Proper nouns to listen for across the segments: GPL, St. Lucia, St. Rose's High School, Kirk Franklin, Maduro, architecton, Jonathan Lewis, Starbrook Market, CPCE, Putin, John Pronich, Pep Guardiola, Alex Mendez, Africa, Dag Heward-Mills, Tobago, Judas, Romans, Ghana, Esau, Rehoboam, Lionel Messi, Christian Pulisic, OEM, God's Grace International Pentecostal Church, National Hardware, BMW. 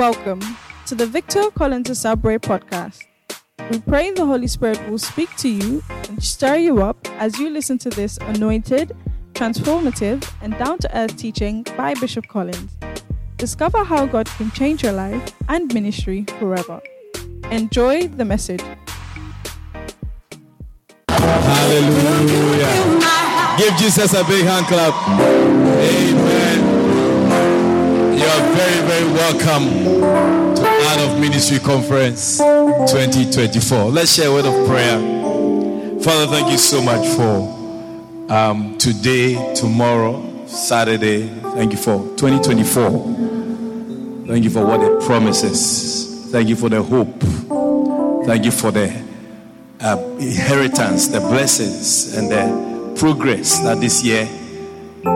Welcome to the Victor Collins Subway podcast. We pray the Holy Spirit will speak to you and stir you up as you listen to this anointed, transformative, and down-to-earth teaching by Bishop Collins. Discover how God can change your life and ministry forever. Enjoy the message. Hallelujah. Give Jesus a big hand clap. Amen. You're very, very welcome to Art of Ministry Conference 2024. Let's share a word of prayer. Father, thank you so much for today, tomorrow, Saturday. Thank you for 2024. Thank you for what it promises. Thank you for the hope. Thank you for the inheritance, the blessings, and the progress that this year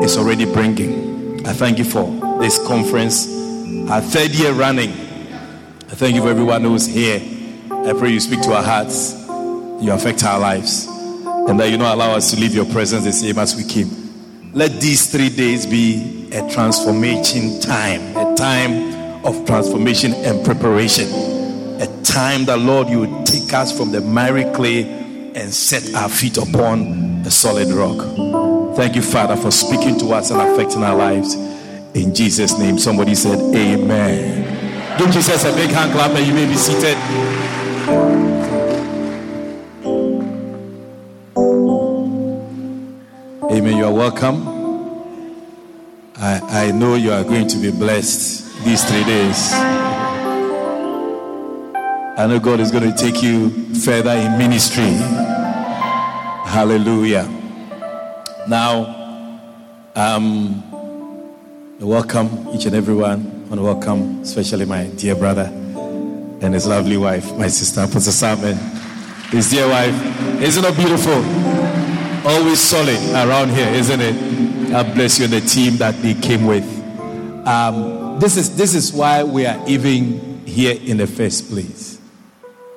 is already bringing. I thank you for this conference, our third year running. I thank you for everyone who's here. I pray you speak to our hearts, you affect our lives, and that you not allow us to leave your presence the same as we came. Let these 3 days be a transformation time, a time of transformation and preparation, a time that, Lord, you would take us from the miry clay and set our feet upon the solid rock. Thank you, Father, for speaking to us and affecting our lives. In Jesus' name, somebody said amen. Give Jesus a big hand clap and you may be seated. Amen. You are welcome. I know you are going to be blessed these 3 days. I know God is going to take you further in ministry. Hallelujah. Now, welcome each and everyone. And welcome especially my dear brother and his lovely wife, my sister, Pastor Sam, and his dear wife. Isn't it beautiful? Always solid around here, isn't it? God bless you and the team that they came with. This is why we are even here in the first place.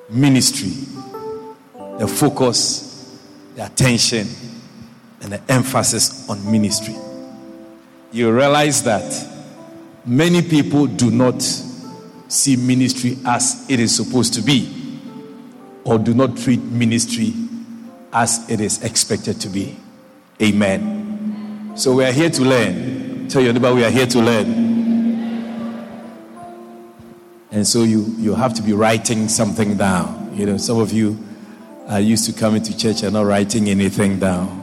Ministry, the focus, the attention, and the emphasis on ministry. You realize that many people do not see ministry as it is supposed to be, or do not treat ministry as it is expected to be. Amen. So we are here to learn. Tell your neighbor, we are here to learn. And so you have to be writing something down. You know, some of you are used to coming to church and not writing anything down.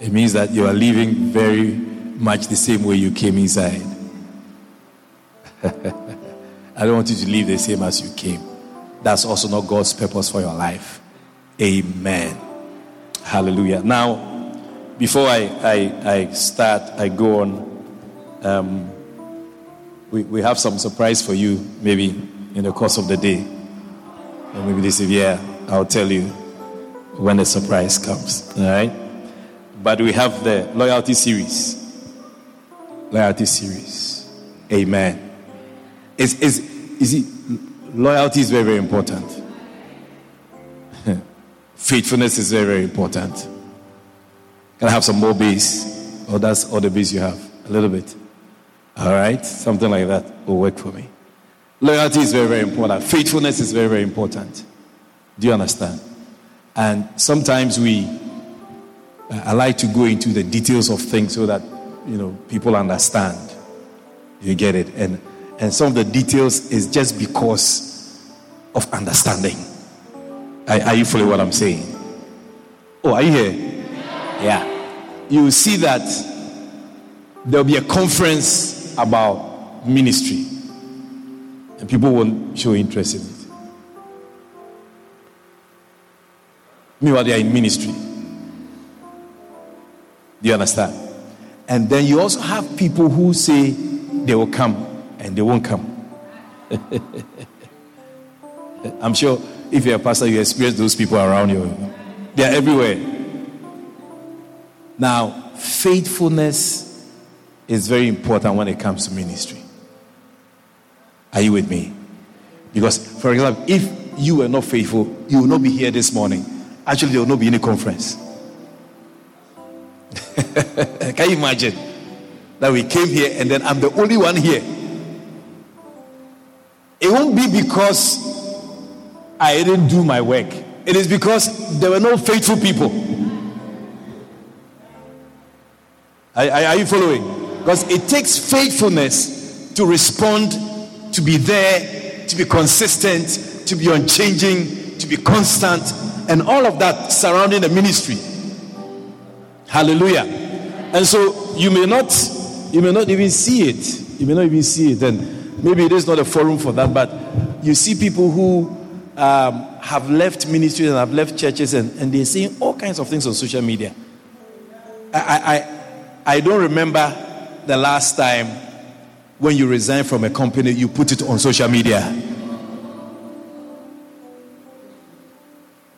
It means that you are living very much the same way you came inside. I don't want you to live the same as you came. That's also not God's purpose for your life. Amen. Hallelujah. Now, before I start, I go on. We have some surprise for you, maybe in the course of the day. Or maybe this is, I'll tell you when the surprise comes. All right? But we have the loyalty series. Loyalty series. Amen. Loyalty is very, very important. Faithfulness is very, very important. Can I have some more bass? Or that's all the bass you have? A little bit. All right? Something like that will work for me. Loyalty is very, very important. Faithfulness is very, very important. Do you understand? And sometimes I like to go into the details of things so that, people understand. You get it? And some of the details is just because of understanding. Are you following what I'm saying? Oh, are you here? Yeah. You see that there'll be a conference about ministry. And people won't show interest in it. Meanwhile, they are in ministry. Do you understand? And then you also have people who say they will come and they won't come. I'm sure if you're a pastor, you experience those people around you. They are everywhere. Now, faithfulness is very important when it comes to ministry. Are you with me? Because, for example, if you were not faithful, you will not be here this morning. Actually, there will not be any conference. Can you imagine that we came here and then I'm the only one here? It won't be because I didn't do my work. It is because there were no faithful people. Are you following? Because it takes faithfulness to respond, to be there, to be consistent, to be unchanging, to be constant, and all of that surrounding the ministry. Hallelujah. And so you may not even see it. You may not even see it. And maybe it is not a forum for that, but you see people who have left ministries and have left churches, and they're saying all kinds of things on social media. I don't remember the last time when you resigned from a company, you put it on social media.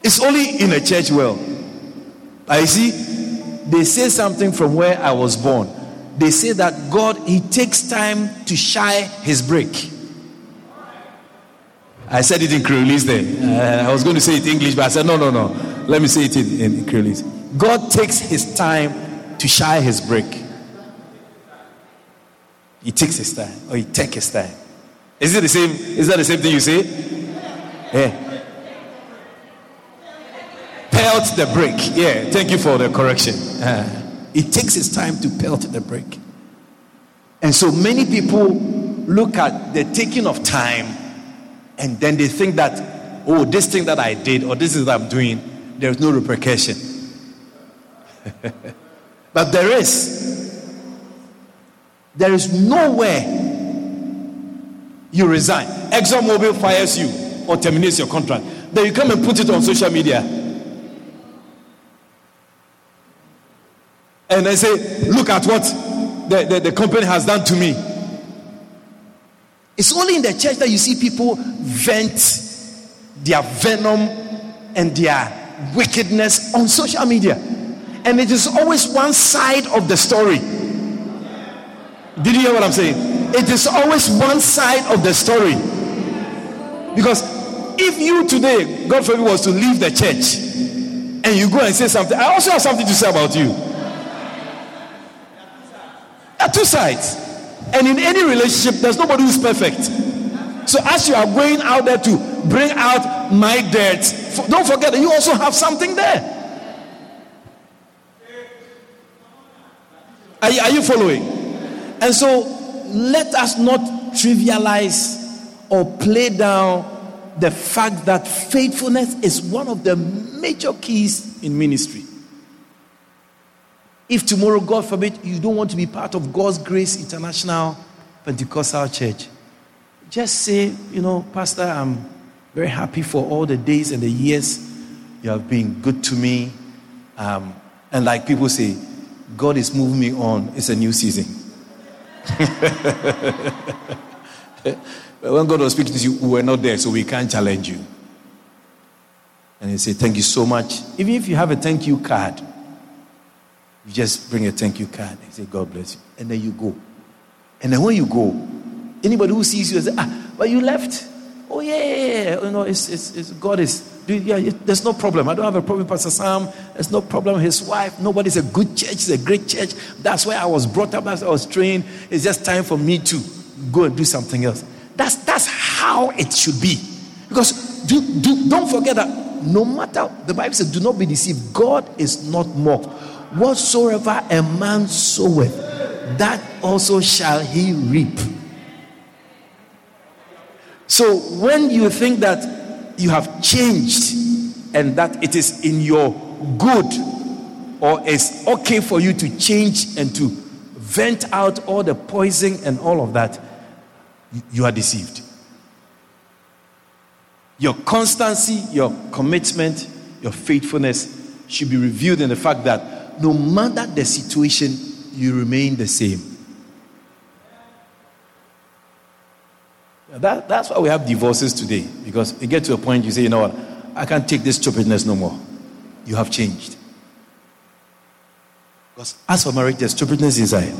It's only in a church world. I see, they say something from where I was born. They say that God, he takes time to shy his break. I said it in Creolese then. I was going to say it in English, but I said, no. Let me say it in Creolese. God takes his time to shy his break. He takes his time. Or he takes his time. Is it the same? Is that the same thing you say? Yeah. Pelt the brake. Yeah, thank you for the correction. It takes his time to pelt the brake. And so many people look at the taking of time, and then they think that, oh, this thing that I did, or this is what I'm doing, there's no repercussion. But there is. There is nowhere you resign. Exxon Mobil fires you or terminates your contract. Then you come and put it on social media. And I say, look at what the company has done to me. It's only in the church that you see people vent their venom and their wickedness on social media. And it is always one side of the story. Did you hear what I'm saying? It is always one side of the story. Because if you today, God forbid, was to leave the church and you go and say something, I also have something to say about you. There are two sides. And in any relationship, there's nobody who's perfect. So as you are going out there to bring out my dirt, don't forget that you also have something there. Are you following? And so let us not trivialize or play down the fact that faithfulness is one of the major keys in ministry. If tomorrow, God forbid, you don't want to be part of God's Grace International Pentecostal Church, just say, Pastor, I'm very happy for all the days and the years you have been good to me. And like people say, God is moving me on. It's a new season. When God was speaking to you, we were not there, so we can't challenge you. And you say, thank you so much. Even if you have a thank you card, you just bring a thank you card and say, God bless you. And then you go. And then when you go, anybody who sees you will say, but you left? Oh, yeah. It's God is. There's no problem. I don't have a problem with Pastor Sam. There's no problem. His wife. Nobody's a good church. It's a great church. That's where I was brought up. That's where I was trained. It's just time for me to go and do something else. That's how it should be. Because don't forget that no matter, the Bible says, do not be deceived. God is not mocked. Whatsoever a man soweth, that also shall he reap. So when you think that you have changed and that it is in your good or it's okay for you to change and to vent out all the poison and all of that, you are deceived. Your constancy, your commitment, your faithfulness should be revealed in the fact that no matter the situation, you remain the same. That's why we have divorces today. Because you get to a point, you say, what? I can't take this stupidness no more. You have changed. Because as for marriage, there's stupidness inside.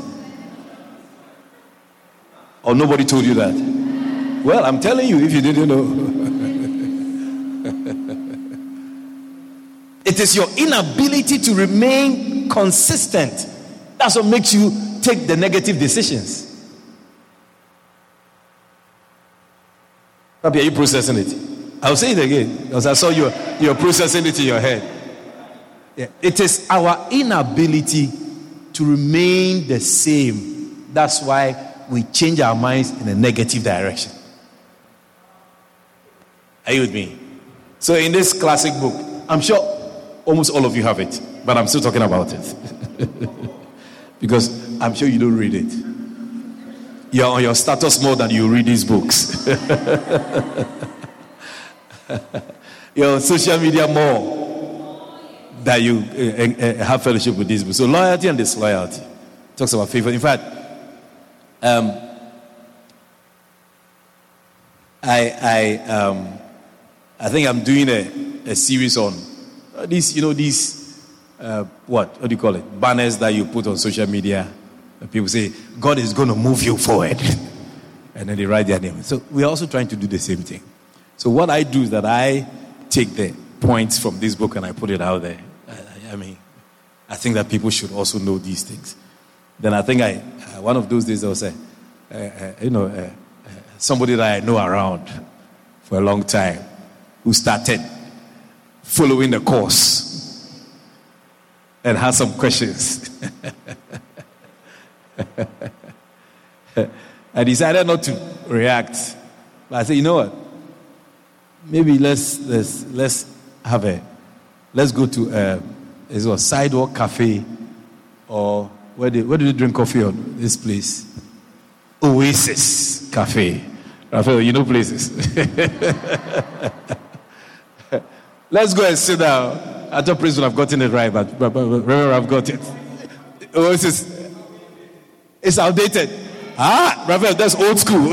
Or nobody told you that. Well, I'm telling you, if you didn't know. It is your inability to remain consistent. That's what makes you take the negative decisions. Are you processing it? I'll say it again because I saw you're processing it in your head. Yeah. It is our inability to remain the same. That's why we change our minds in a negative direction. Are you with me? So in this classic book, I'm sure almost all of you have it, but I'm still talking about it. Because I'm sure you don't read it. You're on your status more than you read these books. You're on social media more than you have fellowship with these books. So loyalty and disloyalty. It talks about favor. In fact, I think I'm doing a series on these, what do you call it? Banners that you put on social media. People say, God is going to move you forward. And then they write their name. So we're also trying to do the same thing. So what I do is that I take the points from this book and I put it out there. I mean, I think that people should also know these things. Then I think one of those days I was somebody that I know around for a long time who started following the course and had some questions. I decided not to react, but I said, you know what? Maybe let's go to a sidewalk cafe, or where do you drink coffee on this place? Oasis cafe. Raphael, you know places. Let's go and sit down. I thought Prince would have gotten it right, but remember I've got it. Oasis. It's outdated. Raphael, that's old school.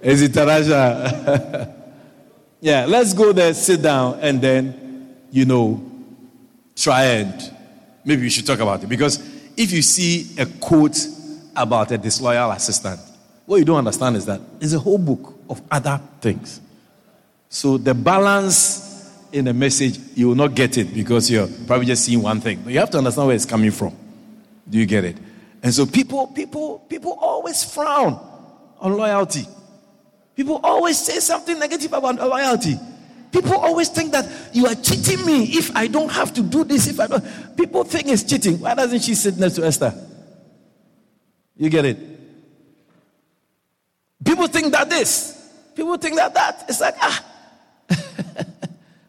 Is it Taraja? Yeah, let's go there, sit down, and then, try and maybe we should talk about it. Because if you see a quote about a disloyal assistant, what you don't understand is that there's a whole book of other things. So the balance in the message, you will not get it because you're probably just seeing one thing. But you have to understand where it's coming from. Do you get it? And so people always frown on loyalty. People always say something negative about loyalty. People always think that you are cheating me if I don't have to do this. If I don't, people think it's cheating. Why doesn't she sit next to Esther? You get it? People think that this. People think that that. It's like,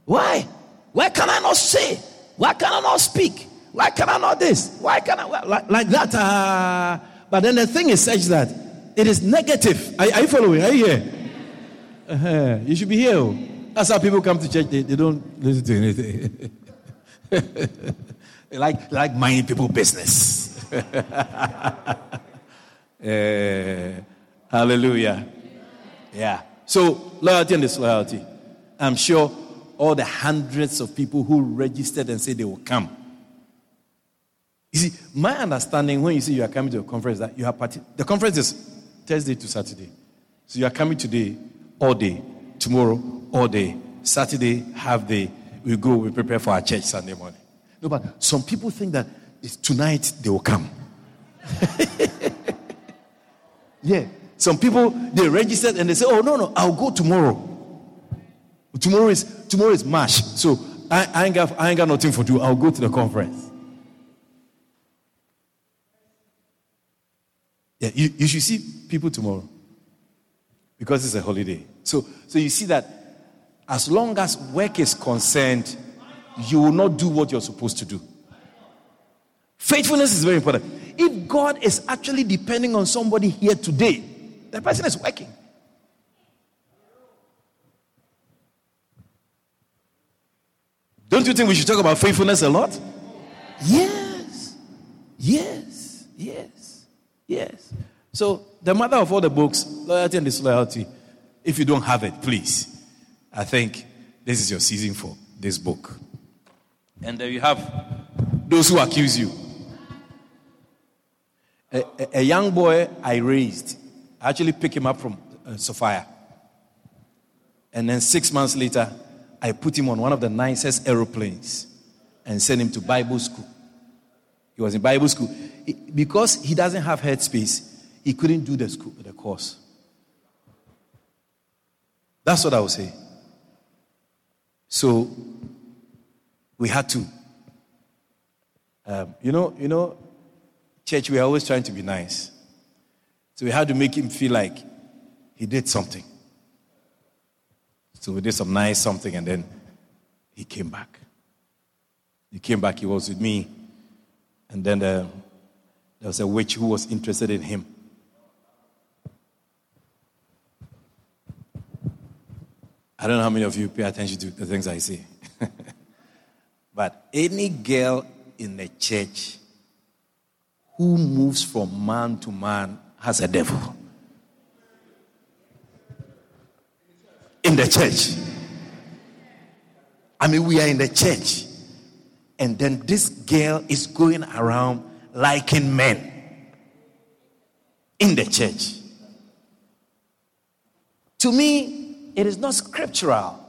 Why? Why can I not say? Why can I not speak? Why can I not this? Why can I like that? But then the thing is such that it is negative. Are you following? Are you here? Uh-huh. You should be here. Oh. That's how people come to church. They don't listen to anything. They like minding people's business. Hallelujah. Yeah. So loyalty and disloyalty. I'm sure all the hundreds of people who registered and said they will come. You see, my understanding when you say you are coming to a conference, that you have the conference is Thursday to Saturday. So you are coming today, all day. Tomorrow, all day. Saturday, half day. We go, we prepare for our church Sunday morning. No, but some people think that it's tonight they will come. Yeah. Some people, they registered and they say, oh, no, I'll go tomorrow. Tomorrow is March, so I ain't got nothing for do. I'll go to the conference. Yeah, you should see people tomorrow because it's a holiday. So you see that as long as work is concerned, you will not do what you're supposed to do. Faithfulness is very important. If God is actually depending on somebody here today, the person is working. Don't you think we should talk about faithfulness a lot? Yes. So, the mother of all the books, loyalty and disloyalty, if you don't have it, please. I think this is your season for this book. And then you have those who accuse you. A young boy I raised, I actually picked him up from Sophia. And then 6 months later, I put him on one of the nicest aeroplanes and sent him to Bible school. He was in Bible school. Because he doesn't have headspace, he couldn't do the course. That's what I would say. So we had to. Church, we are always trying to be nice. So we had to make him feel like he did something. So we did some nice something, and then he came back. He came back, he was with me. And then there was a witch who was interested in him. I don't know how many of you pay attention to the things I say. But any girl in the church who moves from man to man has a devil. In the church. I mean, we are in the church. And then this girl is going around liking men. In the church. To me, it is not scriptural.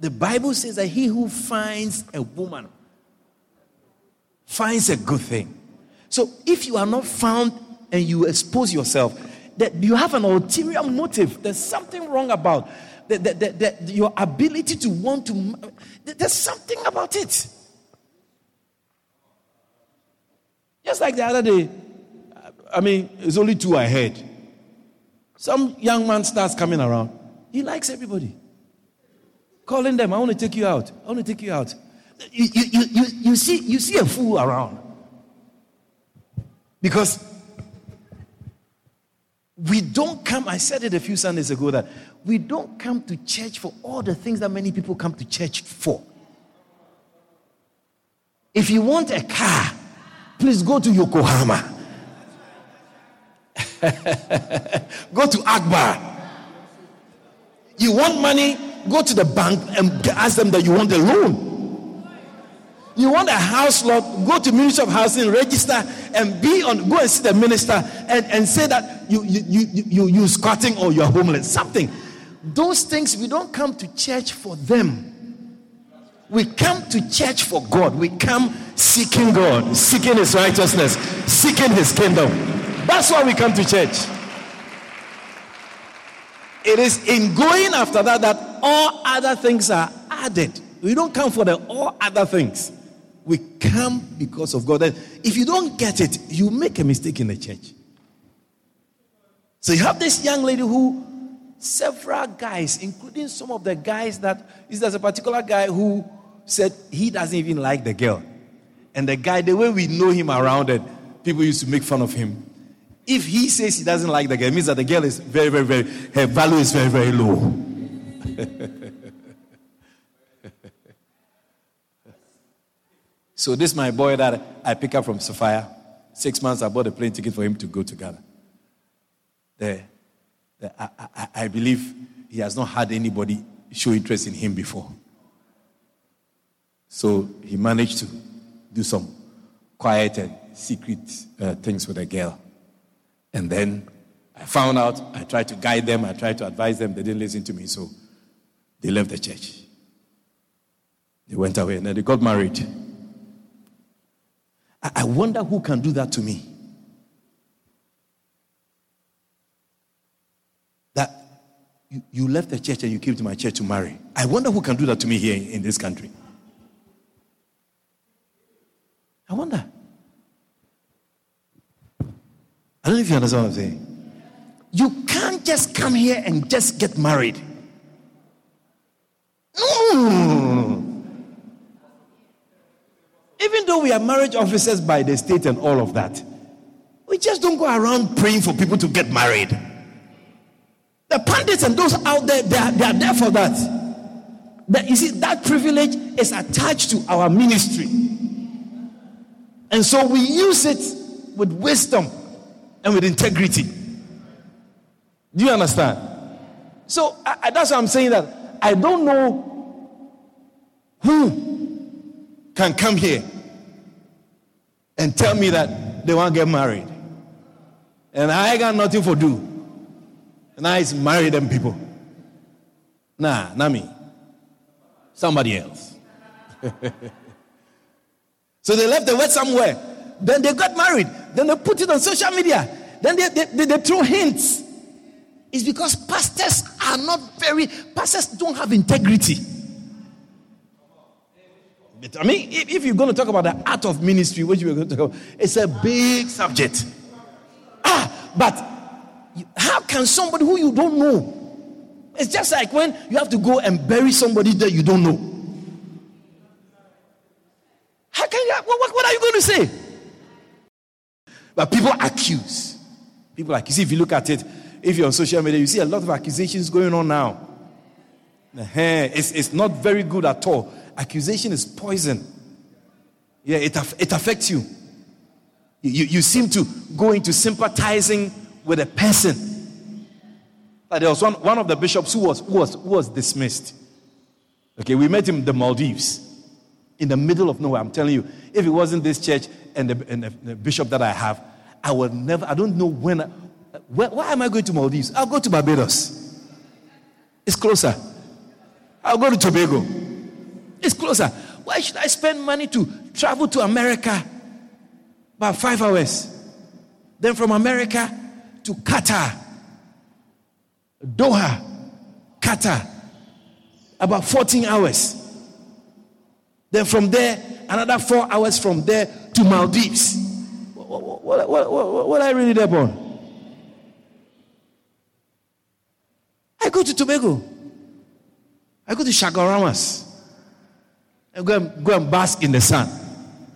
The Bible says that he who finds a woman finds a good thing. So if you are not found and you expose yourself, that you have an ulterior motive. There's something wrong about that your ability to want to. There's something about it. Just like the other day, I mean, it's only two I heard. Some young man starts coming around. He likes everybody. Calling them, I want to take you out. I want to take you out. You see a fool around. Because we don't come, I said it a few Sundays ago, that we don't come to church for all the things that many people come to church for. If you want a car, please go to Yokohama. Go to Akbar. You want money, go to the bank and ask them that you want a loan. You want a house lot, go to Ministry of Housing, register and go and see the minister and say that you're squatting or you're homeless, something. Those things, we don't come to church for them. We come to church for God. We come seeking God, seeking His righteousness, seeking His kingdom. That's why we come to church. It is in going after that all other things are added. We don't come for the all other things. We come because of God. And if you don't get it, you make a mistake in the church. So you have this young lady who several guys, including some of the guys there's a particular guy who said he doesn't even like the girl. And the guy, the way we know him around it, people used to make fun of him. If he says he doesn't like the girl, it means that the girl is very, very, very, her value is very, very low. So this is my boy that I pick up from Sophia. 6 months, I bought a plane ticket for him to go to Ghana. I believe he has not had anybody show interest in him before. So he managed to do some quiet and secret things with a girl. And then I found out, I tried to guide them, I tried to advise them, they didn't listen to me, so they left the church. They went away and then they got married. I wonder who can do that to me. That you left the church and you came to my church to marry. I wonder who can do that to me here in this country. I wonder. I don't know if you understand what I'm saying. You can't just come here and just get married. No. Even though we are marriage officers by the state and all of that, we just don't go around praying for people to get married. The pundits and those out there, they are there for that. But you see, that privilege is attached to our ministry. And so we use it with wisdom and with integrity. Do you understand? So that's why I'm saying that I don't know who can come here and tell me that they want to get married. And I got nothing for do. And I is marry them people. Nah, not me. Somebody else. So they left the word somewhere. Then they got married. Then they put it on social media. Then they throw hints. It's because pastors don't have integrity. I mean, if you're going to talk about the art of ministry, which we're going to talk about, it's a big subject. But how can somebody who you don't know? It's just like when you have to go and bury somebody that you don't know. How can you? What are you going to say? But people accuse. People accuse. If you look at it, if you're on social media, you see a lot of accusations going on now. It's not very good at all. Accusation is poison. Yeah, it affects you. You seem to go into sympathizing with a person. But there was one of the bishops who was dismissed. Okay, we met him in the Maldives, in the middle of nowhere. I'm telling you, if it wasn't this church and the bishop that I have, I would never. I don't know when. Why am I going to Maldives? I'll go to Barbados. It's closer. I'll go to Tobago. It's closer. Why should I spend money to travel to America about 5 hours? Then from America to Qatar, Doha, Qatar, about 14 hours. Then from there, another 4 hours from there to Maldives. What I really did upon? I go to Tobago. I go to Shagaramas. I go and bask in the sun.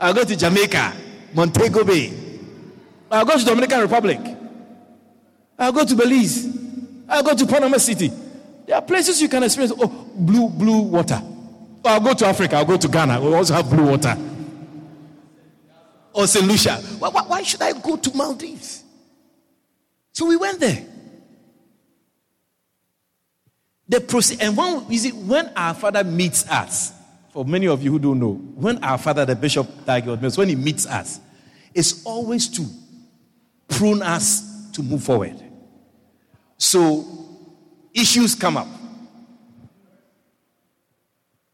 I go to Jamaica, Montego Bay. I go to Dominican Republic. I go to Belize. I go to Panama City. There are places you can experience blue water. I'll go to Africa. I'll go to Ghana. We'll also have blue water. Or St. Lucia. Why should I go to Maldives? So we went there. And when our father meets us, for many of you who don't know, when our father, the Bishop Dag Heward-Mills, when he meets us, it's always to prune us to move forward. So issues come up.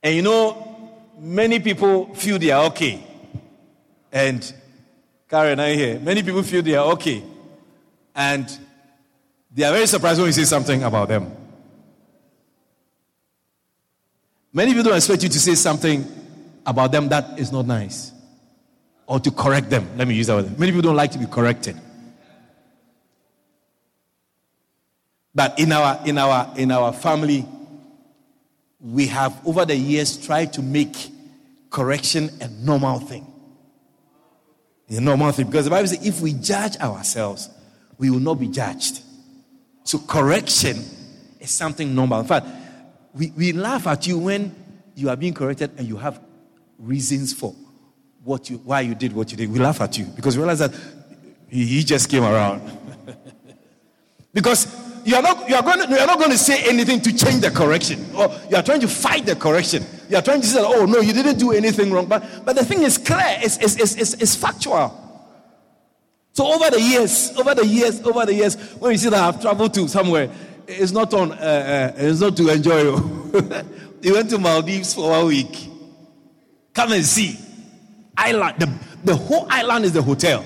And you know, many people feel they are okay. And Karen, are you here? Many people feel they are okay. And they are very surprised when you say something about them. Many people don't expect you to say something about them that is not nice. Or to correct them. Let me use that word. Many people don't like to be corrected. But in our family, we have, over the years, tried to make correction a normal thing. A normal thing. Because the Bible says, if we judge ourselves, we will not be judged. So correction is something normal. In fact, we laugh at you when you are being corrected and you have reasons for why you did what you did. We laugh at you because we realize that he just came around. Because you are not going to say anything to change the correction. Or you are trying to fight the correction. You are trying to say, oh no, you didn't do anything wrong. But the thing is clear, it's factual. So over the years, when you see that I've traveled to somewhere, it's not to enjoy you. They went to Maldives for 1 week. Come and see. Island. The whole island is the hotel.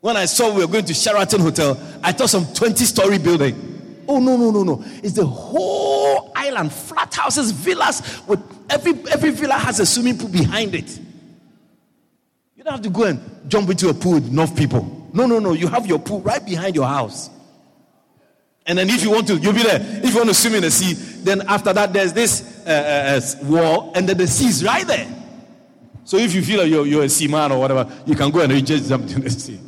When I saw we were going to Sheraton Hotel, I thought some 20-story building. Oh, no. It's the whole island. Flat houses, villas. With every villa has a swimming pool behind it. You don't have to go and jump into a pool with enough people. No. You have your pool right behind your house. And then if you want to, you'll be there. If you want to swim in the sea, then after that there's this wall, and then the sea is right there. So if you feel like you're a sea man or whatever, you can go and you just jump in the sea.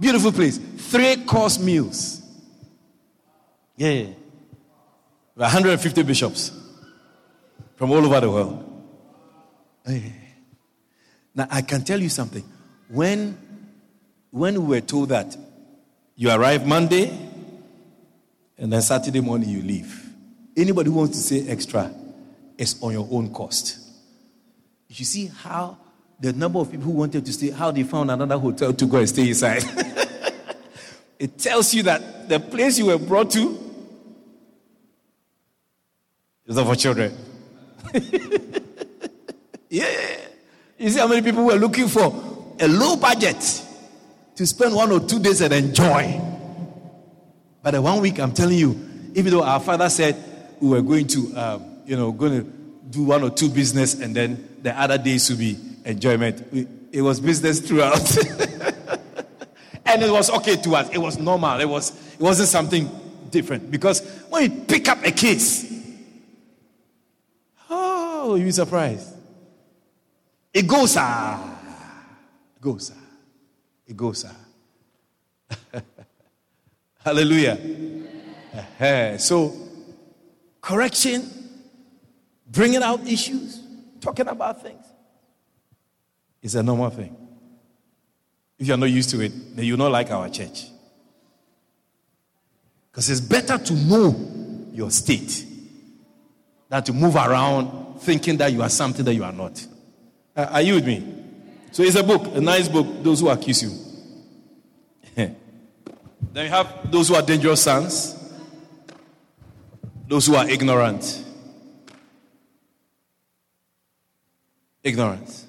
Beautiful place. 3-course meals. Yeah. 150 bishops from all over the world. Yeah. Now I can tell you something. When we were told that you arrive Monday, and then Saturday morning you leave. Anybody who wants to say extra is on your own cost. You see how the number of people who wanted to stay, how they found another hotel to go and stay inside. It tells you that the place you were brought to is not for children. Yeah. You see how many people were looking for a low budget to spend 1 or 2 days and enjoy. But the 1 week, I'm telling you, even though our father said we were going to, going to do 1 or 2 business, and then the other days would be enjoyment. It was business throughout. And it was okay to us. It was normal. It wasn't something different. Because when you pick up a case, oh, you'll be surprised. It goes, it goes, Hallelujah. Uh-huh. So, correction, bringing out issues, talking about things, is a normal thing. If you are not used to it, then you will not like our church. Because it's better to know your state than to move around thinking that you are something that you are not. Are you with me? So it's a book, a nice book, Those Who Accuse You. Then you have Those Who Are Dangerous Sons, Those Who Are Ignorant. Ignorance.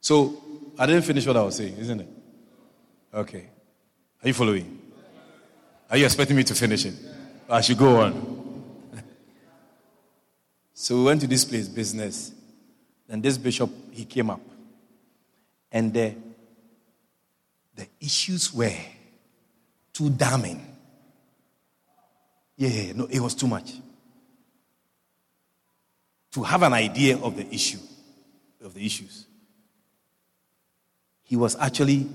So, I didn't finish what I was saying, isn't it? Okay. Are you following? Are you expecting me to finish it? I should go on. So, we went to this place, business. And this bishop, he came up. And the issues were too damning. Yeah, no, it was too much. To have an idea of the issue, of the issues. He was actually,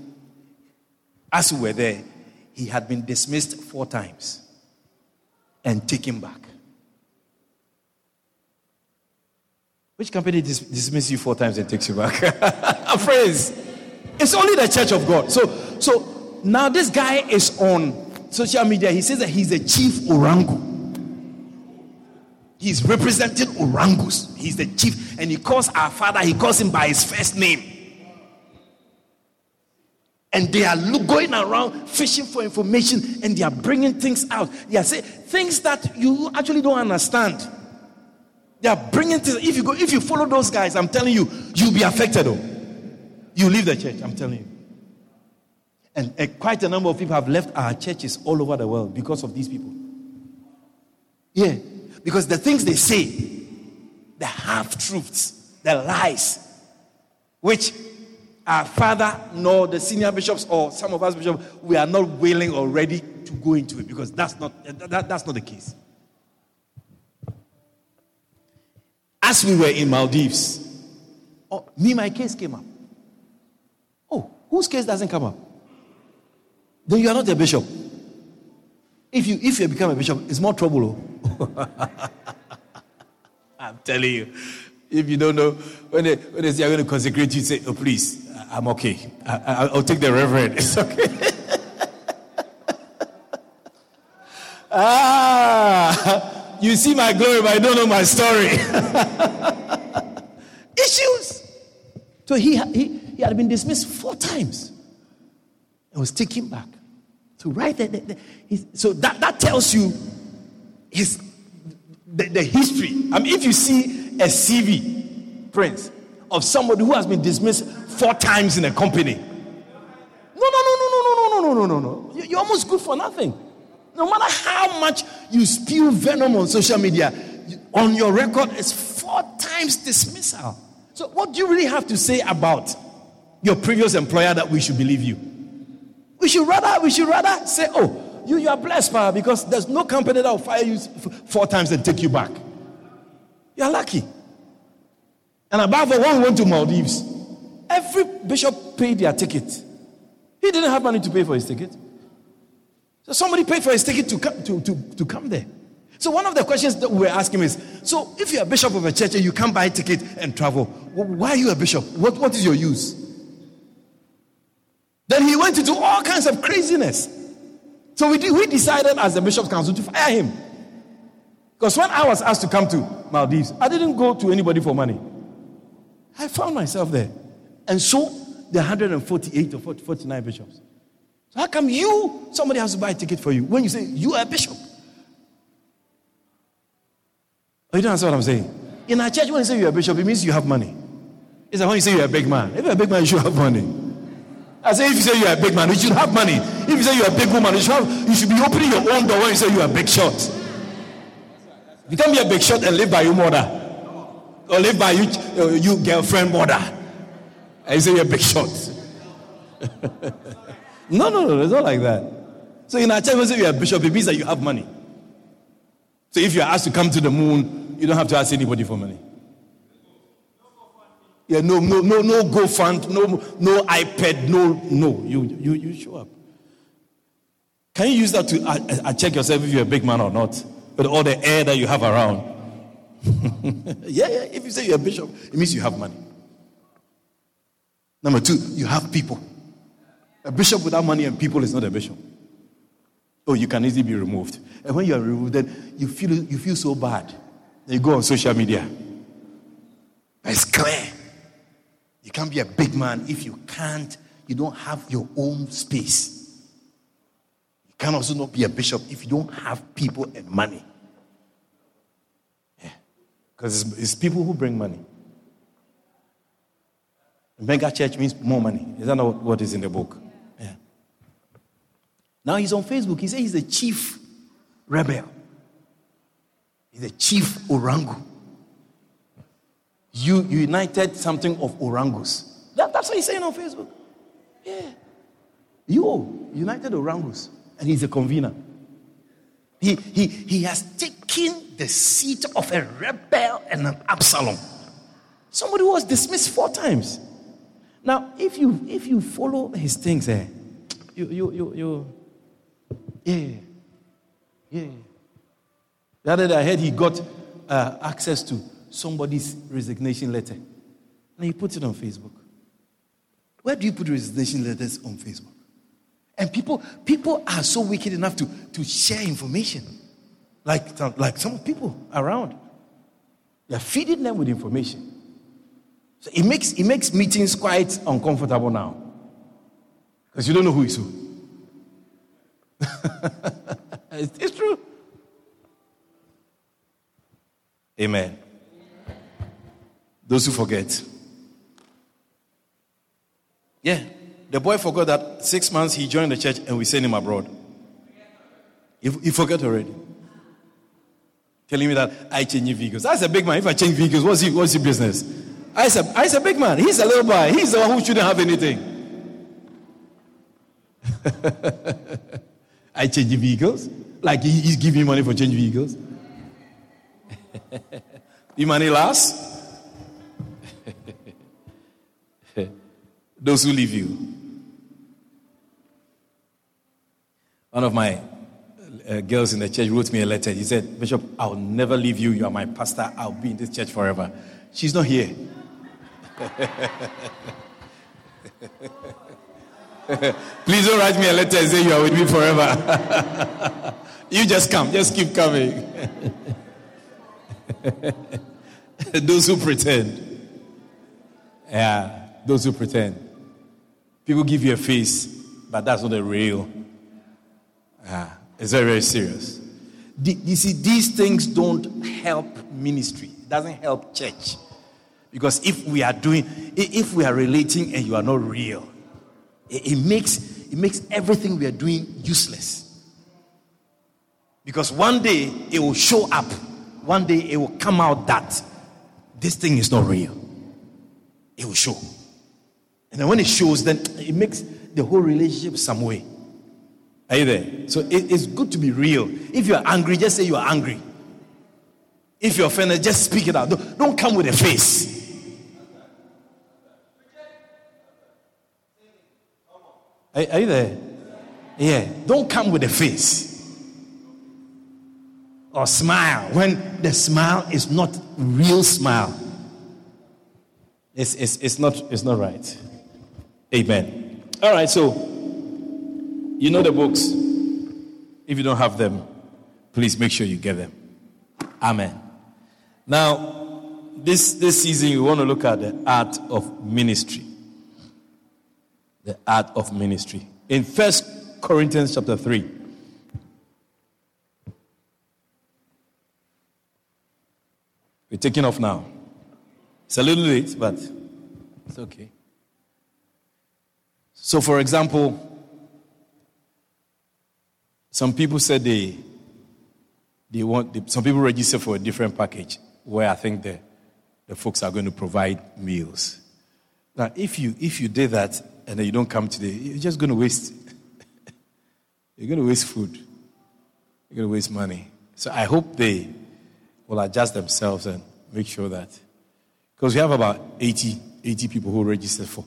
as we were there, he had been dismissed 4 times and taken back. Which company dismisses you 4 times and takes you back? Friends, it's only the Church of God. So now this guy is on social media. He says that he's the chief orangu. He's representing orangus. He's the chief. And he calls our father, he calls him by his first name. And they are going around fishing for information, and they are bringing things out. They are saying things that you actually don't understand. They are bringing things. If you follow those guys, I'm telling you, you'll be affected. Oh, you leave the church, I'm telling you. And quite a number of people have left our churches all over the world because of these people. Yeah. Because the things they say, the half-truths, the lies, which our father nor the senior bishops or some of us bishops, we are not willing or ready to go into it, because that's not the case. As we were in Maldives, my case came up. Oh, whose case doesn't come up? Then you are not a bishop. If you become a bishop, it's more trouble. I'm telling you, if you don't know, when they say I'm going to consecrate you, say, oh, please, I'm okay. I'll take the reverend. It's okay. You see my glory, but I don't know my story. Issues. So he had been dismissed 4 times. I was taken back. So right there, so that tells you his the history. I mean, if you see a CV, Prince, of somebody who has been dismissed 4 times in a company, no, you're almost good for nothing. No matter how much you spew venom on social media, on your record it's 4 times dismissal. So what do you really have to say about your previous employer that we should believe you? We should rather say, oh, you are blessed, man, because there's no company that will fire you 4 times and take you back. You are lucky. And above all, when we went to Maldives, every bishop paid their ticket. He didn't have money to pay for his ticket. So somebody paid for his ticket to come there. So one of the questions that we were asking is, so if you're a bishop of a church and you can't buy a ticket and travel, why are you a bishop? What is your use? Then he went into all kinds of craziness. So we decided as the Bishop's Council to fire him. Because when I was asked to come to Maldives, I didn't go to anybody for money. I found myself there. And so the 148 or 49 bishops. So how come somebody has to buy a ticket for you when you say you are a bishop? Oh, you don't understand what I'm saying? In our church, when you say you are a bishop, it means you have money. It's like when you say you are a big man. If you are a big man, you should have money. I say, if you say you are a big man, you should have money. If you say you are a big woman, you should be opening your own door when you say you are a big shot. You can't be a big shot and live by your mother, or live by your girlfriend mother. And you say you're a big shot. No, it's not like that. So in our church, when you say you're a bishop, it means that you have money. So if you're asked to come to the moon, you don't have to ask anybody for money. Yeah, no GoFund, no iPad, no. You show up. Can you use that to check yourself if you're a big man or not? With all the air that you have around. Yeah. If you say you're a bishop, it means you have money. Number two, you have people. A bishop without money and people is not a bishop. Oh, you can easily be removed. And when you are removed, then you feel so bad. You go on social media. It's clear. You can't be a big man if you don't have your own space. You can also not be a bishop if you don't have people and money. Yeah. Because it's people who bring money. Mega church means more money. Is that not what is in the book? Yeah. Now he's on Facebook. He says he's the chief rebel. He's the chief orangu. You united something of orangus. That's what he's saying on Facebook. Yeah. You united orangus. And he's a convener. He has taken the seat of a rebel and an Absalom. Somebody who was dismissed 4 times. Now, if you follow his things there, you. The other day I heard he got access to somebody's resignation letter. And he put it on Facebook. Where do you put resignation letters on Facebook? And people are so wicked enough to share information. Like some people around. They're feeding them with information. So it makes meetings quite uncomfortable now. Because you don't know who is who. It's true. Amen. Those who forget. Yeah. The boy forgot that 6 months he joined the church and we sent him abroad. He forgot already. Telling me that I change vehicles. That's a big man. If I change vehicles, what's your business? I said, big man, he's a little boy. He's the one who shouldn't have anything. I change vehicles. Like he's giving me money for change vehicles. The money lasts. Those who leave you. One of my girls in the church wrote me a letter. He said, Bishop, I'll never leave you. You are my pastor. I'll be in this church forever. She's not here. Please don't write me a letter and say you are with me forever. You just come. Just keep coming. Those who pretend. Yeah, those who pretend. People give you a face, but that's not the real. It's very, very serious. You see, these things don't help ministry. It doesn't help church. Because if we are relating and you are not real, it makes everything we are doing useless. Because one day it will show up. One day it will come out that this thing is not real. It will show. And then when it shows, then it makes the whole relationship some way. Are you there? So it's good to be real. If you're angry, just say you're angry. If you're offended, just speak it out. Don't come with a face. Are you there? Yeah. Don't come with a face. Or smile when the smile is not real smile. It's not right. Amen. All right, so you know the books. If you don't have them, please make sure you get them. Amen. Now, this season, we want to look at the art of ministry. The art of ministry. In 1 Corinthians chapter 3. We're taking off now. It's a little late, but it's okay. So, for example, some people said they want. Some people register for a different package where I think the folks are going to provide meals. Now, if you did that and then you don't come today, you're just going to waste. You're going to waste food. You're going to waste money. So I hope they will adjust themselves and make sure that. Because we have about 80 people who register for.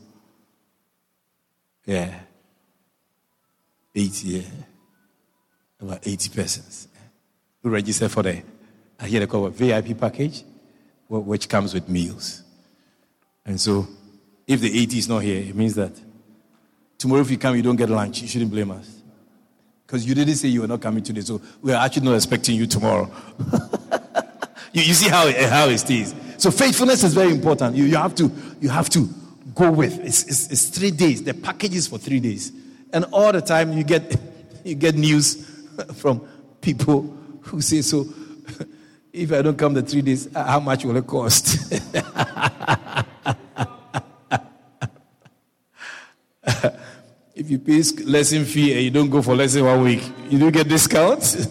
Yeah. 80, yeah. About 80 persons who register for the VIP package, which comes with meals. And so, if the 80 is not here, it means that tomorrow if you come, you don't get lunch. You shouldn't blame us. Because you didn't say you were not coming today, so we are actually not expecting you tomorrow. You see how it stays. So faithfulness is very important. You have to go with. It's 3 days. The package is for 3 days, and all the time you get news from people who say, "So if I don't come the 3 days, how much will it cost?" If you pay lesson fee and you don't go for lesson 1 week, you don't get discount.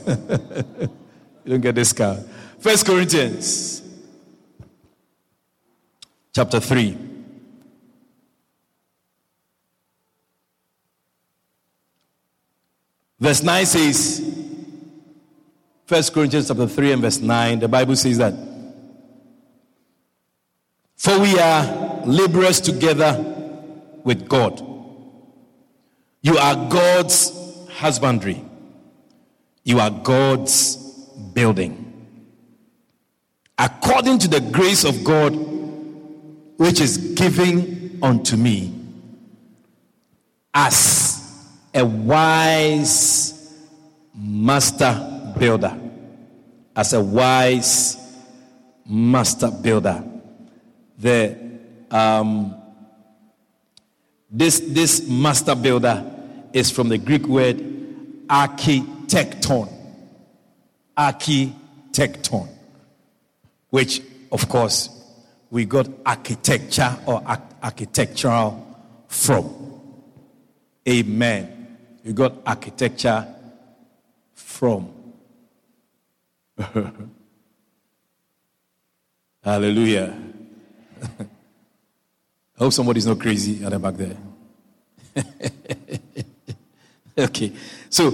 You don't get discount. 1 Corinthians chapter 3. Verse 9 says, 1 Corinthians chapter 3 and verse 9, the Bible says that, "For we are laborers together with God. You are God's husbandry. You are God's building. According to the grace of God, which is given unto me, as a wise master builder." As a wise master builder. This master builder is from the Greek word architecton. Architecton. Which, of course, we got architecture or architectural from. Amen. We got architecture from. Hallelujah. I hope somebody's not crazy at the back there. Okay. So,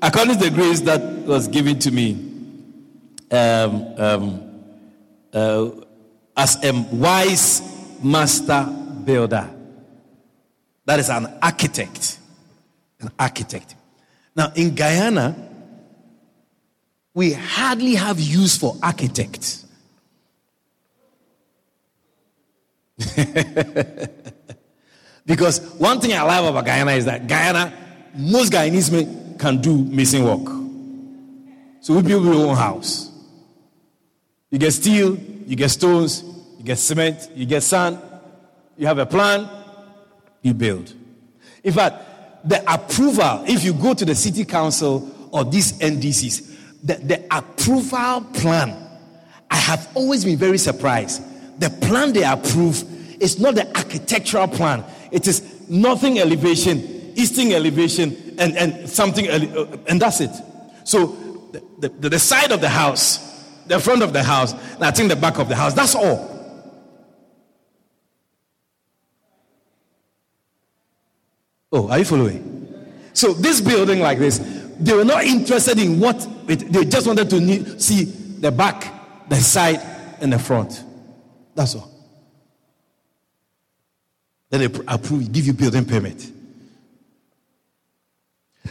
according to the grace that was given to me, as a wise master builder, that is an architect. An architect. Now, in Guyana, we hardly have use for architects. Because one thing I love about Guyana is that Guyana, most Guyanese men can do mason work. So we build our own house. You get steel, you get stones, you get cement, you get sand, you have a plan, you build. In fact, the approval, if you go to the city council or these NDCs, the approval plan, I have always been very surprised. The plan they approve is not the architectural plan. It is northern elevation, eastern elevation, and something, and that's it. So the side of the house, the front of the house, and I think the back of the house, that's all. Oh, are you following? So this building like this, they were not interested in they just wanted to see the back, the side, and the front. That's all. Then they approve, give you building permit.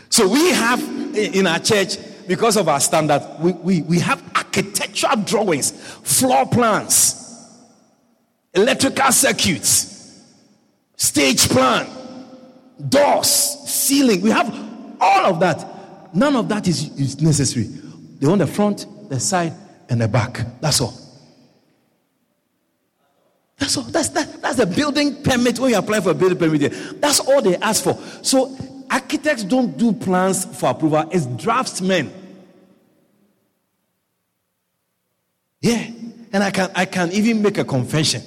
So we have in our church, because of our standard, we have architectural drawings, floor plans, electrical circuits, stage plan, doors, ceiling. We have all of that. None of that is necessary. They want the front, the side, and the back. That's all. That's all. That's the building permit when you apply for a building permit. That's all they ask for. So architects don't do plans for approval. It's draftsmen. Yeah, and I can even make a confession.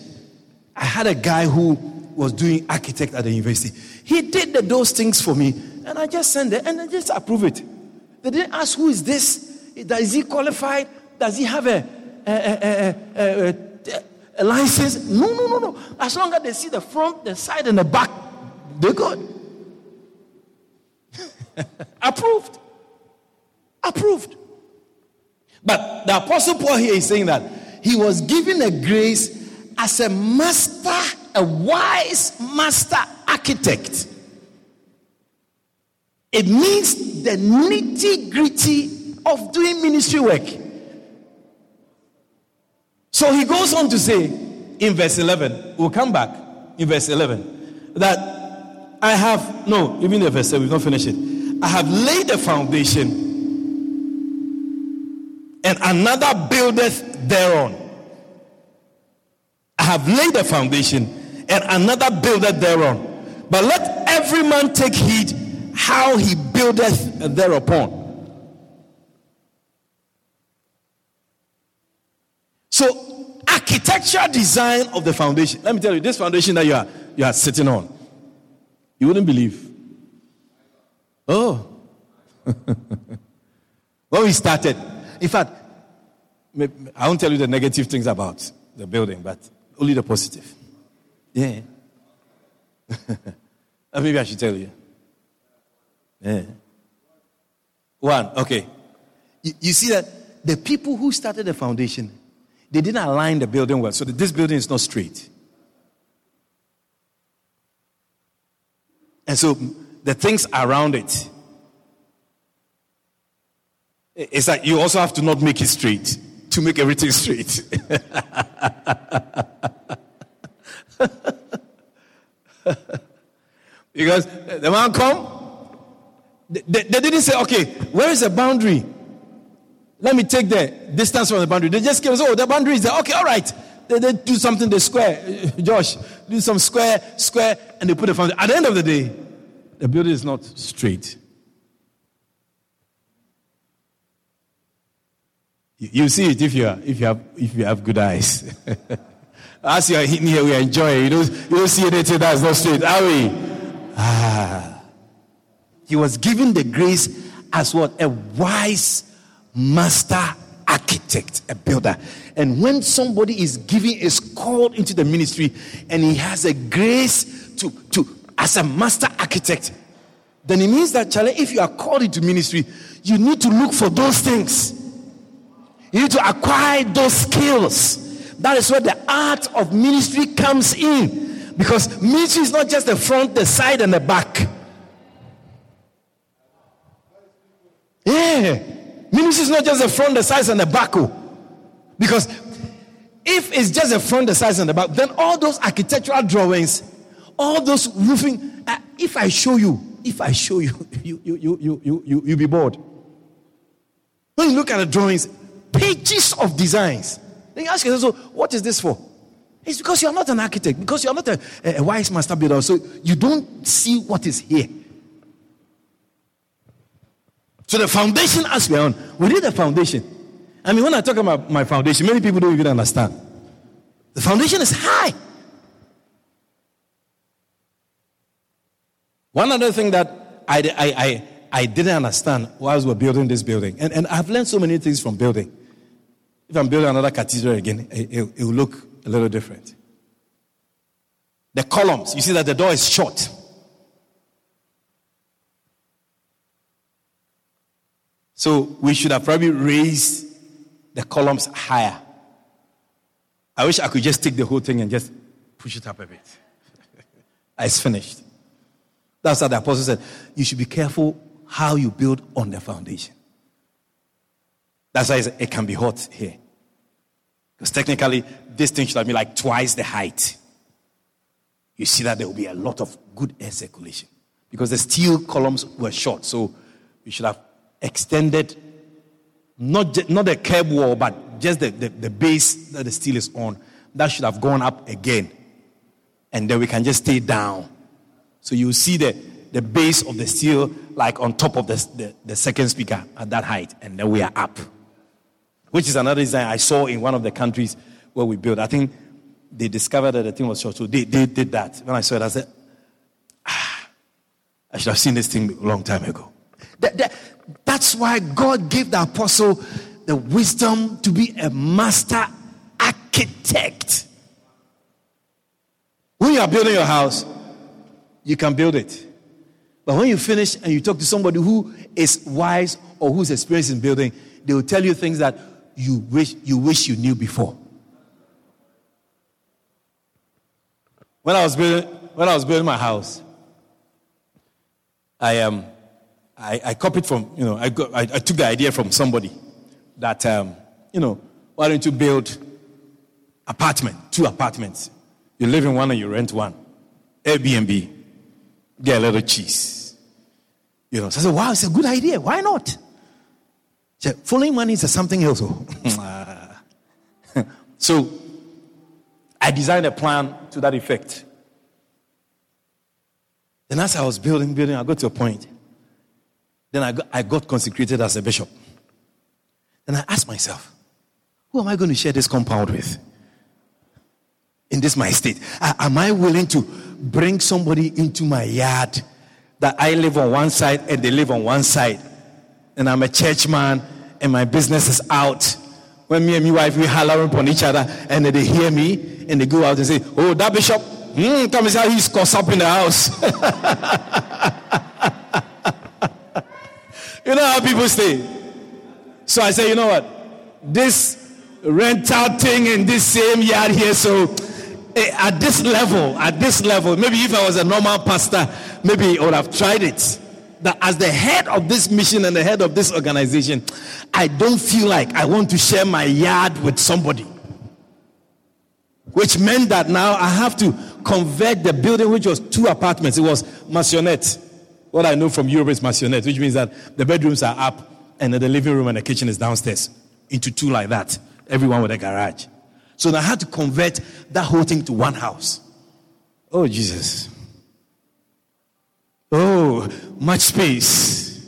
I had a guy who was doing architect at the university. He did those things for me, and I just sent it, and I just approved it. They didn't ask, who is this? Is he qualified? Does he have a license? No. As long as they see the front, the side, and the back, they're good. Approved. But the Apostle Paul here is saying that he was given a grace as a master, a wise master architect. It means the nitty-gritty of doing ministry work. So he goes on to say in verse 11, we'll come back in verse 11, that even the verse 7, we've not finished it. I have laid the foundation, and another buildeth thereon. I have laid the foundation, and another buildeth thereon. But let every man take heed how he buildeth thereupon. So, architectural design of the foundation. Let me tell you, this foundation that you are sitting on, you wouldn't believe. Oh. When we started, in fact, I won't tell you the negative things about the building, but only the positive. Yeah. Maybe I should tell you. Yeah. One, okay. You see that the people who started the foundation, they didn't align the building well, so that this building is not straight. And so the things around it, it's like you also have to not make it straight to make everything straight. Because the man come, they didn't say, okay, where is the boundary? Let me take the distance from the boundary. They just came and said, the boundary is there. Okay, all right. They do something, they square. Josh, do some square, and they put the foundation. At the end of the day, the building is not straight. You see it if you have good eyes. As you are in here, we enjoy it. You don't see anything that's not straight, are we? He was given the grace as what? A wise master architect, a builder. And when somebody is called into the ministry, and he has a grace to as a master architect, then it means that, Charlie, if you are called into ministry, you need to look for those things. You need to acquire those skills. That is where the art of ministry comes in. Because ministry is not just the front, the side, and the back. Yeah. Ministry is not just the front, the sides, and the back. Because if it's just the front, the sides, and the back, then all those architectural drawings, all those roofing, if I show you, you'll be bored. When you look at the drawings, pages of designs. Then you ask yourself, so what is this for? It's because you are not an architect, because you are not a wise master builder, so you don't see what is here. So the foundation, as we are on, we need the foundation. I mean, when I talk about my foundation, many people don't even understand. The foundation is high. One other thing that I didn't understand whilst we're building this building, and I've learned so many things from building. If I'm building another cathedral again, it will look a little different. The columns, you see that the door is short. So we should have probably raised the columns higher. I wish I could just take the whole thing and just push it up a bit. It's finished. That's what the apostle said. You should be careful how you build on the foundation. That's why it can be hot here. Because technically, this thing should have been like twice the height. You see that there will be a lot of good air circulation. Because the steel columns were short. So you should have extended, not the curb wall, but just the base that the steel is on. That should have gone up again. And then we can just stay down. So you see the base of the steel like on top of the second speaker at that height, and then we are up. Which is another design I saw in one of the countries where we built. I think they discovered that the thing was short. So they did that. When I saw it, I said, I should have seen this thing a long time ago. That's why God gave the apostle the wisdom to be a master architect. When you are building your house, you can build it. But when you finish and you talk to somebody who is wise or who's experienced in building, they will tell you things that you wish you knew before. When I was building my house, I copied from, I took the idea from somebody that, why don't you build two apartments? You live in one and you rent one. Airbnb. Get a little cheese. So I said, wow, it's a good idea. Why not? She said, following money is something else. So I designed a plan to that effect. Then as I was building, I got to a point. Then I got consecrated as a bishop. Then I asked myself, who am I going to share this compound with? In this my estate, am I willing to bring somebody into my yard that I live on one side and they live on one side, and I'm a churchman and my business is out? When me and my wife, we holler upon each other and they hear me and they go out and say, oh, that bishop, come and say he's cussed up in the house. You know how people say. So I say, you know what, this rental thing in this same yard here, so at this level, maybe if I was a normal pastor, maybe I would have tried it. That as the head of this mission and the head of this organization, I don't feel like I want to share my yard with somebody. Which meant that now I have to convert the building, which was two apartments. It was maisonette. What I know from Europe is maisonette, which means that the bedrooms are up and the living room and the kitchen is downstairs, into two like that, everyone with a garage. So I had to convert that whole thing to one house. Oh, Jesus. Oh, much space.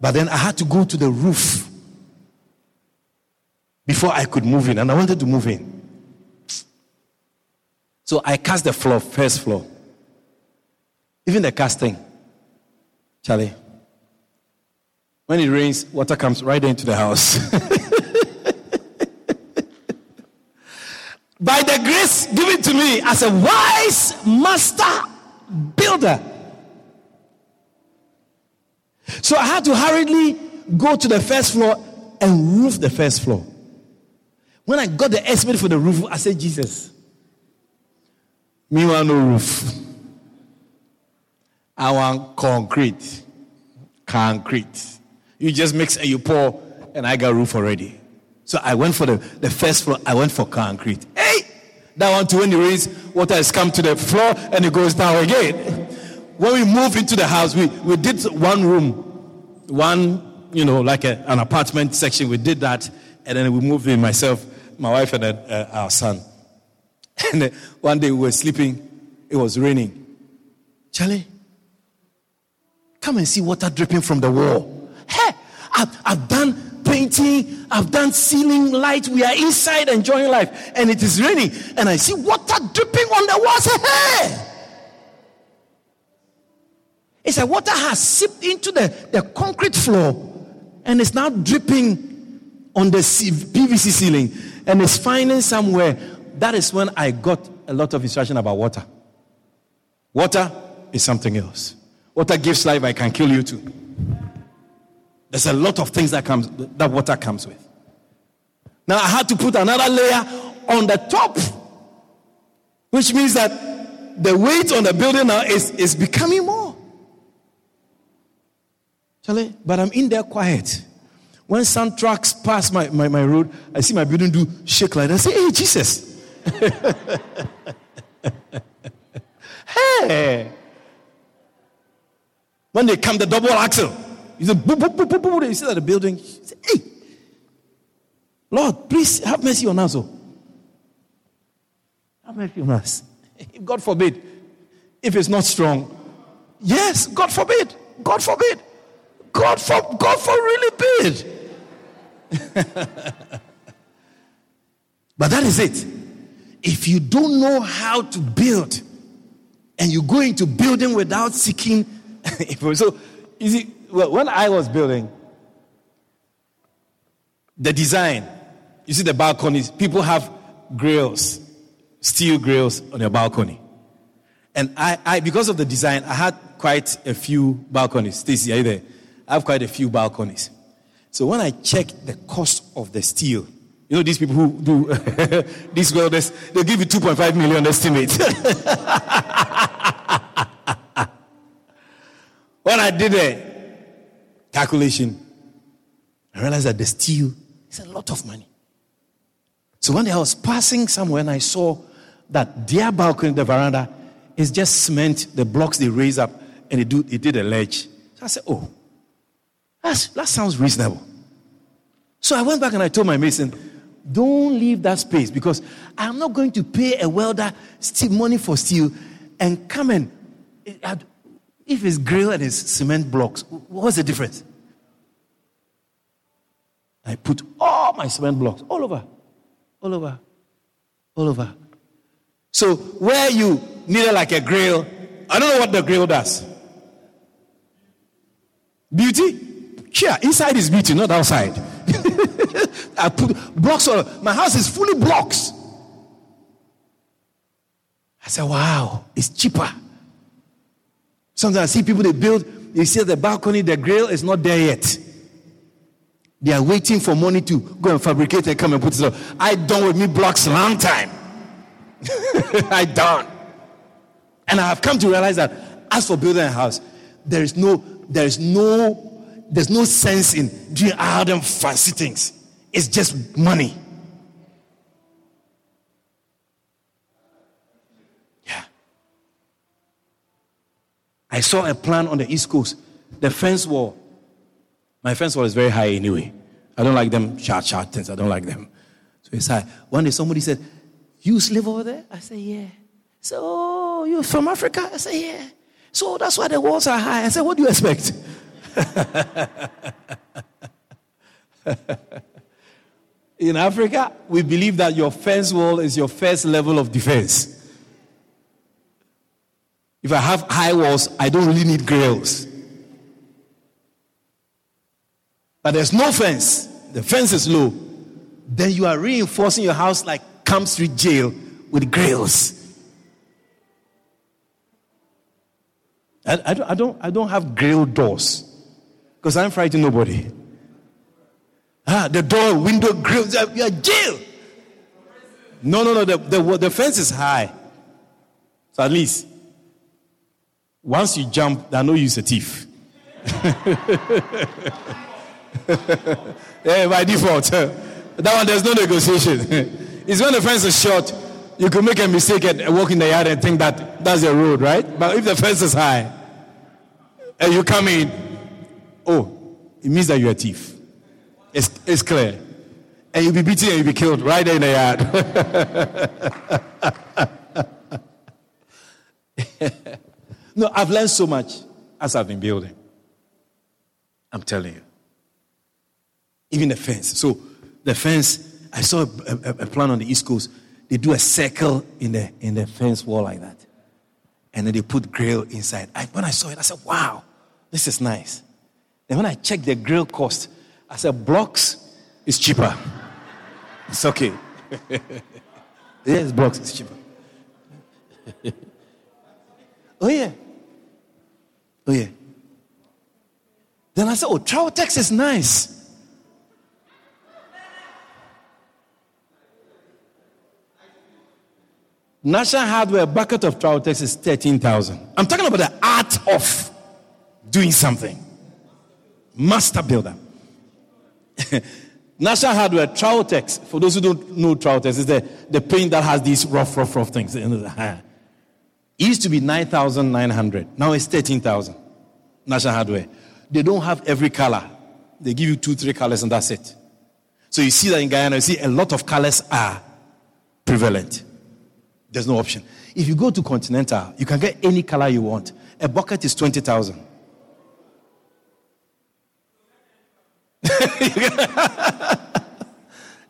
But then I had to go to the roof before I could move in. And I wanted to move in. So I cast the floor, first floor. Even the casting, Charlie. When it rains, water comes right into the house. By the grace given to me as a wise master builder. So I had to hurriedly go to the first floor and roof the first floor. When I got the estimate for the roof, I said, Jesus, me want no roof. I want concrete. Concrete. You just mix and you pour, and I got roof already. So I went for the first floor. I went for concrete. Hey! That one too, when it rains, water has come to the floor and it goes down again. When we moved into the house, we did one room. One, like an apartment section. We did that. And then we moved in, myself, my wife, and our son. And then one day we were sleeping. It was raining. Charlie, come and see water dripping from the wall. Hey, I've done painting, I've done ceiling light, we are inside enjoying life, and it is raining, and I see water dripping on the walls. Hey! It's like water has seeped into the concrete floor, and it's now dripping on the PVC ceiling, and it's finding somewhere. That is when I got a lot of instruction about water. Water is something else. Water gives life. I can kill you too. There's a lot of things that water comes with. Now I had to put another layer on the top, which means that the weight on the building now is becoming more. But I'm in there quiet. When some trucks pass my road, I see my building do shake like that. I say, hey, Jesus. Hey. When they come, the double axle. You say, boop, boop, boop, boop, boop. You see that the building. You say, hey, Lord, please have mercy on us. Oh. Have mercy on us. God forbid. If it's not strong. Yes, God forbid. God forbid. God for really bid. But that is it. If you don't know how to build and you go into building without seeking, so you see, when I was building, the design, you see the balconies, people have grills, steel grills on their balcony. And I because of the design, I had quite a few balconies. Stacey, are you there? I have quite a few balconies. So when I checked the cost of the steel, you know these people who do these welders, they'll give you 2.5 million estimate. When I did a calculation, I realized that the steel is a lot of money. So one day I was passing somewhere and I saw that their balcony, the veranda, is just cement, the blocks they raise up, and they did a ledge. So I said, oh, that sounds reasonable. So I went back and I told my mason, don't leave that space because I'm not going to pay a welder money for steel and come in. If it's grill and it's cement blocks, what's the difference? I put all my cement blocks all over. So where you needed like a grill, I don't know what the grill does. Beauty? Yeah, inside is beauty, not outside. I put blocks on. My house is fully blocks. I said, wow, it's cheaper. Sometimes I see people, they build, they see the balcony, the grill is not there yet. They are waiting for money to go and fabricate and come and put it up. I done with me blocks long time. I done. And I have come to realize that as for building a house, there's no sense in doing all them fancy things. It's just money. Yeah. I saw a plan on the East Coast. The fence wall. My fence wall is very high anyway. I don't like them short things. I don't like them. So it's high. One day somebody said, you live over there? I said, yeah. So oh, you're from Africa? I said, yeah. So that's why the walls are high. I said, what do you expect? In Africa, we believe that your fence wall is your first level of defense. If I have high walls, I don't really need grills. But there's no fence. The fence is low. Then you are reinforcing your house like Camp Street Jail with grills. I don't have grill doors because I'm frightening nobody. The door, window, grill, you're jail. No. The fence is high. So at least once you jump, I know you're a thief. Yeah, by default. That one, there's no negotiation. It's when the fence is short. You could make a mistake and walk in the yard and think that's the road, right? But if the fence is high and you come in, oh, it means that you're a thief. It's clear. And you'll be beaten and you'll be killed right there in the yard. No, I've learned so much as I've been building. I'm telling you. Even the fence. So the fence, I saw a plan on the East Coast. They do a circle in the fence wall like that. And then they put grill inside. When I saw it, I said, wow, this is nice. Then when I checked the grill cost, I said, blocks is cheaper. It's okay. Yes, blocks is cheaper. Oh, yeah. Then I said, oh, Troutex is nice. National Hardware, a bucket of Troutex is 13,000. I'm talking about the art of doing something. Master builder. National Hardware, Troutex, for those who don't know Troutex, is the paint that has these rough things. It used to be 9,900. Now it's 13,000. National Hardware. They don't have every color. They give you 2-3 colors and that's it. So you see that in Guyana, you see a lot of colors are prevalent. There's no option. If you go to Continental, you can get any color you want. A bucket is 20,000. You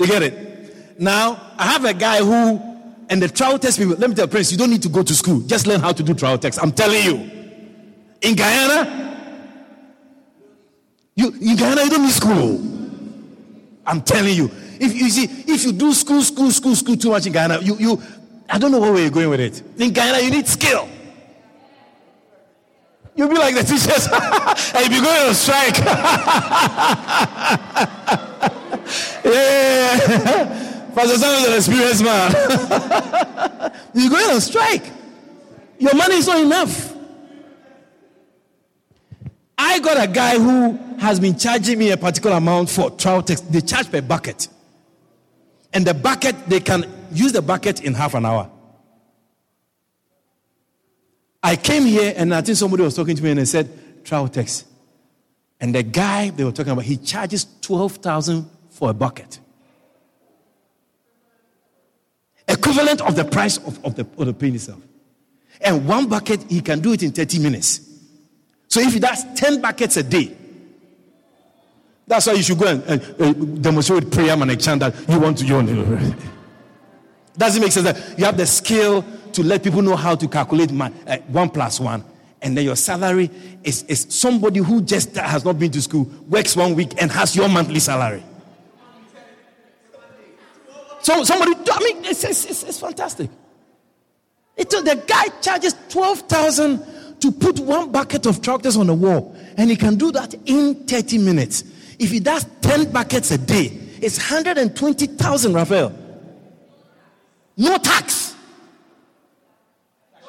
get it? Now, I have a guy who And the trial test people, let me tell you, Prince, you don't need to go to school. Just learn how to do trial tests. I'm telling you. In Guyana, you don't need school. I'm telling you. If you see, if you do school too much in Guyana, you I don't know where you're going with it. In Guyana, you need skill. You'll be like the teachers. I'll be going on strike. Yeah. Pastor Sam is an experienced man. You're going on strike. Your money is not enough. I got a guy who has been charging me a particular amount for trial tests. They charge per bucket. And the bucket, they can use the bucket in half an hour. I came here and I think somebody was talking to me and they said, trial tests. And the guy they were talking about, he charges 12,000 for a bucket. Equivalent of the price of the pain itself. And one bucket, he can do it in 30 minutes. So if he does 10 buckets a day, that's why you should go and demonstrate prayer and a chant that you want to join. Doesn't make sense that you have the skill to let people know how to calculate 1 plus 1, and then your salary is somebody who just has not been to school, works 1 week and has your monthly salary. So somebody, I mean, it's fantastic. The guy charges 12,000 to put one bucket of tractors on the wall, and he can do that in 30 minutes. If he does 10 buckets a day, it's 120,000, Raphael. No tax.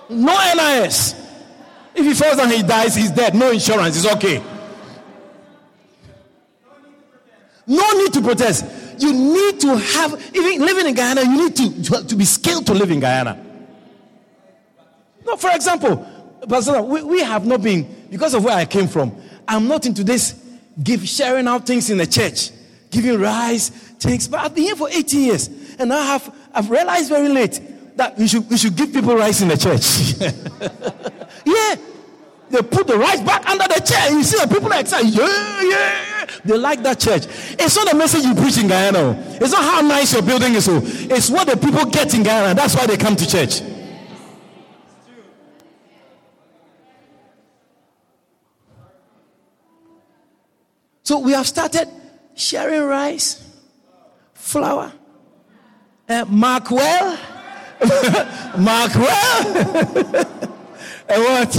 No NIS. If he falls down and he dies, he's dead. No insurance. It's okay. No need to protest. You need to have, even living in Guyana, you need to be skilled to live in Guyana. No, for example, we have not been, because of where I came from, I'm not into this sharing out things in the church, giving rice, things. But I've been here for 18 years, and I have... I've realized very late that we should give people rice in the church. Yeah. They put the rice back under the chair. You see the people are excited. Yeah. They like that church. It's not the message you preach in Guyana. It's not how nice your building is. It's what the people get in Guyana. That's why they come to church. So we have started sharing rice, flour, mark well. Mark well. And what?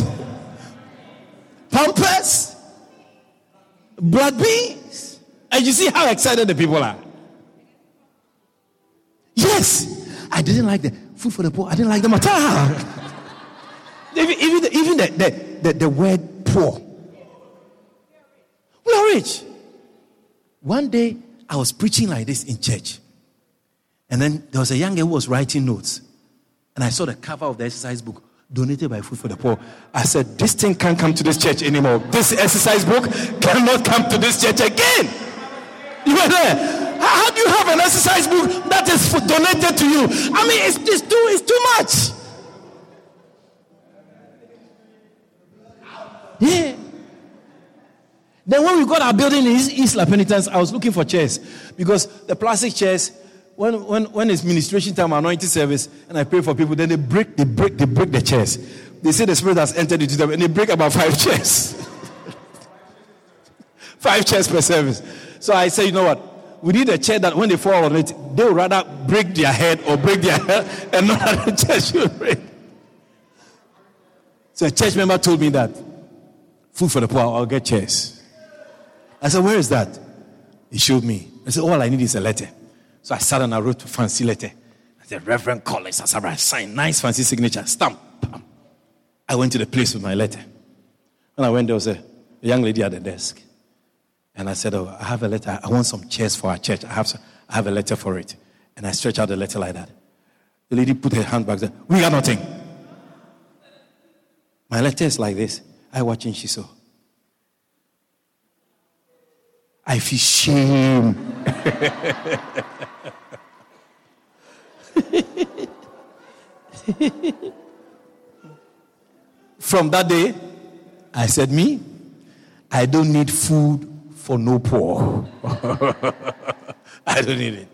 Pampers. Blood beans. And you see how excited the people are. Yes. I didn't like the food for the poor. I didn't like them at all. Even the word poor. We are rich. One day, I was preaching like this in church. And then there was a young girl who was writing notes. And I saw the cover of the exercise book, donated by Food for the Poor. I said, this thing can't come to this church anymore. This exercise book cannot come to this church again. You were there. How do you have an exercise book that is donated to you? I mean, it's too much. Yeah. Then when we got our building in Isla Penitence, I was looking for chairs. Because the plastic chairs... When it's ministration time, anointing service, and I pray for people, then they break the chairs. They say the Spirit has entered into them, and they break about 5 chairs. 5 chairs per service. So I say, you know what? We need a chair that when they fall on it, they would rather break their head or break their head, and not that the chair should break. So a church member told me that, food for the poor, I'll get chairs. I said, where is that? He showed me. I said, all I need is a letter. So I sat and I wrote a fancy letter. I said, Reverend Collins, I signed, nice fancy signature, stamp. I went to the place with my letter. When I went, there was a young lady at the desk. And I said, oh, I have a letter. I want some chairs for our church. I have a letter for it. And I stretched out the letter like that. The lady put her hand back there. We got nothing. My letter is like this. I watching, she saw. I feel shame. From that day, I said, me, I don't need food for no poor. I don't need it.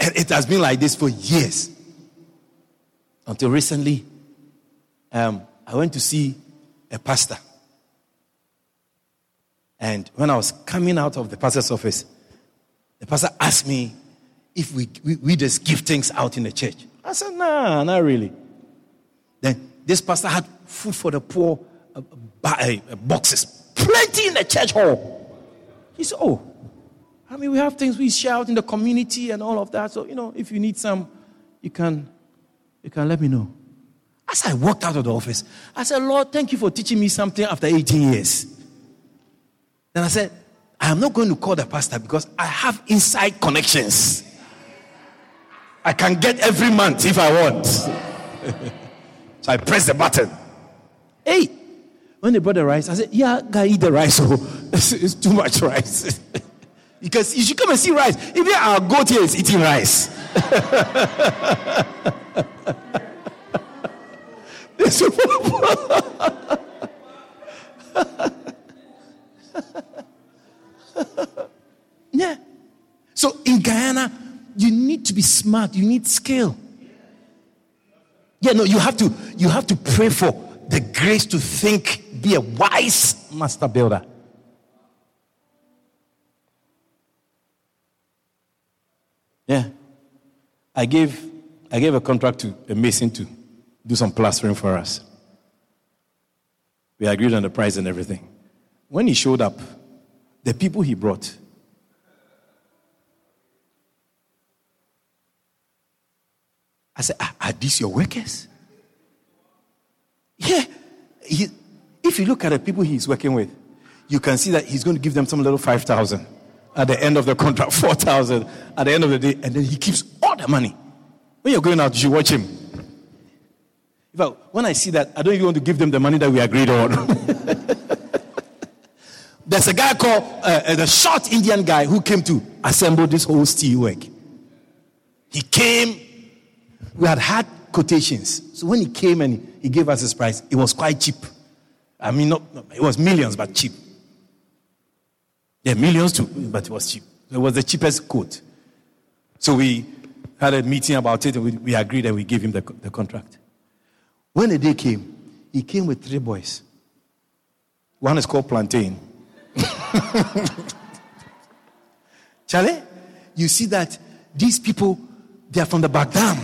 And it has been like this for years. Until recently, I went to see a pastor. And when I was coming out of the pastor's office, the pastor asked me if we just give things out in the church. I said, nah, not really. Then this pastor had food for the poor, boxes, plenty in the church hall. He said, oh, I mean, we have things we share out in the community and all of that. So, you know, if you need some, you can let me know. As I walked out of the office, I said, Lord, thank you for teaching me something after 18 years. Then I said, I am not going to call the pastor because I have inside connections. I can get every month if I want. So I pressed the button. Hey, when they brought the rice, I said, yeah, gotta eat the rice. So it's too much rice. Because you should come and see rice. Even our goat here is eating rice. Yeah. So in Guyana, you need to be smart. You need skill. Yeah, no, you have to pray for the grace to think, be a wise master builder. Yeah. I gave a contract to a mason to do some plastering for us. We agreed on the price and everything. When he showed up, the people he brought, I said, are these your workers? Yeah. If you look at the people he's working with, you can see that he's going to give them some little 5,000. At the end of the contract, 4,000. At the end of the day, and then he keeps all the money. When you're going out, you should watch him. In fact, when I see that, I don't even want to give them the money that we agreed on. There's a guy called, the short Indian guy who came to assemble this whole steel work. He came. We had quotations. So when he came and he gave us his price, it was quite cheap. I mean, it was millions, but cheap. Yeah, millions too, but it was cheap. It was the cheapest quote. So we had a meeting about it, and we agreed, and we gave him the contract. When the day came, he came with three boys. One is called Plantain. Charlie, you see that these people, they are from the back dam.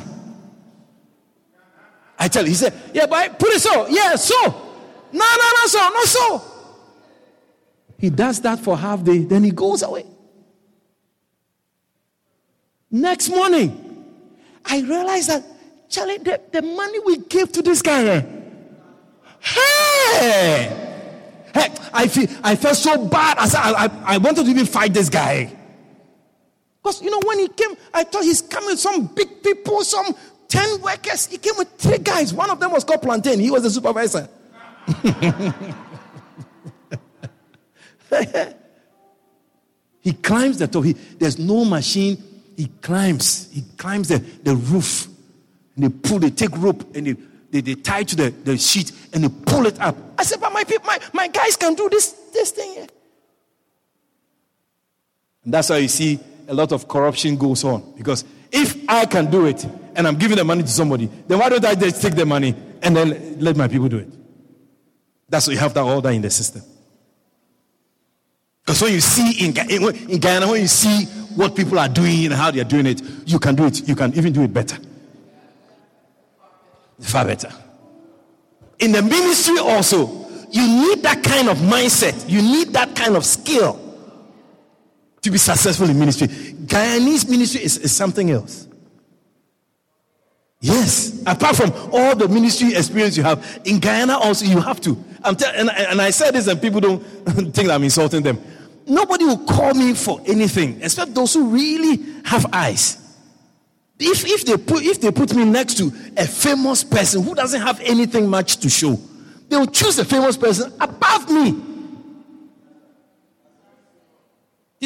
I tell you, he said, yeah, but put it so. Yeah, so. No, so. No, so. He does that for half day, then he goes away. Next morning, I realized that, Charlie, the money we gave to this guy, hey, I felt so bad. I wanted to even fight this guy. Because, you know, when he came, I thought he's coming with some big people, some 10 workers. He came with three guys. One of them was called Plantain. He was the supervisor. He climbs the top. There's no machine. He climbs the roof. And they take rope and they tie to the sheet and they pull it up. I said, but my guys can do this thing here. And that's how you see a lot of corruption goes on. Because if I can do it and I'm giving the money to somebody, then why don't I just take the money and then let my people do it? That's why you have that order in the system. Because when you see in Guyana, when you see what people are doing and how they are doing it, you can do it. You can even do it better. Far better. In the ministry also, you need that kind of mindset. You need that kind of skill to be successful in ministry. Guyanese ministry is something else. Yes. Apart from all the ministry experience you have, in Guyana also you have to. And I said this and people don't think I'm insulting them. Nobody will call me for anything except those who really have eyes. If they put me next to a famous person who doesn't have anything much to show, they will choose a famous person above me.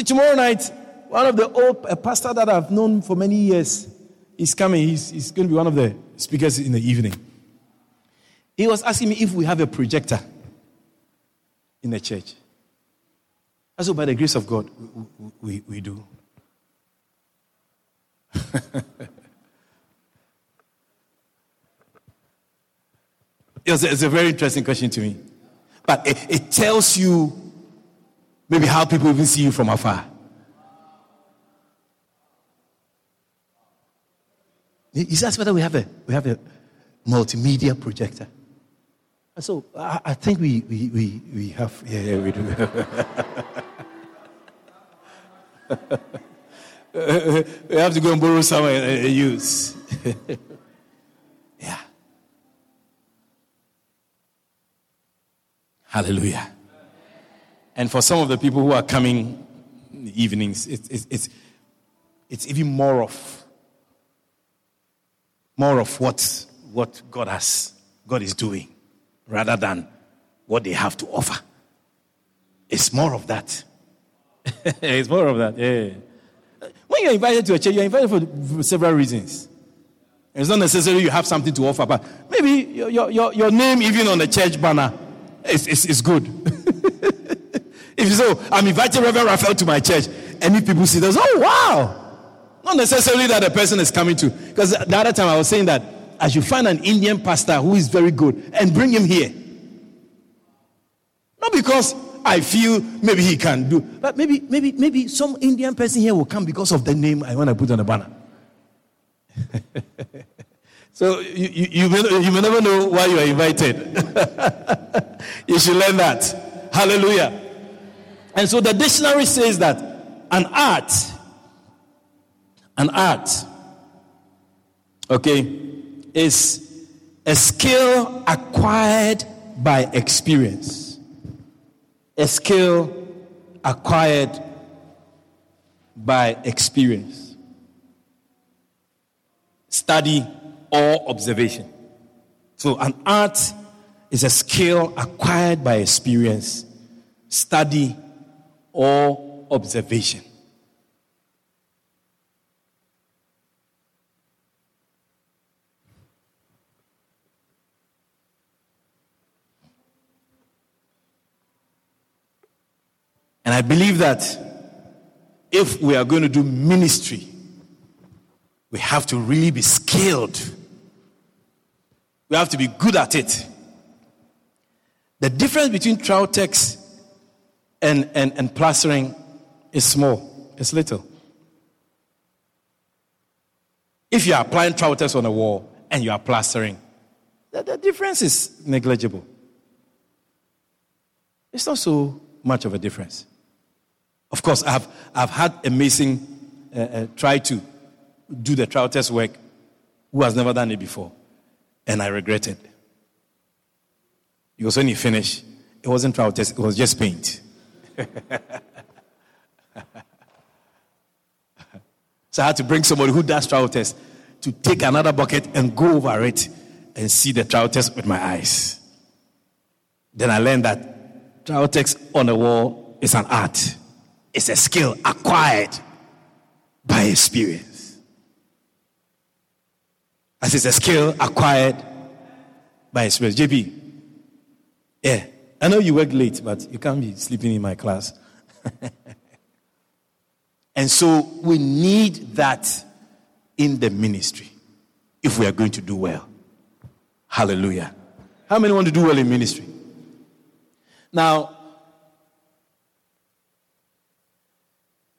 Tomorrow night, one of the a pastor that I've known for many years is coming. He's going to be one of the speakers in the evening. He was asking me if we have a projector in the church. And so by the grace of God, we do. It's a very interesting question to me. But it tells you maybe how people even see you from afar. He asked whether we have a multimedia projector. And so I think we have. Yeah, we do. We have to go and borrow some and use. Yeah. Hallelujah. And for some of the people who are coming in the evenings, it's even more of what God is doing, rather than what they have to offer. It's more of that. It's more of that. Yeah. When you're invited to a church, you're invited for several reasons. It's not necessarily you have something to offer, but maybe your name even on the church banner is good. If you say, I'm inviting Reverend Raphael to my church, and if people see this, oh, wow! Not necessarily that the person is coming to. Because the other time I was saying that I should find an Indian pastor who is very good and bring him here. Not because I feel maybe he can do, but maybe some Indian person here will come because of the name I want to put on the banner. So you may never know why you are invited. You should learn that. Hallelujah. And so the dictionary says that an art, okay, is a skill acquired by experience. A skill acquired by experience, study, or observation. So an art is a skill acquired by experience, study, or observation. And I believe that if we are going to do ministry, we have to really be skilled. We have to be good at it. The difference between trial text and plastering is small. It's little. If you are applying trial text on a wall and you are plastering, the difference is negligible. It's not so much of a difference. Of course, I've had amazing try to do the trial test work who has never done it before, and I regret it. Because when you finish, it wasn't trial test, it was just paint. So I had to bring somebody who does trial test to take another bucket and go over it and see the trial test with my eyes. Then I learned that trial test on a wall is an art. It's a skill acquired by experience. As it's a skill acquired by experience. JP, yeah, I know you work late, but you can't be sleeping in my class. And so we need that in the ministry if we are going to do well. Hallelujah. How many want to do well in ministry? Now,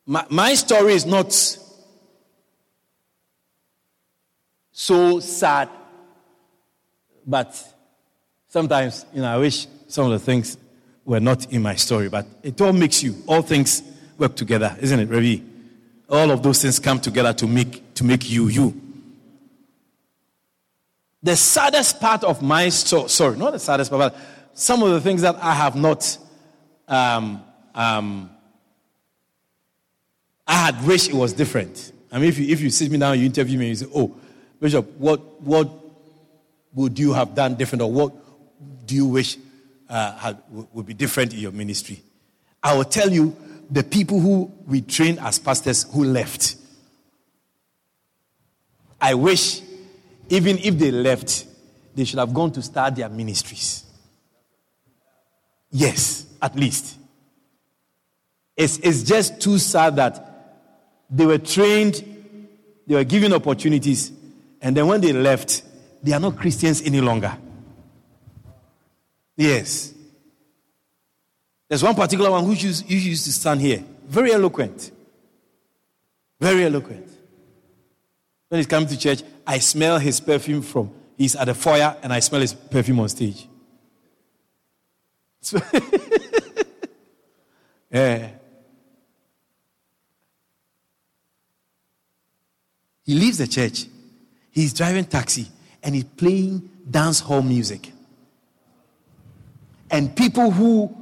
my story is not so sad, but sometimes, I wish some of the things were not in my story, but it all makes you. All things work together, isn't it, Ravi? All of those things come together to make you. The saddest part of my story, sorry, not the saddest part, but some of the things that I had wished it was different. I mean, if you sit me down, you interview me, you say, oh, Bishop, what would you have done different, or what do you wish would be different in your ministry? I will tell you the people who we trained as pastors who left. I wish, even if they left, they should have gone to start their ministries. Yes, at least. It's just too sad that they were trained, they were given opportunities, and then when they left, they are not Christians any longer. Yes. There's one particular one who used to stand here. Very eloquent. Very eloquent. When he's coming to church, I smell his perfume from... He's at the foyer and I smell his perfume on stage. So yeah. He leaves the church. He's driving taxi and he's playing dance hall music. And people who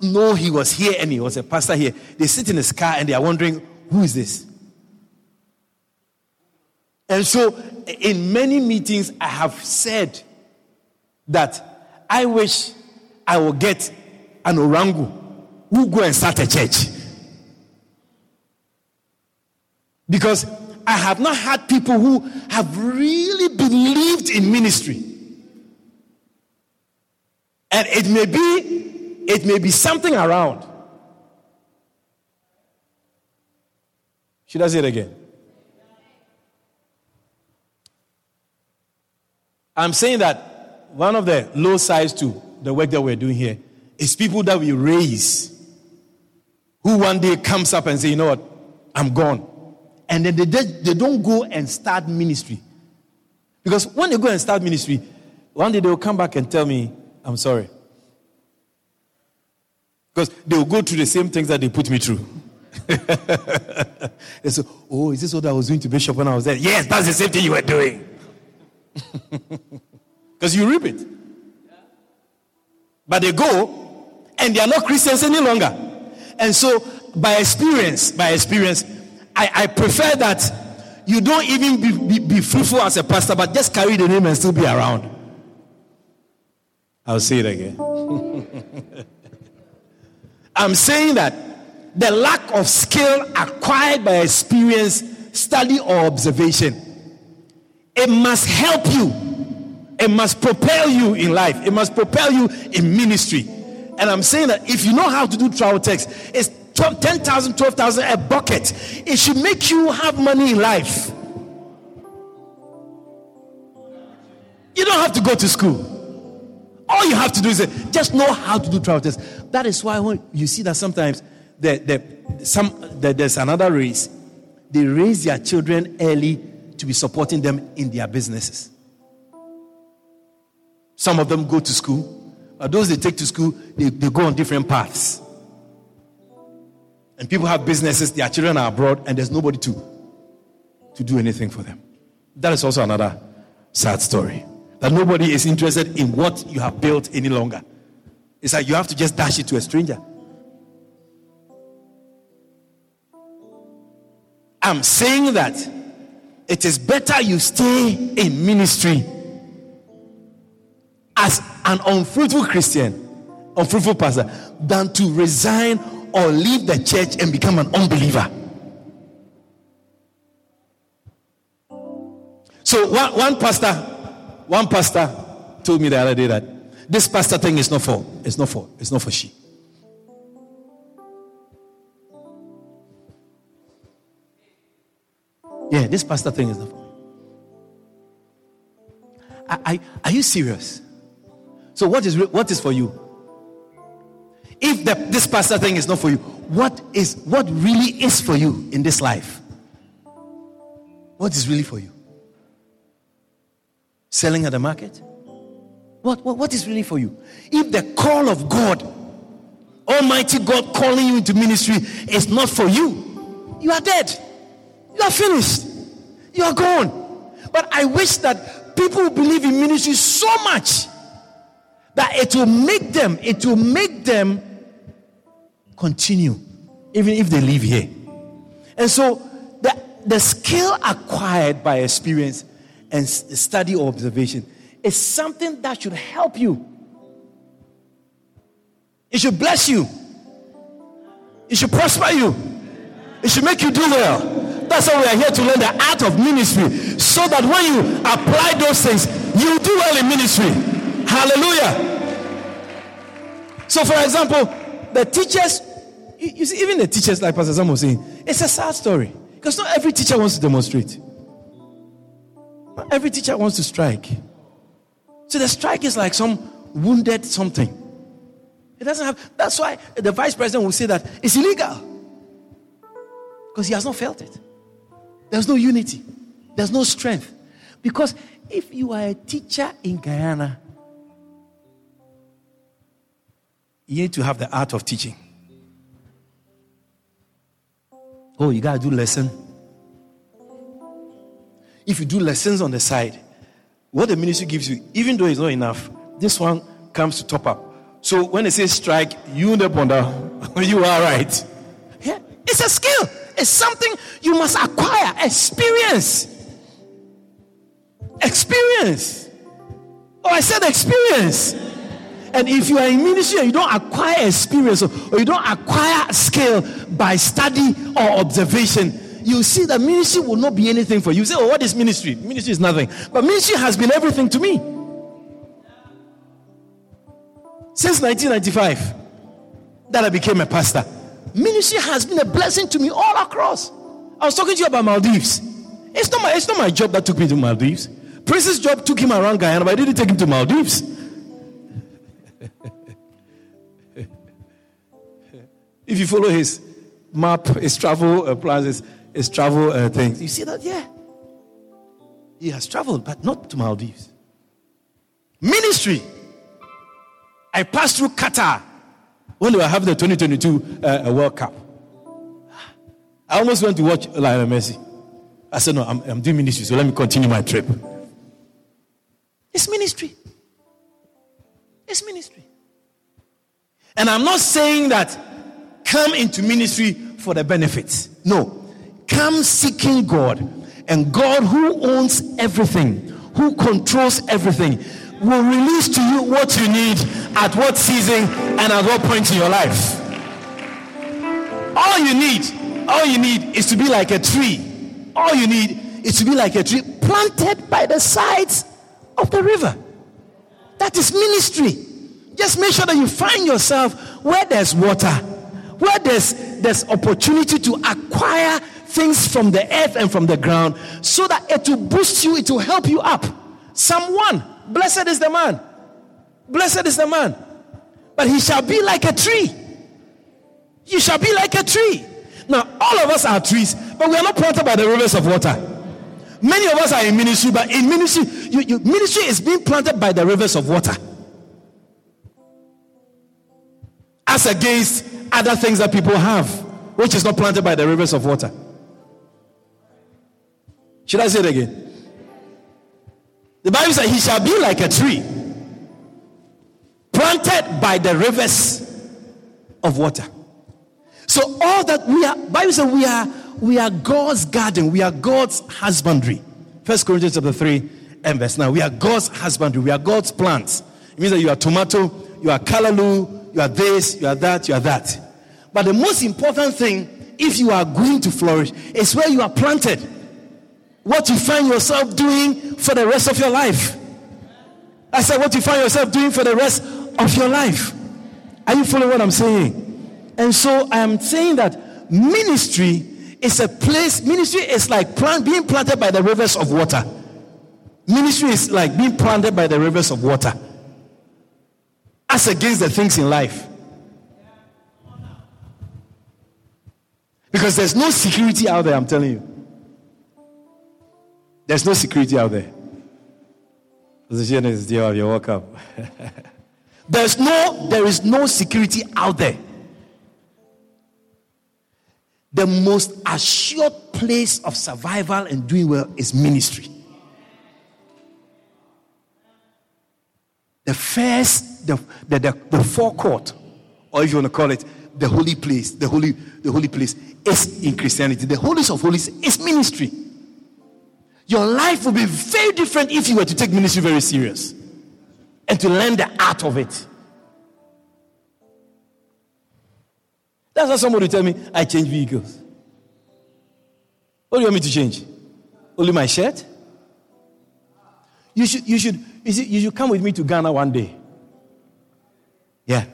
know he was here and he was a pastor here, they sit in his car and they are wondering, who is this? And so in many meetings, I have said that I wish I will get an orangu who go and start a church. Because I have not had people who have really believed in ministry. And it may be something around. Should I say it again? I'm saying that one of the low sides to the work that we're doing here is people that we raise who one day comes up and say, you know what, I'm gone. And then they don't go and start ministry. Because when they go and start ministry, one day they'll come back and tell me, I'm sorry. Because they'll go through the same things that they put me through. They say, oh, is this what I was doing to Bishop when I was there? Yes, that's the same thing you were doing. Because you reap it. But they go and they are not Christians any longer. And so by experience, I prefer that you don't even be fruitful as a pastor, but just carry the name and still be around. I'll say it again. I'm saying that the lack of skill acquired by experience, study, or observation, it must help you. It must propel you in life. It must propel you in ministry. And I'm saying that if you know how to do trial text, it's 10,000, 12,000 a bucket. It should make you have money in life. You don't have to go to school. All you have to do is just know how to do trial text. That is why when you see that sometimes there's another race. They raise their children early to be supporting them in their businesses. Some of them go to school, but those they take to school, they go on different paths. And people have businesses, their children are abroad, and there's nobody to do anything for them. That is also another sad story. That nobody is interested in what you have built any longer. It's like you have to just dash it to a stranger. I'm saying that it is better you stay in ministry as an unfruitful Christian, unfruitful pastor, than to resign or leave the church and become an unbeliever. So one pastor told me the other day that this pastor thing is not for, it's not for she. Yeah, this pastor thing is not for me. Are you serious? So what is for you? If this pastor thing is not for you, what really is for you in this life? What is really for you? Selling at the market? What is really for you? If the call of God, Almighty God calling you into ministry is not for you, you are dead. You are finished. You are gone. But I wish that people believe in ministry so much that it will make them continue, even if they leave here. And so the skill acquired by experience and study or observation is something that should help you. It should bless you. It should prosper you. It should make you do well. That's why we are here to learn the art of ministry, so that when you apply those things, you do well in ministry. Hallelujah. So, for example, the teachers, you see, even the teachers, like Pastor Sam was saying, it's a sad story because not every teacher wants to demonstrate. Not every teacher wants to strike. So the strike is like some wounded something. It doesn't have. That's why the vice president will say that it's illegal. Because he has not felt it. There's no unity. There's no strength. Because if you are a teacher in Guyana, you need to have the art of teaching. Oh, you got to do lesson. If you do lessons on the side, what the ministry gives you, even though it's not enough, this one comes to top up. So when they say strike, you end up on that. You are right. Yeah. It's a skill. It's something you must acquire. Experience. Oh, I said experience. And if you are in ministry and you don't acquire experience or you don't acquire skill by study or observation, you see that ministry will not be anything for you. You say, oh, what is ministry? Ministry is nothing. But ministry has been everything to me. Since 1995, that I became a pastor. Ministry has been a blessing to me all across. I was talking to you about Maldives. It's not my job that took me to Maldives. Prince's job took him around Guyana, but I didn't take him to Maldives. If you follow his map, his travel plans, his travel things, you see that, yeah. He has traveled, but not to Maldives. Ministry. I passed through Qatar when they were having the 2022 World Cup. I almost went to watch Lionel Messi. I said, no, I'm doing ministry, so let me continue my trip. It's ministry. And I'm not saying that come into ministry for the benefits. No. Come seeking God. And God, who owns everything, who controls everything, will release to you what you need at what season and at what point in your life. All you need is to be like a tree. All you need is to be like a tree planted by the sides of the river. That is ministry. Just make sure that you find yourself where there's water, where there's opportunity to acquire things from the earth and from the ground, so that it will boost you, it will help you up. Someone, blessed is the man, but he shall be like a tree. You shall be like a tree. Now, all of us are trees, but we are not planted by the rivers of water. Many of us are in ministry, but in ministry, ministry is being planted by the rivers of water, as against other things that people have, which is not planted by the rivers of water. Should I say it again? The Bible says he shall be like a tree planted by the rivers of water. So all that we are, Bible says we are God's garden, we are God's husbandry. 1 Corinthians chapter 3 and verse 9. We are God's husbandry, we are God's plants. It means that you are tomato, you are callaloo, you are this, you are that, you are that. But the most important thing, if you are going to flourish, is where you are planted. What you find yourself doing for the rest of your life. I said, what you find yourself doing for the rest of your life. Are you following what I'm saying? And so I am saying that ministry is a place, ministry is like being planted by the rivers of water. Ministry is like being planted by the rivers of water. As against the things in life. Because there's no security out there, I'm telling you. There's no security out there. There is no security out there. The most assured place of survival and doing well is ministry. The first, the forecourt, or if you want to call it the holy place, the holy place is in Christianity. The holiest of holies is ministry. Your life will be very different if you were to take ministry very serious and to learn the art of it. That's why somebody tell me, I change vehicles. What do you want me to change? Only my shirt? You should come with me to Ghana one day. Yeah.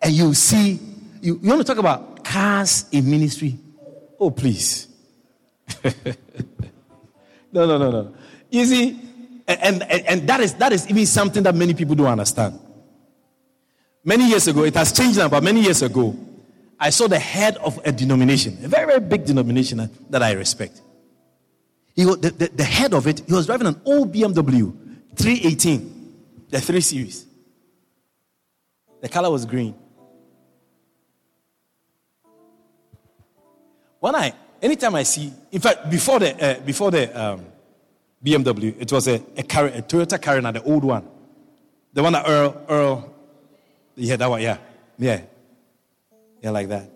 And you see, you want to talk about cars in ministry? Oh, please. No. You see, and that is even something that many people don't understand. Many years ago, it has changed now, but many years ago, I saw the head of a denomination, a very, very big denomination that I respect. The head of it, he was driving an old BMW 318, the 3 Series. The color was green. Anytime I see, in fact, before the BMW, it was a Toyota Carina, the old one. The one that Earl, yeah, that one, yeah, like that.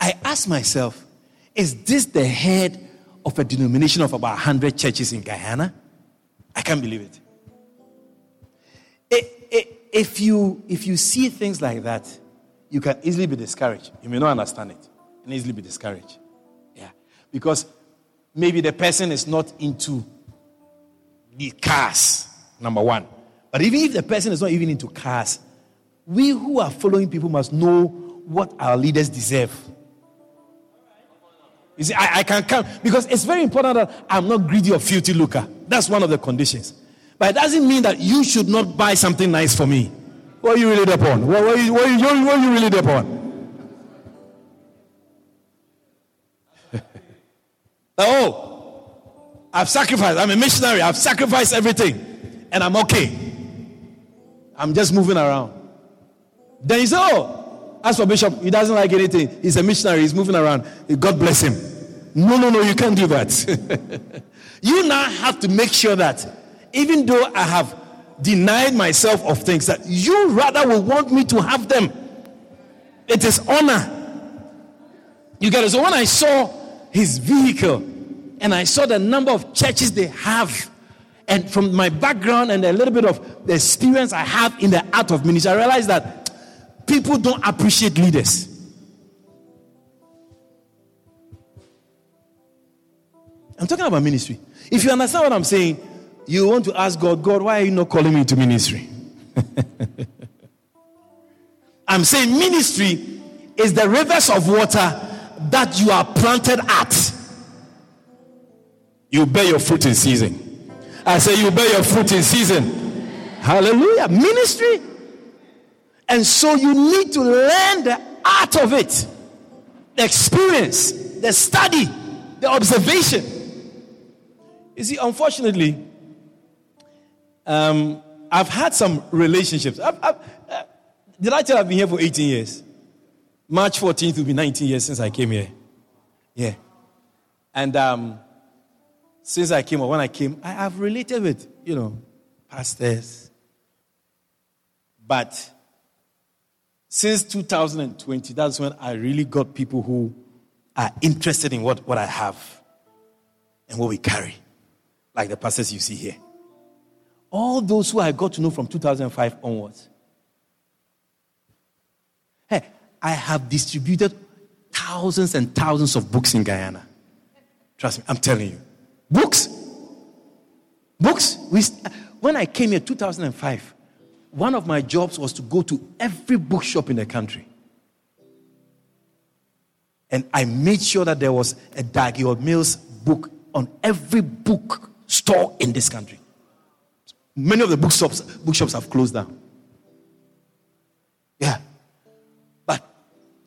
I asked myself, is this the head of a denomination of about 100 churches in Guyana? I can't believe it. If you see things like that, you can easily be discouraged. You may not understand it, and easily be discouraged. Because maybe the person is not into the cars, number one. But even if the person is not even into cars, we who are following people must know what our leaders deserve. You see, I can come. Because it's very important that I'm not greedy or filthy lucre. That's one of the conditions. But it doesn't mean that you should not buy something nice for me. What are you really upon? What are you really upon? Oh, I've sacrificed. I'm a missionary. I've sacrificed everything. And I'm okay. I'm just moving around. Then he said, oh, as for Bishop, he doesn't like anything. He's a missionary. He's moving around. God bless him. No, you can't do that. You now have to make sure that even though I have denied myself of things, that you rather will want me to have them. It is honor. You get it? So when I saw his vehicle, and I saw the number of churches they have, and from my background and a little bit of the experience I have in the art of ministry, I realized that people don't appreciate leaders. I'm talking about ministry. If you understand what I'm saying, you want to ask God, why are you not calling me to ministry? I'm saying ministry is the rivers of water that you are planted at. You bear your fruit in season. I say you bear your fruit in season. Hallelujah. Ministry. And so you need to learn the art of it. The experience. The study. The observation. You see, unfortunately, I've had some relationships. Did I tell you I've been here for 18 years? March 14th will be 19 years since I came here. Yeah. And since I came, or when I came, I have related with, pastors. But since 2020, that's when I really got people who are interested in what I have and what we carry, like the pastors you see here. All those who I got to know from 2005 onwards. Hey, I have distributed thousands and thousands of books in Guyana. Trust me, I'm telling you. Books. When I came here in 2005, one of my jobs was to go to every bookshop in the country. And I made sure that there was a Dag Heward-Mills book on every bookstore in this country. Many of the bookshops have closed down. Yeah.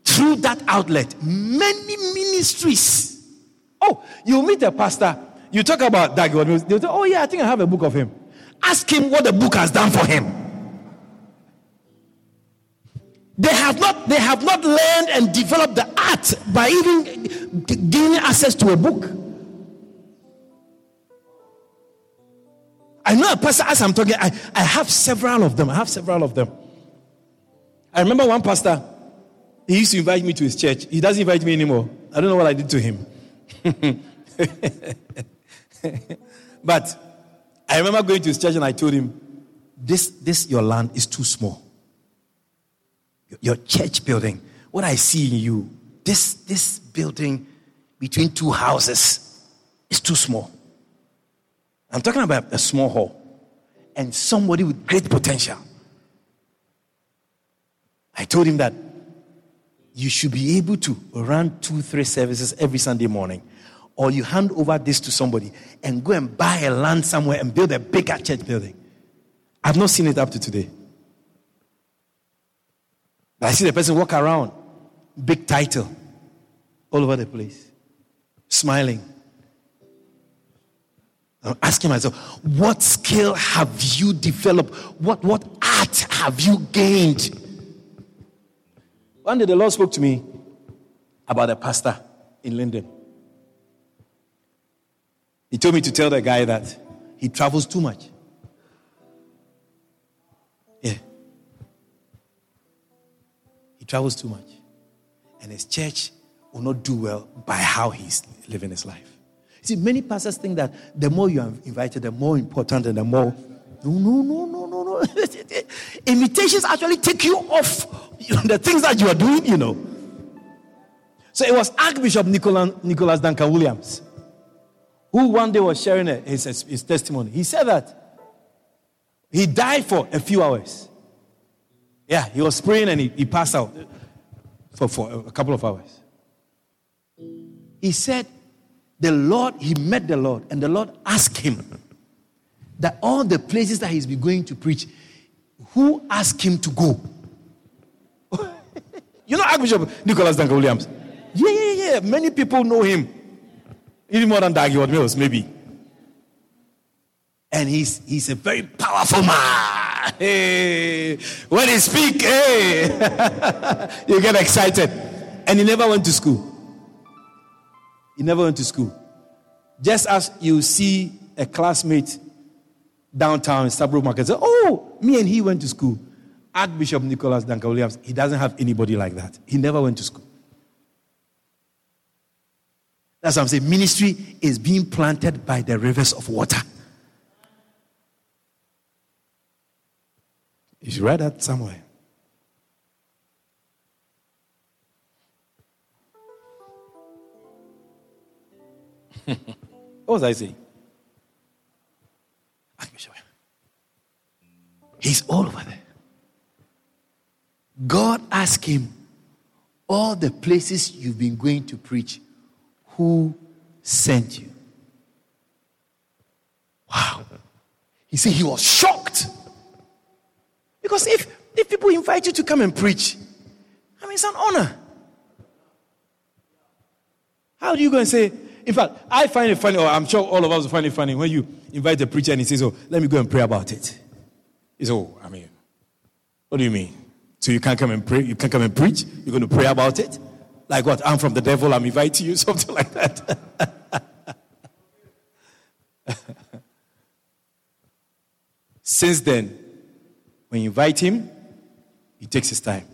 Through that outlet, many ministries. Oh, you meet a pastor, you talk about Dag Heward-Mills, they'll say, oh yeah, I think I have a book of him. Ask him what the book has done for him. They have not learned and developed the art by even gaining access to a book. I know a pastor, as I'm talking, I have several of them. I remember one pastor. He used to invite me to his church. He doesn't invite me anymore. I don't know what I did to him. But I remember going to his church and I told him, this your land is too small. Your church building, what I see in you, this building between two houses is too small. I'm talking about a small hall and somebody with great potential. I told him that you should be able to run 2-3 services every Sunday morning or you hand over this to somebody and go and buy a land somewhere and build a bigger church building. I've not seen it up to today. But I see the person walk around, big title, all over the place, smiling. I'm asking myself, what skill have you developed? What art have you gained? One day the Lord spoke to me about a pastor in London. He told me to tell the guy that he travels too much. Yeah. He travels too much. And his church will not do well by how he's living his life. See, many pastors think that the more you are invited, the more important and the more... No. Invitations actually take you off the things that you are doing, you know. So it was Archbishop Nicholas Duncan Williams who one day was sharing his testimony. He said that he died for a few hours. Yeah, he was praying and he passed out for a couple of hours. He said, he met the Lord, and the Lord asked him that all the places that he's been going to preach, who asked him to go? You know Archbishop Nicholas Duncan Williams? Yeah. Many people know him. Even more than Dag Heward-Mills, maybe. And he's a very powerful man. Hey. When he speaks, hey. You get excited. And he never went to school. He never went to school. Just as you see a classmate downtown in Starbrook Market say, oh, me and he went to school. Archbishop Nicholas Duncan Williams, he doesn't have anybody like that. He never went to school. That's what I'm saying. Ministry is being planted by the rivers of water. You should write that somewhere. What was I saying? He's all over there. God asked him, all the places you've been going to preach, who sent you? Wow. He said he was shocked. Because if people invite you to come and preach, I mean, it's an honor. How do you go and say... In fact, I find it funny, or I'm sure all of us find it funny, when you invite a preacher and he says, oh, let me go and pray about it. He says, oh, I mean, what do you mean? So you can't come and pray? You can't come and preach? You're going to pray about it? Like what? I'm from the devil, I'm inviting you, something like that. Since then, when you invite him, he takes his time.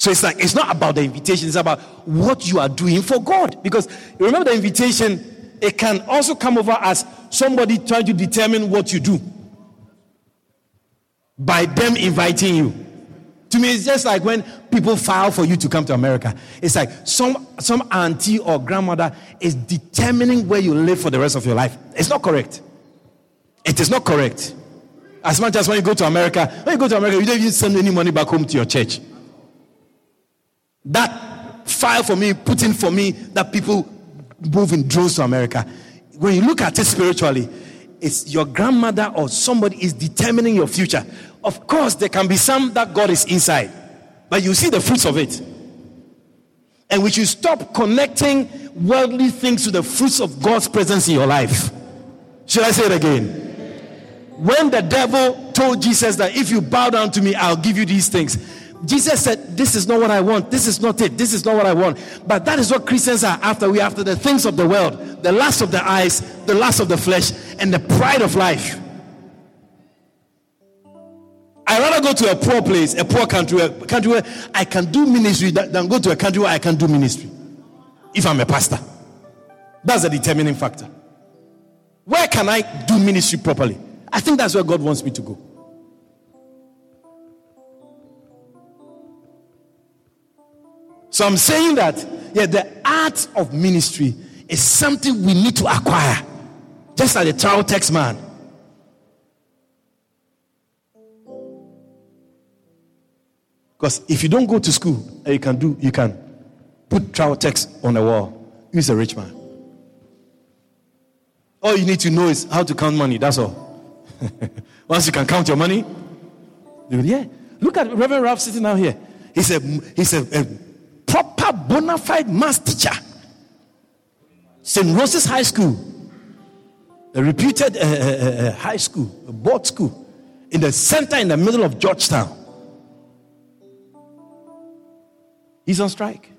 So it's like, it's not about the invitation, it's about what you are doing for God. Because remember the invitation, it can also come over as somebody trying to determine what you do by them inviting you. To me, it's just like when people file for you to come to America. It's like some auntie or grandmother is determining where you live for the rest of your life. It's not correct. It is not correct. As much as when you go to America, you don't even send any money back home to your church. That file for me, put in for me, that people move in droves to America. When you look at it spiritually, it's your grandmother or somebody is determining your future. Of course, there can be some that God is inside, but you see the fruits of it. And we should stop connecting worldly things to the fruits of God's presence in your life. Should I say it again? When the devil told Jesus that if you bow down to me, I'll give you these things, Jesus said, this is not what I want. This is not it. This is not what I want. But that is what Christians are after. We are after the things of the world, the lust of the eyes, the lust of the flesh, and the pride of life. I'd rather go to a poor place, a poor country, a country where I can do ministry than go to a country where I can do ministry. If I'm a pastor. That's a determining factor. Where can I do ministry properly? I think that's where God wants me to go. So I'm saying that, the art of ministry is something we need to acquire. Just like the child tax man. Because if you don't go to school, you can. Put travel text on the wall. He's a rich man. All you need to know is how to count money. That's all. Once you can count your money, yeah. Look at Reverend Ralph sitting down here. He's a proper bona fide math teacher. St. Rose's High School, a reputed high school, a board school, in the center, in the middle of Georgetown. He's on strike.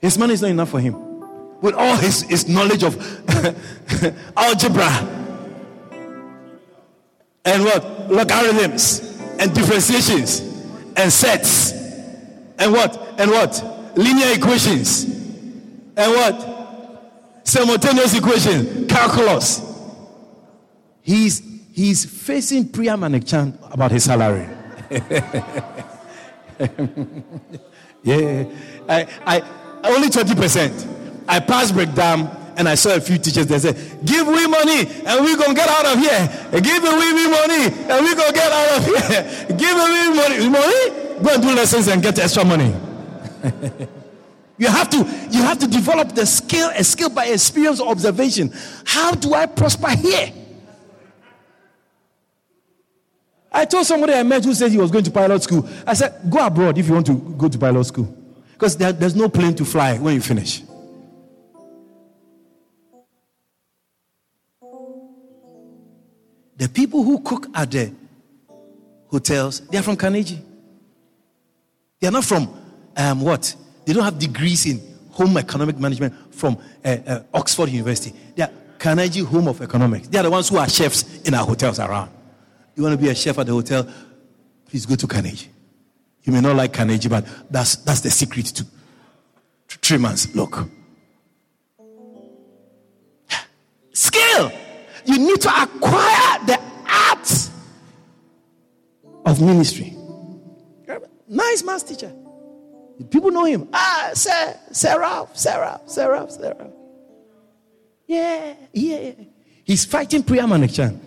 His money is not enough for him. With all his knowledge of algebra and what? Logarithms and differentiations and sets and what? And what? Linear equations and what? Simultaneous equation, calculus. He's facing Priya Manekchan about his salary. Yeah. I only 20%. I passed breakdown and I saw a few teachers that said, give we money and we're going to get out of here. Give we money and we're going to get out of here. Give we money. Go and do lessons and get extra money. You have to develop the skill, a skill by experience or observation. How do I prosper here? I told somebody I met who said he was going to pilot school. I said, go abroad if you want to go to pilot school. Because there's no plane to fly when you finish. The people who cook at the hotels, they are from Carnegie. They are not from, what? They don't have degrees in home economic management from Oxford University. They are Carnegie Home of Economics. They are the ones who are chefs in our hotels around. You want to be a chef at the hotel, please go to Carnegie. You may not like Carnegie, but that's the secret to 3 months. Look. Skill. You need to acquire the art of ministry. Nice math teacher. People know him. Ah, Sir Ralph. Yeah. He's fighting Priya Manekchan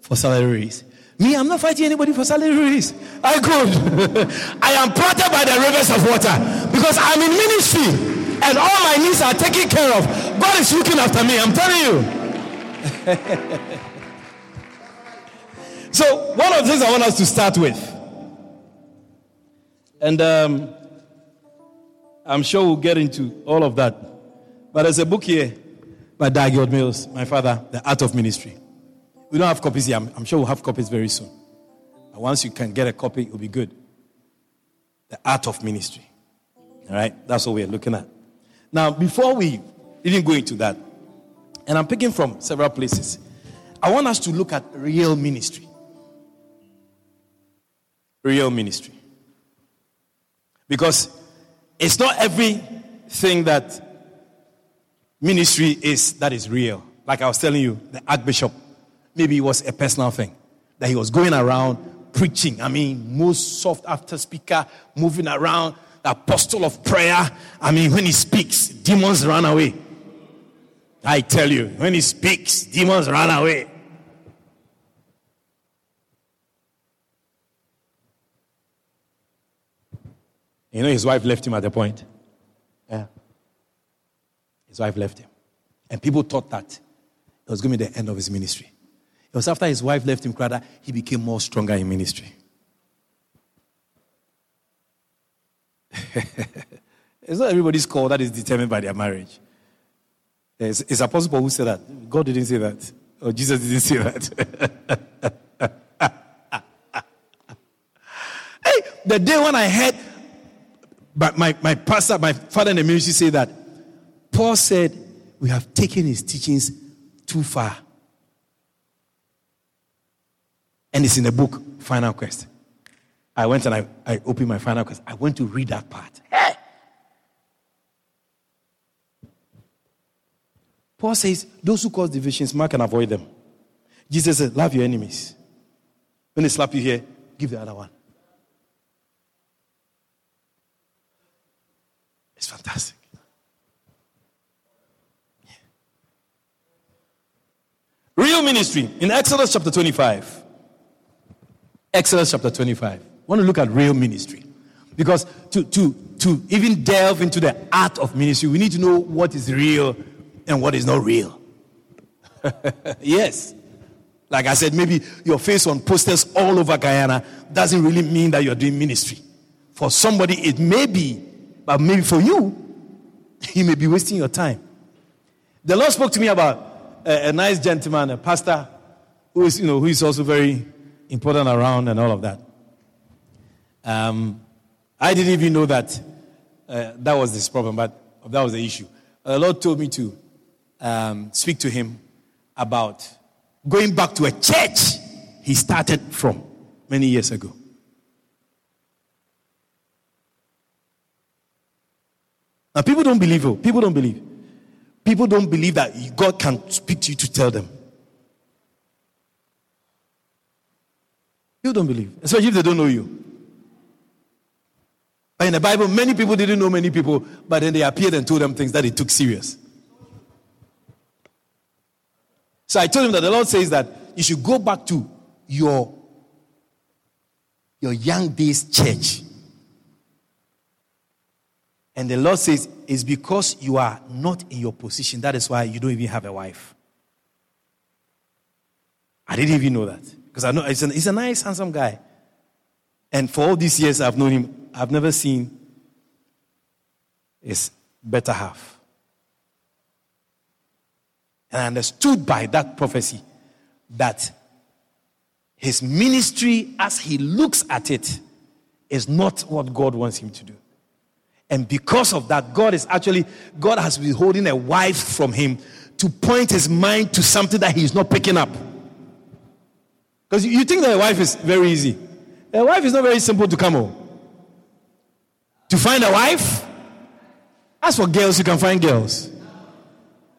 for salary raise. Me, I'm not fighting anybody for salary raise. I could. I am planted by the rivers of water because I'm in ministry and all my needs are taken care of. God is looking after me, I'm telling you. So, one of the things I want us to start with, and I'm sure we'll get into all of that, but there's a book here by Dag Heward-Mills, my father, The Art of Ministry. We don't have copies here. I'm sure we'll have copies very soon. But once you can get a copy, it'll be good. The Art of Ministry. All right? That's what we're looking at. Now, before we even go into that, and I'm picking from several places, I want us to look at real ministry. Real ministry. Because it's not everything that ministry is that is real. Like I was telling you, the Archbishop, maybe it was a personal thing that he was going around preaching. I mean, most soft after speaker, moving around, the apostle of prayer. I mean, when he speaks, demons run away. I tell you, when he speaks, demons run away. You know, his wife left him at the point. Yeah. His wife left him. And people thought that it was going to be the end of his ministry. It was after his wife left him, Qatar, he became more stronger in ministry. It's not everybody's call that is determined by their marriage. It's Apostle Paul who said that. God didn't say that. Or Jesus didn't say that. Hey, the day when I heard my pastor, my father in the ministry say that, Paul said, we have taken his teachings too far. And it's in the book, Final Quest. I went and I opened my Final Quest. I went to read that part. Hey! Paul says, those who cause divisions, man can avoid them. Jesus said, love your enemies. When they slap you here, give the other one. It's fantastic. Yeah. Real ministry in Exodus chapter 25. Exodus chapter 25. I want to look at real ministry. Because to even delve into the art of ministry, we need to know what is real and what is not real. Yes. Like I said, maybe your face on posters all over Guyana doesn't really mean that you're doing ministry. For somebody, it may be, but maybe for you, you may be wasting your time. The Lord spoke to me about a nice gentleman, a pastor, who is also very important around and all of that. I didn't even know that that was this problem, but that was the issue. The Lord told me to speak to him about going back to a church he started from many years ago. Now, people don't believe you. People don't believe. People don't believe that God can speak to you to tell them. People don't believe, especially if they don't know you. But in the Bible, many people didn't know many people, but then they appeared and told them things that they took serious. So I told him that the Lord says that you should go back to your young days church. And the Lord says, it's because you are not in your position. That is why you don't even have a wife. I didn't even know that. Because I know he's a nice, handsome guy. And for all these years I've known him, I've never seen his better half. And I understood by that prophecy that his ministry, as he looks at it, is not what God wants him to do. And because of that, God has been holding a wife from him to point his mind to something that he's not picking up. Because you think that a wife is very easy. A wife is not very simple to come home. To find a wife, as for girls, you can find girls.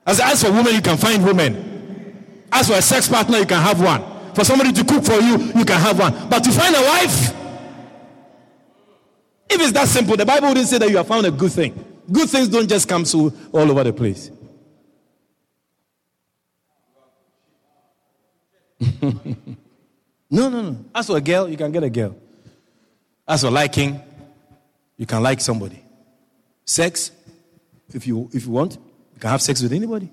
As for women, you can find women. As for a sex partner, you can have one. For somebody to cook for you, you can have one. But to find a wife, if it's that simple, the Bible wouldn't say that you have found a good thing. Good things don't just come so all over the place. No. As for a girl, you can get a girl. As for liking, you can like somebody. Sex, if you want, you can have sex with anybody.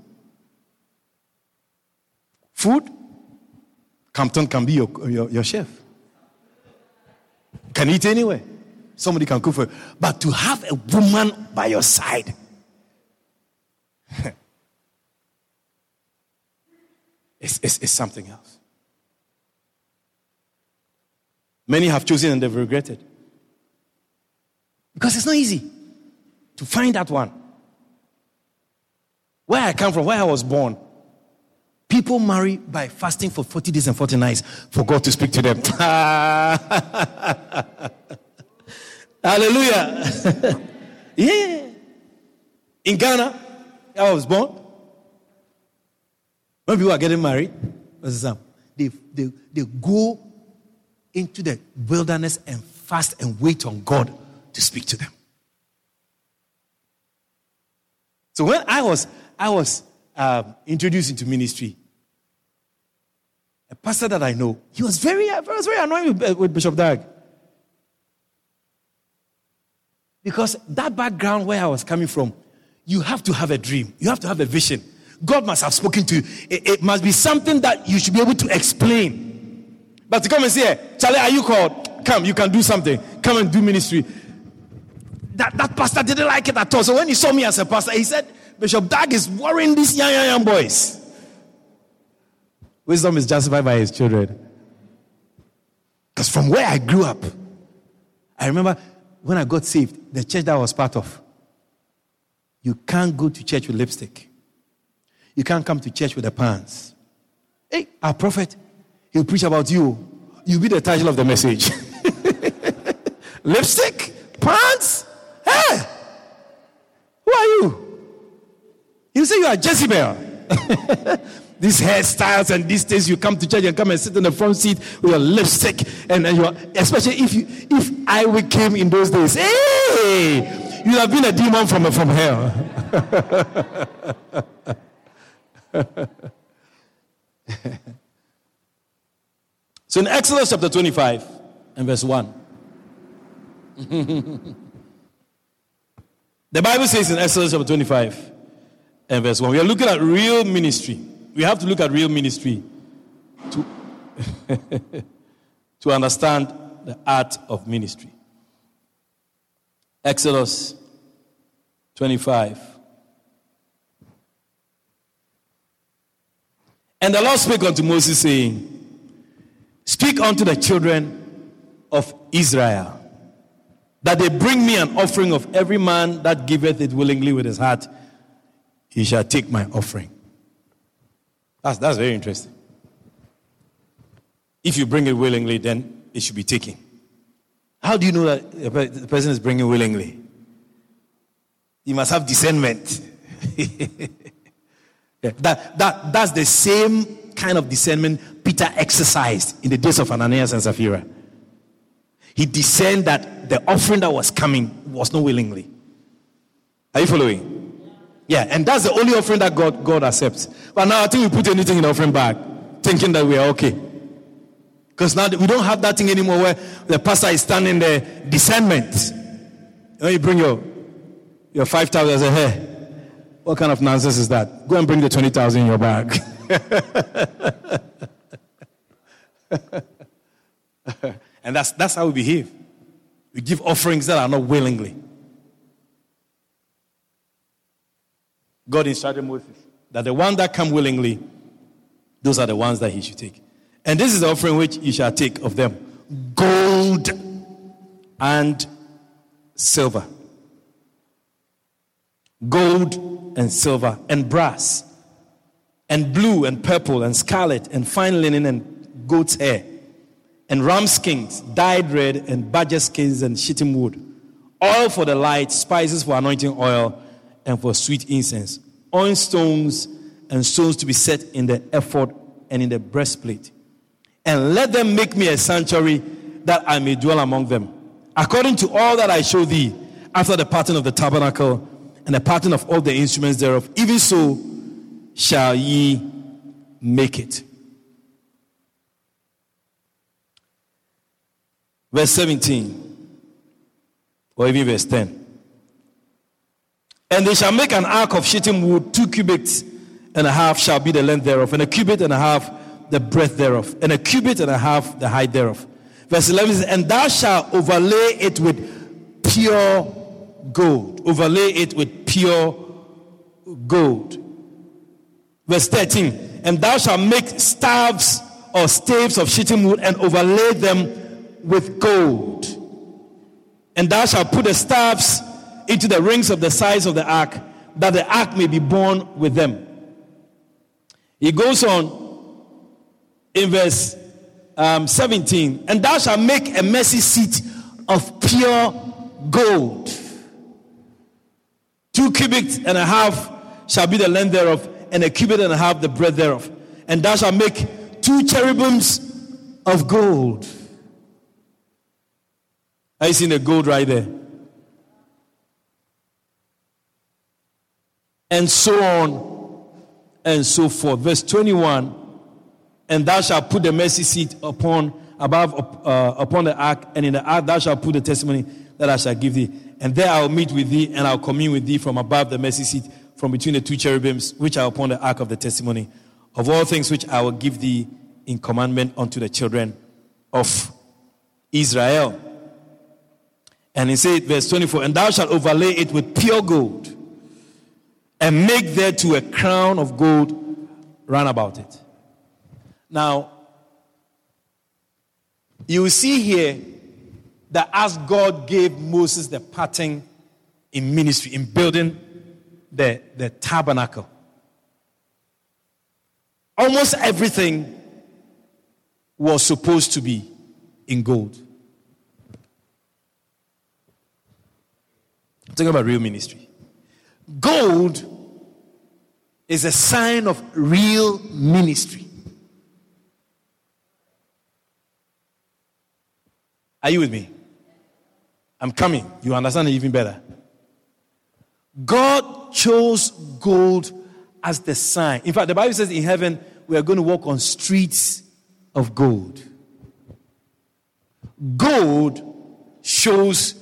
Food, Campton can be your chef. You can eat anywhere. Somebody can cook for you. But to have a woman by your side. it's something else. Many have chosen and they've regretted. Because it's not easy to find that one. Where I come from, where I was born, people marry by fasting for 40 days and 40 nights for God to speak to them. Hallelujah. Yeah. In Ghana, I was born. When people are getting married, they go into the wilderness and fast and wait on God to speak to them. So when I was introduced into ministry, a pastor that I know, he was very annoyed with Bishop Dag. Because that background where I was coming from, you have to have a dream. You have to have a vision. God must have spoken to you. It must be something that you should be able to explain. But to come and say, Charlie, are you called? Come, you can do something. Come and do ministry. That pastor didn't like it at all. So when he saw me as a pastor, he said, Bishop Dag is worrying these young boys. Wisdom is justified by his children. Because from where I grew up, I remember when I got saved, the church that I was part of, you can't go to church with lipstick. You can't come to church with the pants. Hey, our prophet, he'll preach about you. You'll be the title of the message. Lipstick? Pants? Hey! Who are you? You say you are Jezebel. These hairstyles and these days, you come to church and come and sit in the front seat with your lipstick, and you are, especially if I came in those days, hey, you'd have been a demon from hell. So in Exodus chapter 25 and verse 1, The Bible says in Exodus chapter 25 and verse 1, we are looking at real ministry. We have to look at real ministry to, to understand the art of ministry. Exodus 25. And the Lord spake unto Moses, saying, Speak unto the children of Israel, that they bring me an offering of every man that giveth it willingly with his heart, he shall take my offering. That's very interesting. If you bring it willingly, then it should be taken. How do you know that the person is bringing willingly? You must have discernment. That's the same kind of discernment Peter exercised in the days of Ananias and Sapphira. He discerned that the offering that was coming was not willingly. Are you following? Yeah, and that's the only offering that God accepts. But now I think we put anything in the offering bag, thinking that we are okay. Because now we don't have that thing anymore where the pastor is standing there, discernment. You bring your 5,000 and say, hey, what kind of nonsense is that? Go and bring the 20,000 in your bag. And that's how we behave. We give offerings that are not willingly. God instructed Moses that the one that come willingly, those are the ones that he should take. And this is the offering which you shall take of them: gold and silver. Gold and silver and brass and blue and purple and scarlet and fine linen and goat's hair and ram skins dyed red and badger skins and shittim wood. Oil for the light, spices for anointing oil, and for sweet incense, on stones and stones to be set in the ephod and in the breastplate. And let them make me a sanctuary that I may dwell among them, according to all that I show thee, after the pattern of the tabernacle and the pattern of all the instruments thereof. Even so shall ye make it. Verse 17, or even verse 10. And they shall make an ark of shittim wood, 2 cubits and a half shall be the length thereof, and 1 cubit and a half the breadth thereof, and 1 cubit and a half the height thereof. Verse 11 says, and thou shalt overlay it with pure gold. Overlay it with pure gold. Verse 13, and thou shalt make staves or staves of shittim wood, and overlay them with gold. And thou shalt put the staves into the rings of the sides of the ark, that the ark may be borne with them. He goes on in verse 17, and thou shalt make a mercy seat of pure gold. 2 cubits and a half shall be the length thereof, and 1 cubit and a half the breadth thereof. And thou shalt make 2 cherubims of gold. Are you seeing the gold right there? And so on and so forth. Verse 21, and thou shalt put the mercy seat upon the ark, and in the ark thou shalt put the testimony that I shall give thee. And there I will meet with thee, and I will commune with thee from above the mercy seat, from between the 2 cherubims, which are upon the ark of the testimony, of all things which I will give thee in commandment unto the children of Israel. And he said, verse 24, and thou shalt overlay it with pure gold, and make thereto a crown of gold round about it. Now, you will see here that as God gave Moses the pattern in ministry, in building the tabernacle, almost everything was supposed to be in gold. I'm talking about real ministry. Gold is a sign of real ministry. Are you with me? I'm coming. You understand it even better. God chose gold as the sign. In fact, the Bible says in heaven, we are going to walk on streets of gold. Gold shows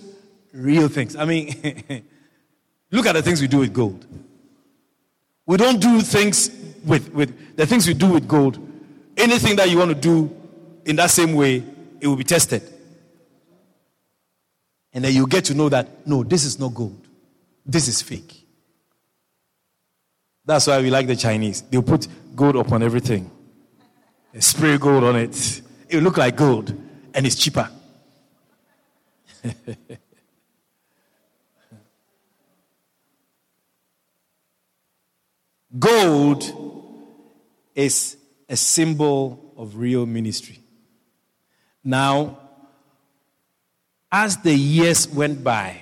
real things. I mean, look at the things we do with gold. We don't do things with the things we do with gold. Anything that you want to do in that same way, it will be tested. And then you get to know that, no, this is not gold. This is fake. That's why we like the Chinese. They'll put gold upon everything. They spray gold on it. It will look like gold, and it's cheaper. Gold is a symbol of real ministry. Now, as the years went by,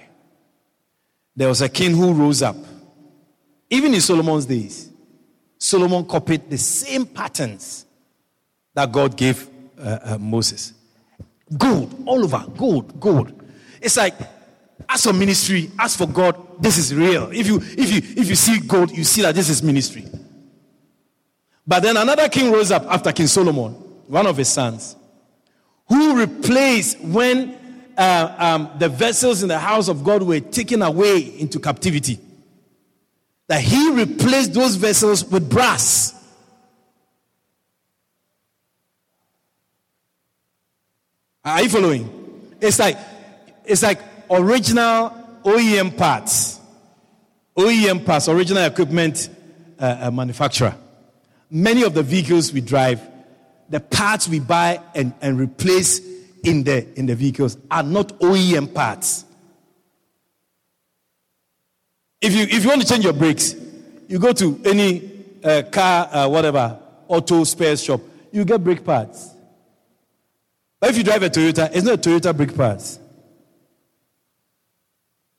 there was a king who rose up. Even in Solomon's days, Solomon copied the same patterns that God gave Moses. Gold, all over, gold. It's like, as for ministry, as for God, this is real. If you see gold, you see that this is ministry. But then another king rose up after King Solomon, one of his sons, who replaced when the vessels in the house of God were taken away into captivity. That he replaced those vessels with brass. Are you following? It's like original OEM parts. OEM parts, original equipment manufacturer. Many of the vehicles we drive, the parts we buy and replace in the vehicles are not OEM parts. If you want to change your brakes, you go to any car, whatever, auto spare shop, you get brake pads. But if you drive a Toyota, it's not a Toyota brake pads.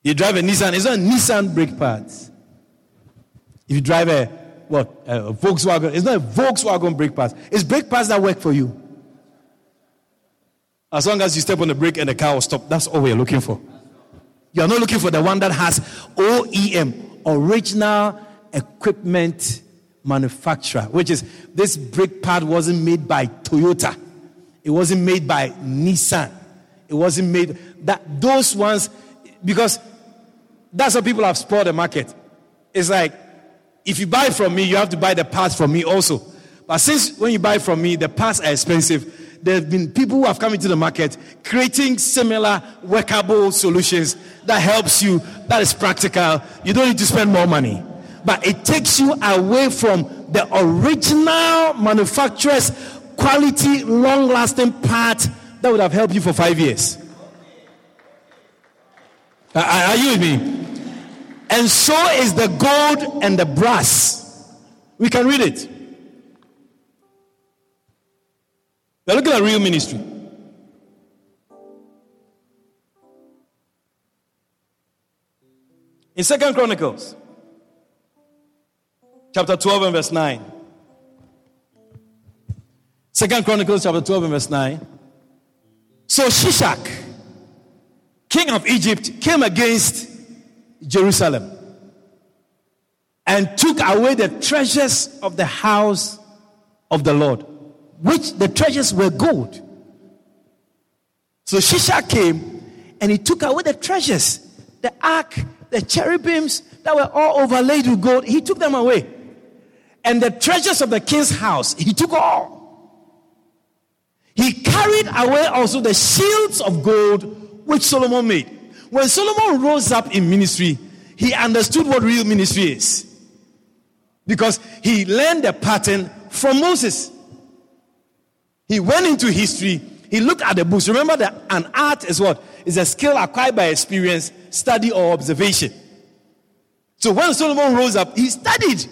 You drive a Nissan, it's not a Nissan brake pads. If you drive a Volkswagen, it's not a Volkswagen brake pads. It's brake pads that work for you. As long as you step on the brake and the car will stop, that's all we're looking for. You are not looking for the one that has OEM, original equipment manufacturer, which is this brake pad wasn't made by Toyota. It wasn't made by Nissan. It wasn't made that those ones, because that's how people have spoiled the market. It's like, if you buy from me, you have to buy the parts from me also. But since when you buy from me, the parts are expensive. There have been people who have come into the market creating similar workable solutions that helps you, that is practical. You don't need to spend more money. But it takes you away from the original manufacturer's quality, long-lasting part that would have helped you for 5 years. Are you with me? And so is the gold and the brass. We can read it. We're looking at real ministry. In 2nd Chronicles, chapter 12 and verse 9. 2nd Chronicles, chapter 12 and verse 9. So Shishak, king of Egypt, came against Jerusalem and took away the treasures of the house of the Lord, which the treasures were gold. So Shishak came and he took away the treasures, the ark, the cherubims that were all overlaid with gold. He took them away. And the treasures of the king's house, he took all. He carried away also the shields of gold which Solomon made. When Solomon rose up in ministry, he understood what real ministry is, because he learned the pattern from Moses. He went into history. He looked at the books. Remember that an art is what? It's a skill acquired by experience, study, or observation. So when Solomon rose up, he studied.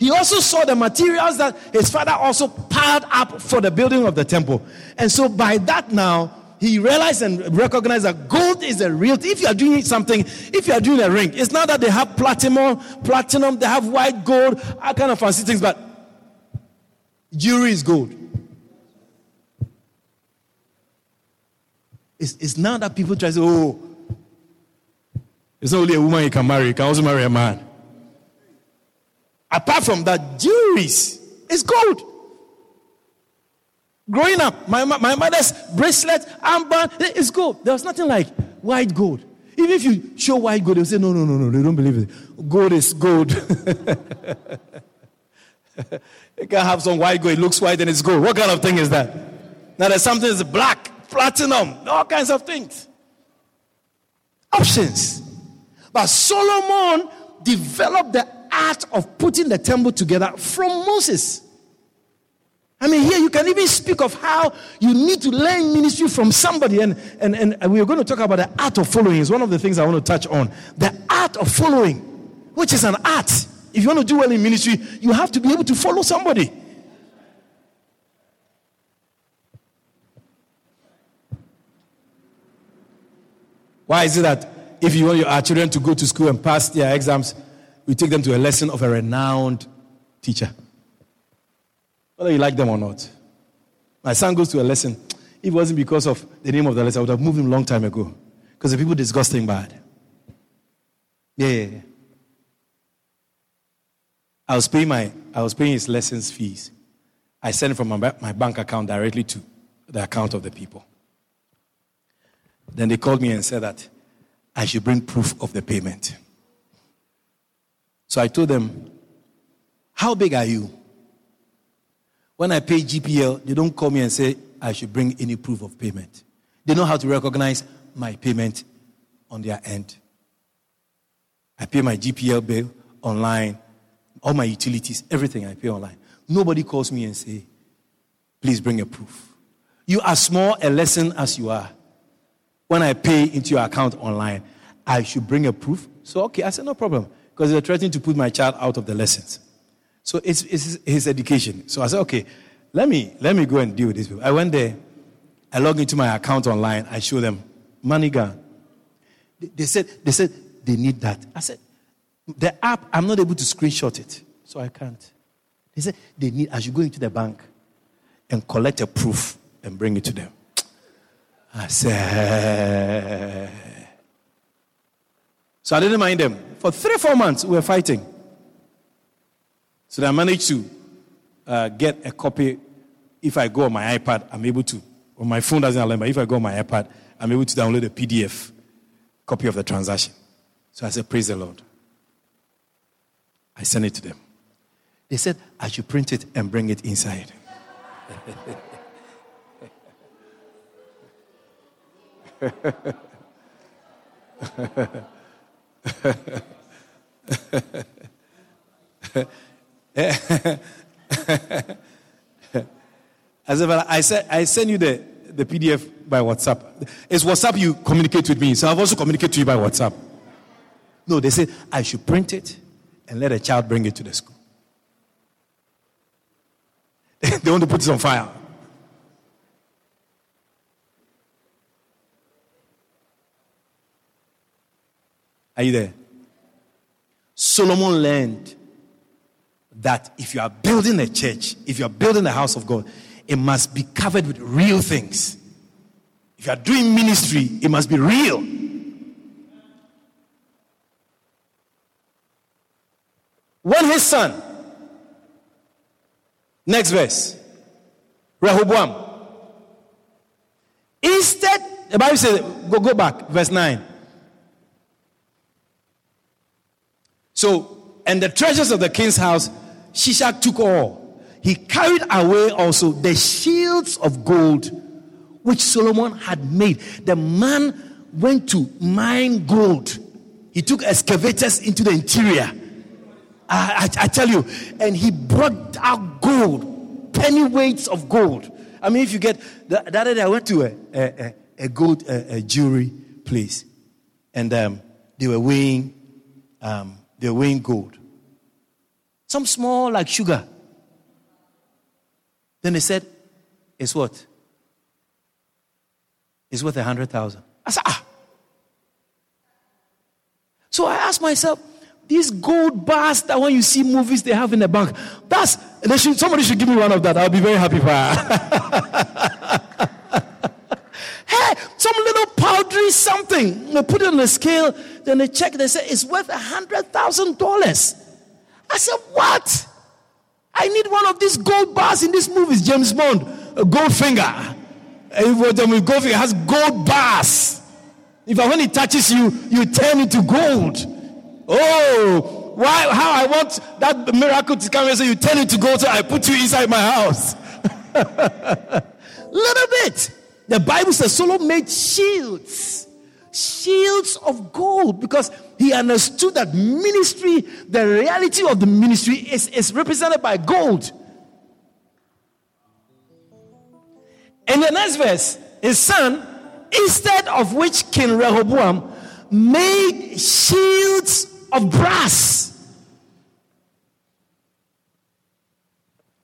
He also saw the materials that his father also piled up for the building of the temple. And so by that now, he realized and recognized that gold is a real thing. If you are doing something, if you are doing a ring, it's not that they have platinum, they have white gold, all kind of fancy things, but jewelry is gold. It's now that people try to say, oh, it's not only a woman you can marry, you can also marry a man. Apart from that, jewelry is gold. Growing up, my mother's bracelet, armband, it's gold. There was nothing like white gold. Even if you show white gold, they'll say, no, they don't believe it. Gold is gold. You can't have some white gold, it looks white and it's gold. What kind of thing is that? Now there's something that's black, platinum, all kinds of things. Options. But Solomon developed the art of putting the temple together from Moses. I mean, here you can even speak of how you need to learn ministry from somebody. And we're going to talk about the art of following. It's one of the things I want to touch on. The art of following, which is an art. If you want to do well in ministry, you have to be able to follow somebody. Why is it that if you want your children to go to school and pass their exams, we take them to a lesson of a renowned teacher? Whether you like them or not. My son goes to a lesson. If it wasn't because of the name of the lesson, I would have moved him a long time ago. Because the people disgust him bad. Yeah. I was paying his lessons fees. I sent it from my bank account directly to the account of the people. Then they called me and said that I should bring proof of the payment. So I told them, how big are you? When I pay GPL, they don't call me and say I should bring any proof of payment. They know how to recognize my payment on their end. I pay my GPL bill online, all my utilities, everything I pay online. Nobody calls me and say, please bring a proof. You are small a lesson as you are. When I pay into your account online, I should bring a proof. So, okay, I said, no problem. Because they're threatening to put my child out of the lessons. So it's his education. So I said, okay, let me go and deal with these people. I went there. I logged into my account online. I show them, money gone. They said they need that. I said, the app, I'm not able to screenshot it. So I can't. They said, I should go into the bank and collect a proof and bring it to them. I said. So I didn't mind them. For 3-4 months, we were fighting. So that I managed to get a copy. If I go on my iPad, I'm able to. Or my phone doesn't allow me. If I go on my iPad, I'm able to download a PDF copy of the transaction. So I said, praise the Lord. I sent it to them. They said, I should print it and bring it inside. I send you the PDF by WhatsApp. It's WhatsApp you communicate with me, so I've also communicated to you by WhatsApp. No, they said I should print it and let a child bring it to the school. They want to put it on fire. Are you there? Solomon learned that if you are building a church, if you are building the house of God, it must be covered with real things. If you are doing ministry, it must be real. When his son, next verse, Rehoboam, instead, the Bible says, go back, verse 9. So, and the treasures of the king's house, Shishak took all. He carried away also the shields of gold which Solomon had made. The man went to mine gold. He took excavators into the interior. I tell you, and he brought out gold, penny weights of gold. I mean, if you get, the other day I went to a gold jewelry place, and they were weighing they're weighing gold. Some small like sugar. Then they said, it's what? It's worth 100,000. I said, ah. So I asked myself, these gold bars that when you see movies they have in the bank, somebody should give me one of that. I'll be very happy for her. Hey, some little powdery something. They put it on the scale. Then they check, they say, it's worth $100,000. I said, what? I need one of these gold bars in these movies, James Bond. a gold finger. With gold finger, it has gold bars. In fact, when it touches you, you turn into gold. Oh, why? How I want that miracle to come and say, you turn into gold, so I put you inside my house. Little bit. The Bible says Solomon made shields of gold, because he understood that ministry, the reality of the ministry is represented by gold. In the next verse, his son, instead of which King Rehoboam made shields of brass.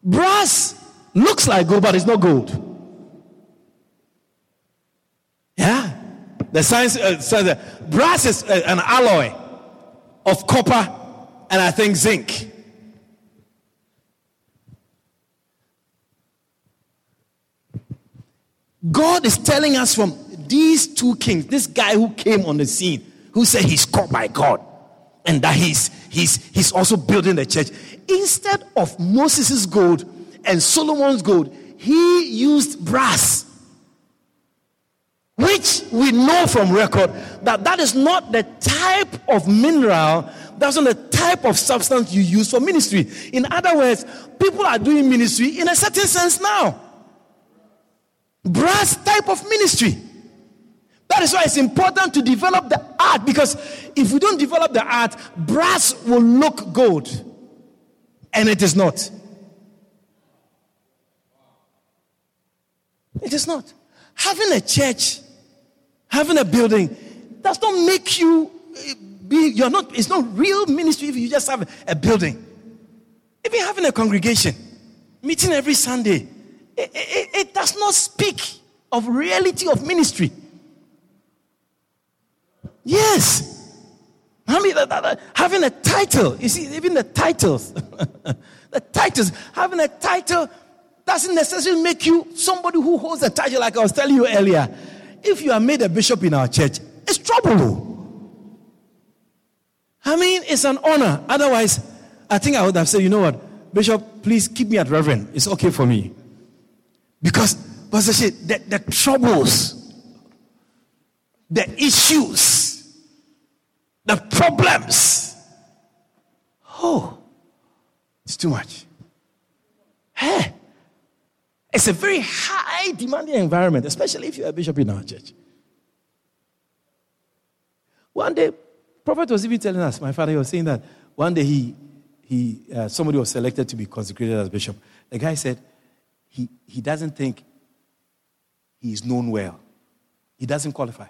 Brass looks like gold, but it's not gold. Yeah, the science says that brass is an alloy of copper and I think zinc. God is telling us from these two kings, this guy who came on the scene, who said he's called by God, and that he's also building the church. Instead of Moses' gold and Solomon's gold, he used brass, which we know from record that is not the type of mineral, that's not the type of substance you use for ministry. In other words, people are doing ministry in a certain sense now. Brass type of ministry. That is why it's important to develop the art, because if we don't develop the art, brass will look gold, and it is not. It is not. Having a church, having a building, does not make you be. You're not. It's not real ministry if you just have a building. Even having a congregation, meeting every Sunday. It does not speak of reality of ministry. Yes. I mean, having a title, you see, even the titles, having a title doesn't necessarily make you somebody who holds a title. Like I was telling you earlier, if you are made a bishop in our church, it's trouble. I mean, it's an honor. Otherwise, I think I would have said, you know what, Bishop, please keep me at Reverend. It's okay for me. Because, Pastor Shea, the troubles, the issues, the problems, oh, it's too much. Hey, it's a very high demanding environment, especially if you're a bishop in our church. One day, Prophet was even telling us, my father, he was saying that one day somebody was selected to be consecrated as bishop. The guy said, He doesn't think he is known well. He doesn't qualify.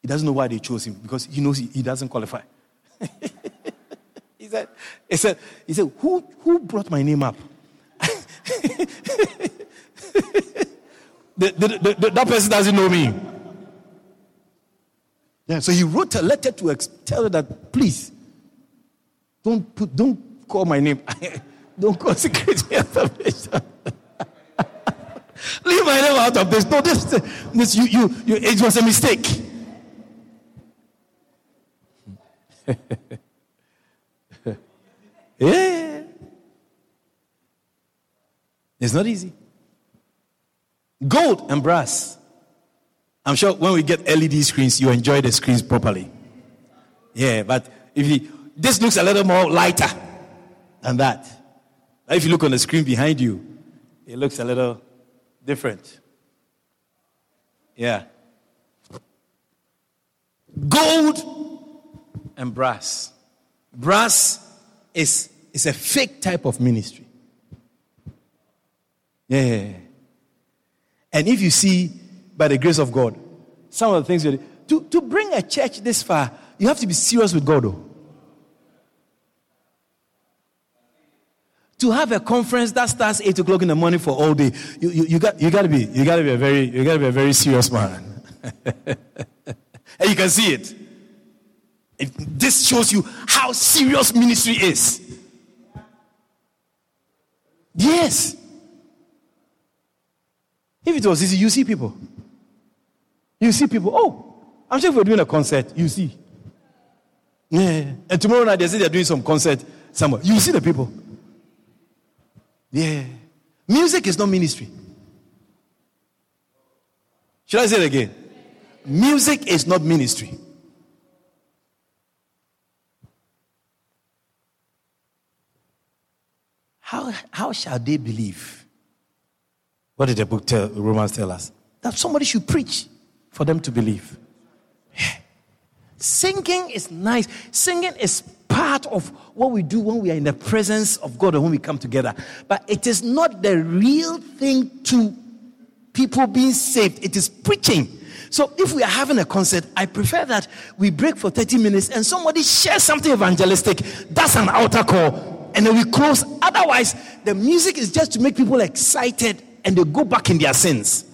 He doesn't know why they chose him, because he knows he doesn't qualify. He said, who brought my name up? That person doesn't know me. Yeah, so he wrote a letter to tell her that, please, don't call my name. Don't consecrate me as a bishop. Leave my name out of this. No, this you it was a mistake. Yeah. It's not easy. Gold and brass. I'm sure when we get LED screens, you enjoy the screens properly. Yeah, but this looks a little more lighter than that. If you look on the screen behind you, it looks a little different. Yeah. Gold and brass. Brass is a fake type of ministry. Yeah. And if you see, by the grace of God, some of the things you do, to bring a church this far, you have to be serious with God, though. To have a conference that starts 8:00 in the morning for all day, you gotta be a very serious man, and you can see it. This shows you how serious ministry is. Yes. If it was easy, you see people. Oh, I'm sure if we're doing a concert, you see. Yeah. And tomorrow night they say they're doing some concert somewhere. You see the people. Yeah. Music is not ministry. Should I say it again? Music is not ministry. How shall they believe? What did the book tell, Romans tell us? That somebody should preach for them to believe. Yeah. Singing is nice. Singing is part of what we do when we are in the presence of God and when we come together. But it is not the real thing to people being saved. It is preaching. So if we are having a concert, I prefer that we break for 30 minutes and somebody shares something evangelistic. That's an altar call. And then we close. Otherwise, the music is just to make people excited and they go back in their sins.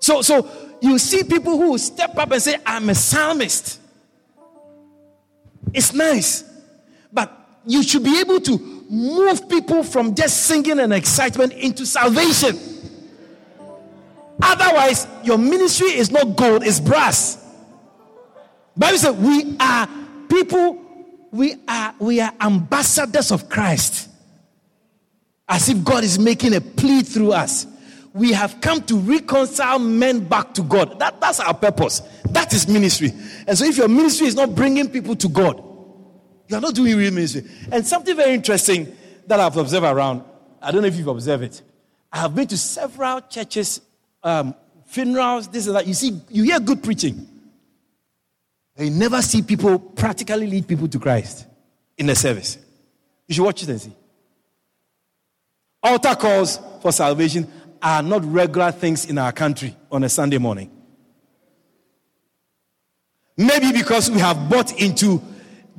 So you see people who step up and say, I'm a psalmist. It's nice. But you should be able to move people from just singing and excitement into salvation. Otherwise, your ministry is not gold, it's brass. Bible says we are people, we are ambassadors of Christ. As if God is making a plea through us. We have come to reconcile men back to God. That's our purpose. That is ministry. And so if your ministry is not bringing people to God, you are not doing real ministry. And something very interesting that I've observed around, I don't know if you've observed it. I have been to several churches, funerals, this and that. You see, you hear good preaching. You never see people practically lead people to Christ in the service. You should watch it and see. Altar calls for salvation are not regular things in our country on a Sunday morning. Maybe because we have bought into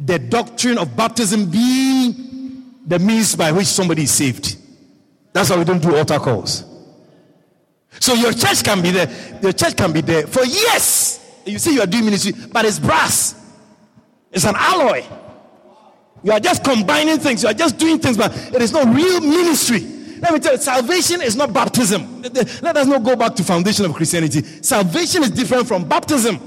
the doctrine of baptism being the means by which somebody is saved. That's why we don't do altar calls. So your church can be there. Your church can be there for years. You say you are doing ministry, but it's brass. It's an alloy. You are just combining things. You are just doing things, but it is not real ministry. Let me tell you, salvation is not baptism. Let us not go back to foundation of Christianity. Salvation is different from baptism.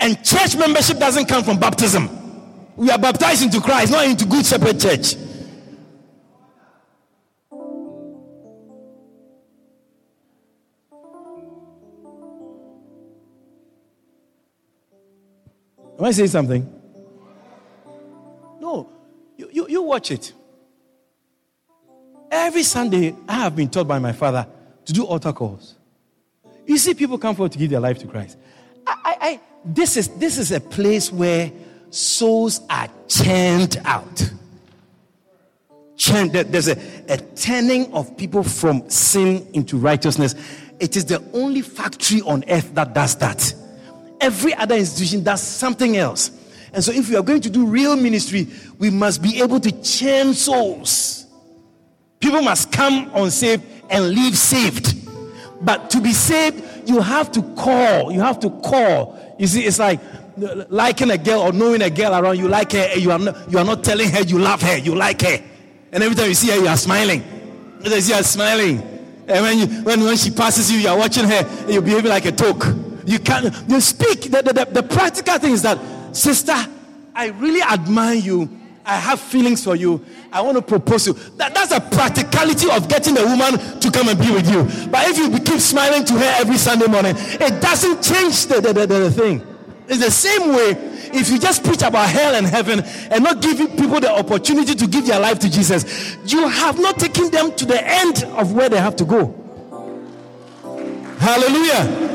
And church membership doesn't come from baptism. We are baptized into Christ, not into Good Shepherd Church. Am I saying something? No, you watch it. Every Sunday, I have been taught by my father to do altar calls. You see, people come forward to give their life to Christ. This is a place where souls are churned out. There's a turning of people from sin into righteousness. It is the only factory on earth that does that. Every other institution does something else. And so if we are going to do real ministry, we must be able to churn souls. People must come unsaved and leave saved. But to be saved, you have to call. You have to call. You see, it's like liking a girl or knowing a girl around. You like her, you are not telling her you love her. You like her. And every time you see her, you are smiling. Every time you see her smiling. And when she passes you, you are watching her, you're behaving like a toke. You can't, you speak. The practical thing is that, sister, I really admire you. I have feelings for you. I want to propose to you. That's a practicality of getting the woman to come and be with you. But if you keep smiling to her every Sunday morning, it doesn't change the thing. It's the same way if you just preach about hell and heaven and not giving people the opportunity to give their life to Jesus, you have not taken them to the end of where they have to go. Hallelujah.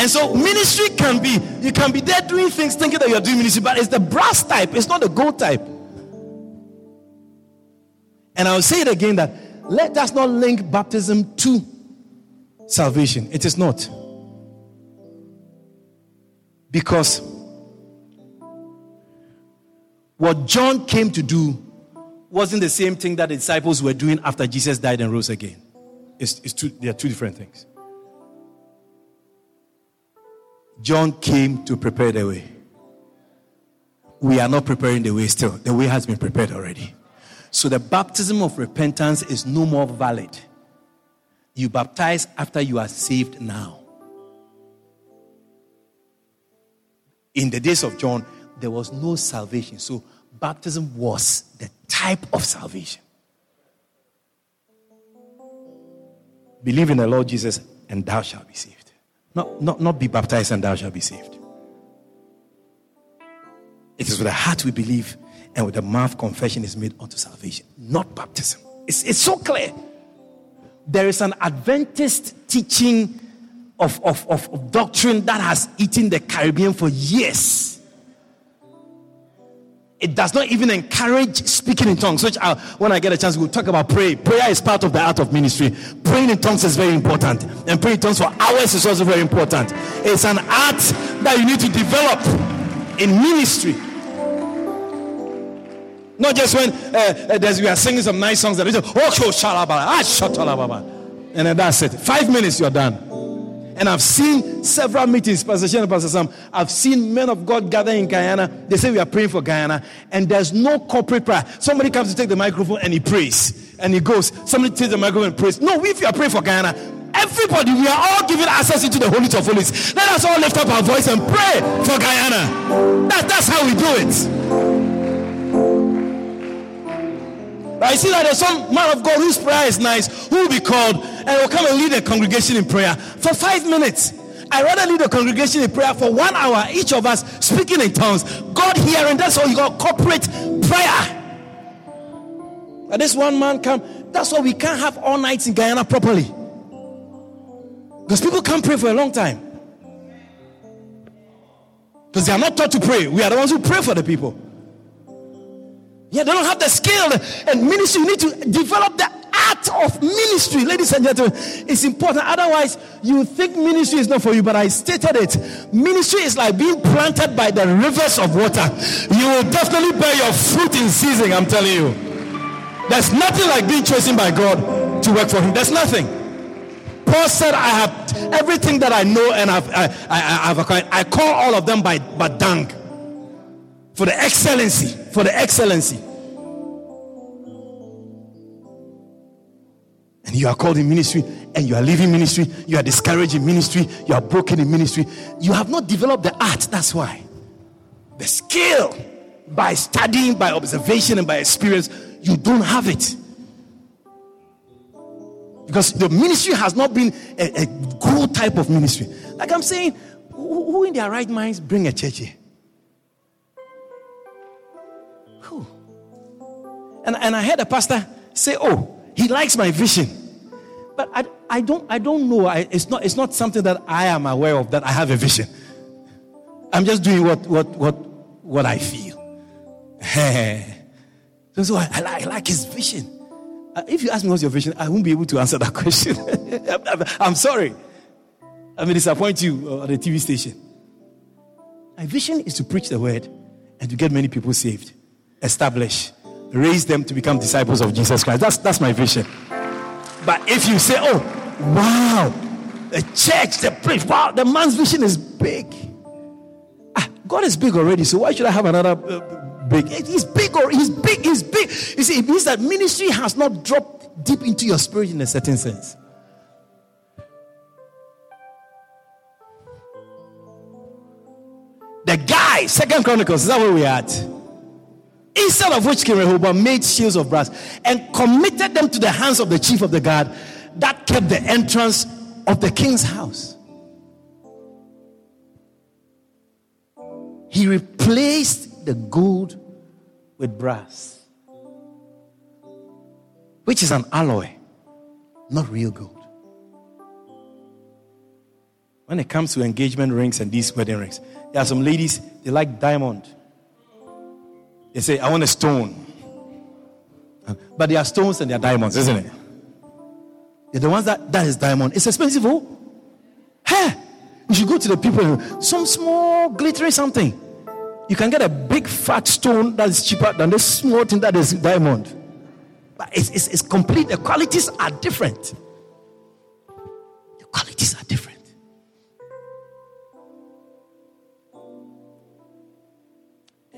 And so ministry can be, you can be there doing things thinking that you're doing ministry, but it's the brass type, it's not the gold type. And I'll say it again that let us not link baptism to salvation. It is not. Because what John came to do wasn't the same thing that the disciples were doing after Jesus died and rose again. They are two different things. John came to prepare the way. We are not preparing the way still. The way has been prepared already. So the baptism of repentance is no more valid. You baptize after you are saved now. in the days of John, there was no salvation. So baptism was the type of salvation. Believe in the Lord Jesus and thou shalt be saved. Not be baptized and thou shalt be saved. It is with the heart we believe and with the mouth confession is made unto salvation. Not baptism. It's so clear. There is an Adventist teaching of doctrine that has eaten the Caribbean for years. It does not even encourage speaking in tongues, which when I get a chance, we'll talk about prayer. Prayer is part of the art of ministry. Praying in tongues is very important. And praying in tongues for hours is also very important. It's an art that you need to develop in ministry. Not just when we are singing some nice songs, that we say, and then that's it. 5 minutes, you're done. And I've seen several meetings, Pastor Sam and Pastor Sam. I've seen men of God gather in Guyana. They say we are praying for Guyana. And there's no corporate prayer. Somebody comes to take the microphone and he prays. And he goes. Somebody takes the microphone and prays. No, if you are praying for Guyana, everybody, we are all given access into the Holy of Holies. Let us all lift up our voice and pray for Guyana. That's how we do it. But I see that there's some man of God whose prayer is nice, who will be called, and will come and lead a congregation in prayer for 5 minutes. I rather lead a congregation in prayer for 1 hour, each of us speaking in tongues. God hearing, that's all you got, corporate prayer. And this one man come, that's why we can't have all nights in Guyana properly. Because people can't pray for a long time. Because they are not taught to pray. We are the ones who pray for the people. Yeah, they don't have the skill and ministry. You need to develop the art of ministry, ladies and gentlemen. It's important. Otherwise, you think ministry is not for you, but I stated it. Ministry is like being planted by the rivers of water. You will definitely bear your fruit in season, I'm telling you. There's nothing like being chosen by God to work for him. There's nothing. Paul said, I have everything that I know and I've acquired. I call all of them by dung. For the excellency. And you are called in ministry, and you are leaving ministry, you are discouraged in ministry, you are broken in ministry. You have not developed the art, that's why. The skill, by studying, by observation, and by experience, you don't have it. Because the ministry has not been a good type of ministry. Like I'm saying, who in their right minds bring a church here? And I heard a pastor say, "Oh, he likes my vision," but I don't know. It's not something that I am aware of, that I have a vision. I'm just doing what I feel. So I like his vision. If you ask me what's your vision, I won't be able to answer that question. I'm sorry. I may disappoint you on the TV station. My vision is to preach the word and to get many people saved, established. Raise them to become disciples of Jesus Christ. That's my vision. But if you say, "Oh, wow, the church, the place, wow, the man's vision is big." God is big already, so why should I have another big? He's big. You see, it means that ministry has not dropped deep into your spirit in a certain sense. The guy, 2nd Chronicles, is that where we're at? Instead of which King Rehoboam made shields of brass and committed them to the hands of the chief of the guard that kept the entrance of the king's house. He replaced the gold with brass, which is an alloy, not real gold. When it comes to engagement rings and these wedding rings, there are some ladies, they like diamond. They say, "I want a stone." But they are stones and they are diamonds, isn't it? They're the ones that is diamond. It's expensive, oh? Hey! You should go to the people. Some small glittery something. You can get a big fat stone that is cheaper than this small thing that is diamond. But it's complete. The qualities are different.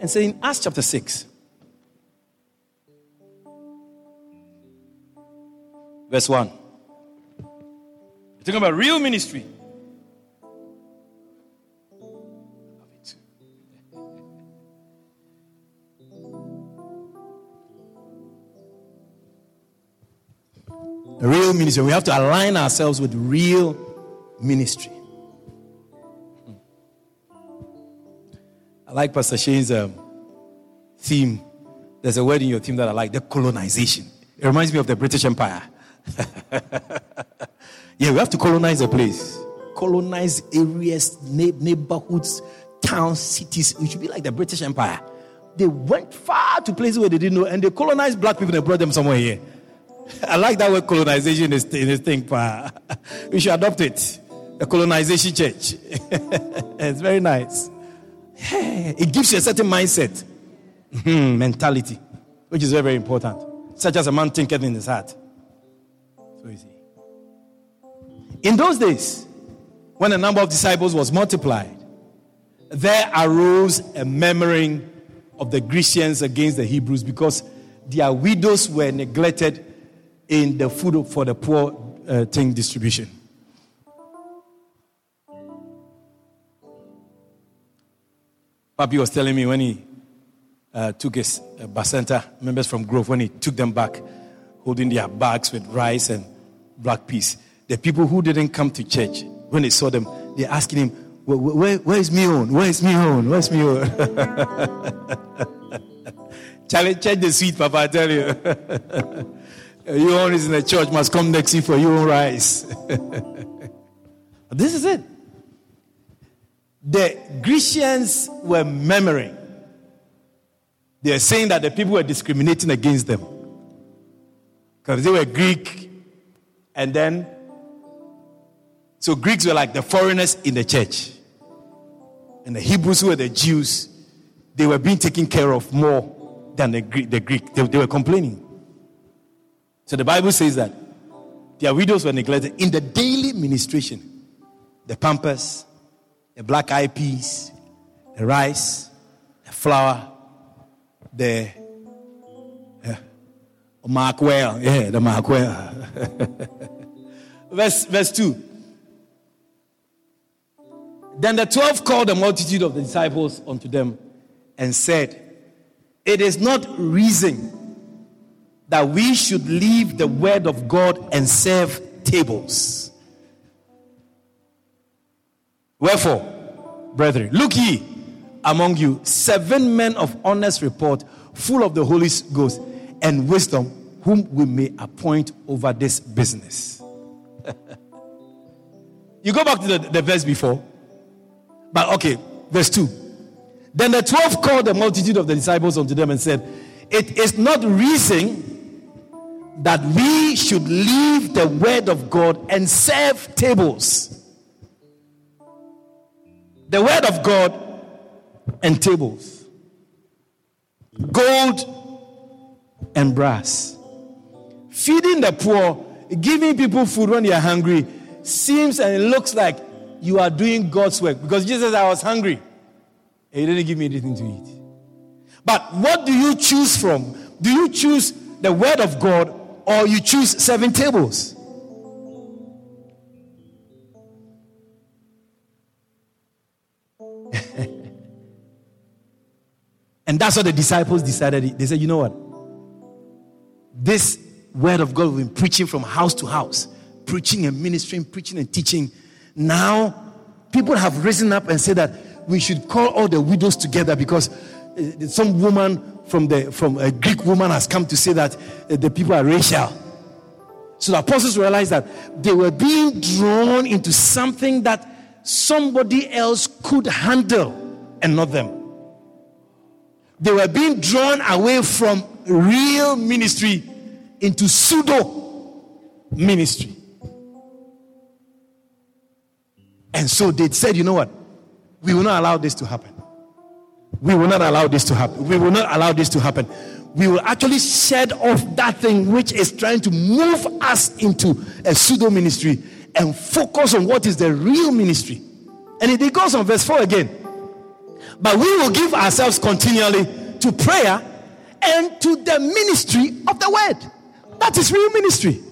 And so in Acts chapter 6, verse 1. We're talking about real ministry. I love it too. Real ministry. We have to align ourselves with real ministry. I like Pastor Shane's theme. There's a word in your theme that I like, the colonization. It reminds me of the British Empire. Yeah, we have to colonize a place. Colonize areas, neighborhoods, towns, cities. It should be like the British Empire. They went far to places where they didn't know, and they colonized black people and brought them somewhere here. I like that word colonization is this thing. We should adopt it. The colonization church. It's very nice. It gives you a certain mindset, mentality, which is very, very important. Such as a man thinketh in his heart. So you see. In those days, when the number of disciples was multiplied, there arose a murmuring of the Grecians against the Hebrews, because their widows were neglected in the food for the poor thing distribution. Papi was telling me when he took his Basenta members from Grove, when he took them back, holding their bags with rice and black peas. The people who didn't come to church, when they saw them, they're asking him, Where's me on? Check the sweet, Papa, I tell you. Your own is in the church, must come next week for your own rice. This is it. The Grecians were murmuring. They are saying that the people were discriminating against them. Because they were Greek, and then so Greeks were like the foreigners in the church. And the Hebrews, who were the Jews, they were being taken care of more than the Greek. They were complaining. So the Bible says that their widows were neglected in the daily ministration. The pampers, the black eyed peas, the rice, the flour, the markwell. Yeah, the markwell. Verse 2. Then the 12 called the multitude of the disciples unto them and said, "It is not reason that we should leave the word of God and serve tables. Wherefore, brethren, look ye among you 7 men of honest report, full of the Holy Ghost and wisdom, whom we may appoint over this business." You go back to the verse before. But okay, verse 2. Then the 12 called the multitude of the disciples unto them and said, "It is not reason that we should leave the word of God and serve tables." The word of God and tables. Gold and brass. Feeding the poor, giving people food when they are hungry, seems and it looks like you are doing God's work. Because Jesus, "I was hungry, and you didn't give me anything to eat." But what do you choose from? Do you choose the word of God, or you choose 7 tables? And that's what the disciples decided. They said, "You know what? This word of God, we've been preaching from house to house. Preaching and ministering, preaching and teaching. Now, people have risen up and said that we should call all the widows together, because some woman from a Greek woman has come to say that the people are racial." So the apostles realized that they were being drawn into something that somebody else could handle and not them. They were being drawn away from real ministry into pseudo ministry. And so they said, "You know what? We will not allow this to happen. We will not allow this to happen. We will not allow this to happen. We will actually shed off that thing which is trying to move us into a pseudo ministry and focus on what is the real ministry." And it goes on verse 4 again. "But we will give ourselves continually to prayer and to the ministry of the word." That is real ministry.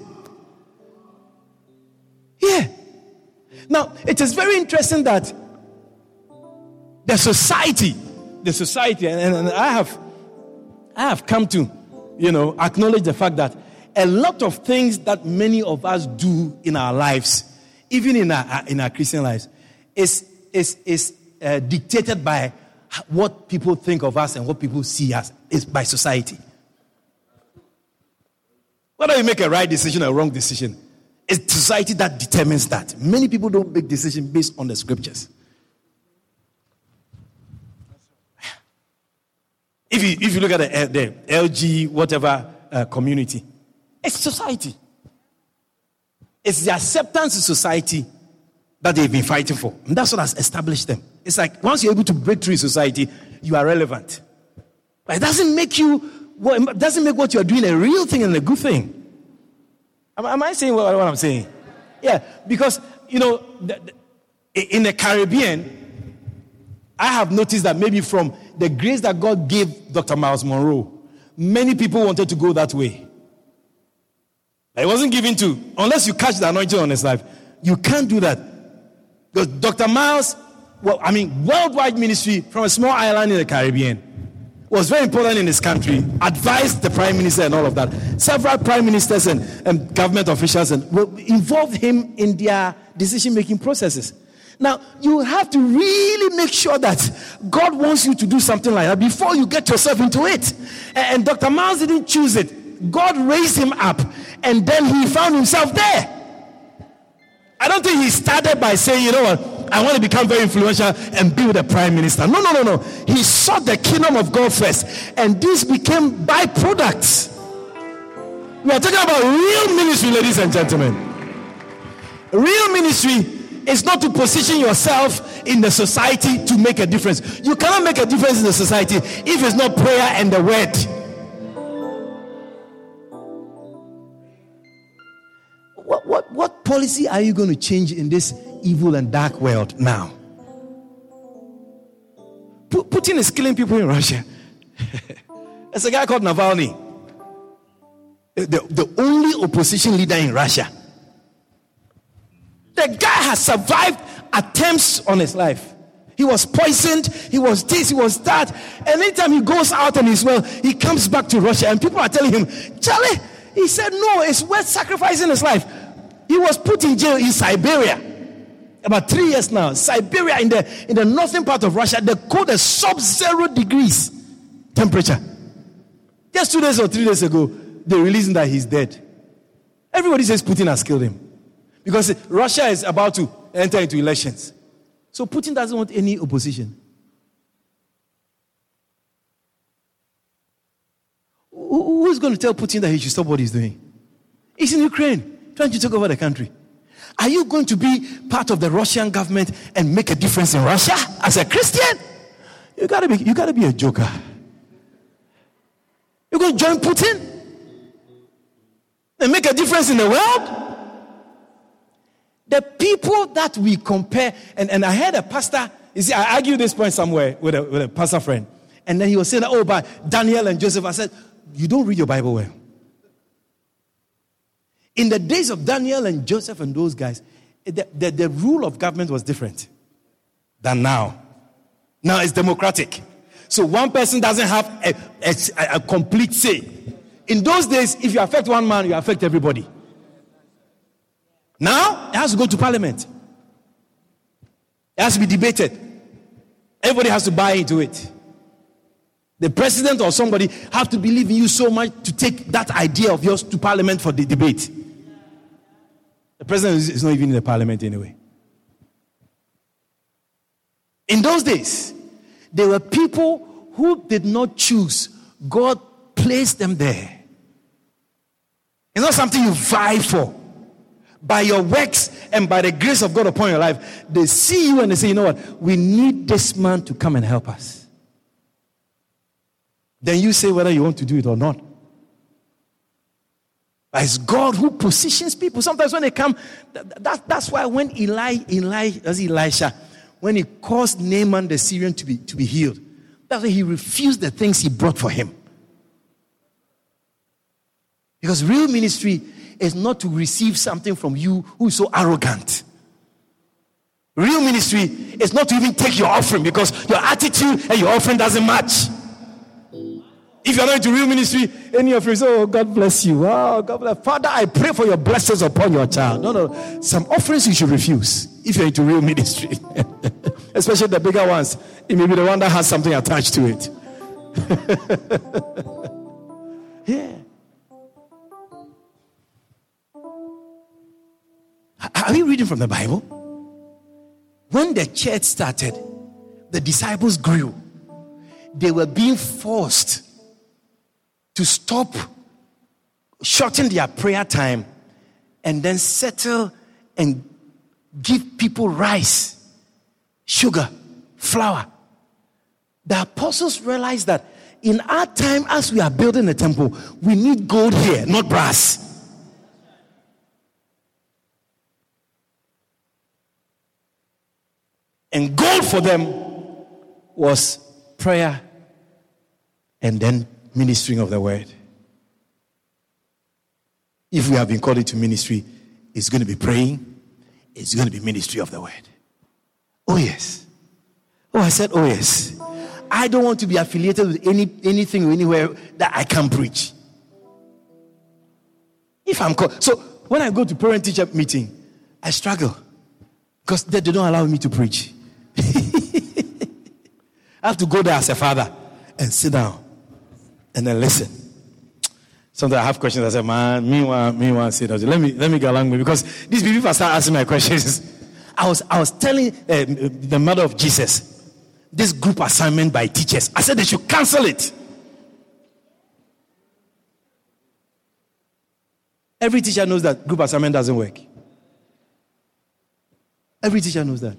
Yeah. Now, it is very interesting that the society, and I have come to, acknowledge the fact that a lot of things that many of us do in our lives, even in our Christian lives, is dictated by what people think of us and what people see us is by society. Whether you make a right decision or a wrong decision, it's society that determines that. Many people don't make decisions based on the scriptures. If you look at the LG whatever community, it's society. It's the acceptance in society that they've been fighting for. And that's what has established them. It's like once you're able to break through in society, you are relevant. But it doesn't make what you're doing a real thing and a good thing. Am I saying what I'm saying? Yeah, because, in the Caribbean, I have noticed that maybe from the grace that God gave Dr. Miles Monroe, many people wanted to go that way. It wasn't given to, unless you catch the anointing on his life. You can't do that. Because Dr. Miles, worldwide ministry from a small island in the Caribbean was very important in his country, advised the prime minister and all of that. Several prime ministers and government officials involved him in their decision-making processes. Now, you have to really make sure that God wants you to do something like that before you get yourself into it. And Dr. Miles didn't choose it. God raised him up, and then he found himself there. I don't think he started by saying, you know what, I want to become very influential and be with the prime minister. No. He sought the kingdom of God first, and this became byproducts. We are talking about real ministry, ladies and gentlemen. Real ministry is not to position yourself in the society to make a difference. You cannot make a difference in the society if it's not prayer and the word. What policy are you going to change in this evil and dark world now? Putin is killing people in Russia. There's a guy called Navalny, the only opposition leader in Russia. The guy has survived attempts on his life. He was poisoned, he was this, he was that. And anytime he goes out and he's well, he comes back to Russia and people are telling him, Charlie, he said, no, it's worth sacrificing his life. He was put in jail in Siberia. About 3 years now, Siberia in the northern part of Russia, they cold is sub-zero degrees temperature. Just 2 days or 3 days ago, they released him that he's dead. Everybody says Putin has killed him because Russia is about to enter into elections. So Putin doesn't want any opposition. Who's going to tell Putin that he should stop what he's doing? He's in Ukraine, trying to take over the country. Are you going to be part of the Russian government and make a difference in Russia as a Christian? You gotta be a joker. You're going to join Putin and make a difference in the world? The people that we compare, and I heard a pastor, you see, I argued this point somewhere with a pastor friend, and then he was saying, by Daniel and Joseph. I said, you don't read your Bible well. In the days of Daniel and Joseph and those guys, the rule of government was different than now. Now it's democratic. So one person doesn't have a complete say. In those days, if you affect one man, you affect everybody. Now, it has to go to parliament. It has to be debated. Everybody has to buy into it. The president or somebody have to believe in you so much to take that idea of yours to parliament for the debate. The president is not even in the parliament anyway. In those days, there were people who did not choose. God placed them there. It's not something you vie for. By your works and by the grace of God upon your life, they see you and they say, you know what? We need this man to come and help us. Then you say whether you want to do it or not. But it's God who positions people. Sometimes when they come, that's why when Elisha, when he caused Naaman the Syrian to be healed, that's why he refused the things he brought for him. Because real ministry is not to receive something from you who is so arrogant. Real ministry is not to even take your offering because your attitude and your offering doesn't match. If you are not into real ministry, any of you say, oh, God bless you. Oh, God bless. Father, I pray for your blessings upon your child. No, no. Some offerings you should refuse if you are into real ministry. Especially the bigger ones. It may be the one that has something attached to it. Yeah. Are we reading from the Bible? When the church started, the disciples grew. They were being forced to stop, shorten their prayer time, and then settle and give people rice, sugar, flour. The apostles realized that in our time, as we are building the temple, we need gold here, not brass. And gold for them was prayer and then ministering of the word. If we have been called into ministry, it's going to be praying. It's going to be ministry of the word. Oh, yes. Oh, I said, oh, yes. I don't want to be affiliated with anything or anywhere that I can preach. If I'm called. So when I go to parent-teacher meeting, I struggle because they don't allow me to preach. I have to go there as a father and sit down and then listen. Sometimes I have questions. I say, man, meanwhile, sit down. Let me go along with it because these people start asking my questions. I was telling the mother of Jesus this group assignment by teachers. I said they should cancel it. Every teacher knows that group assignment doesn't work. Every teacher knows that.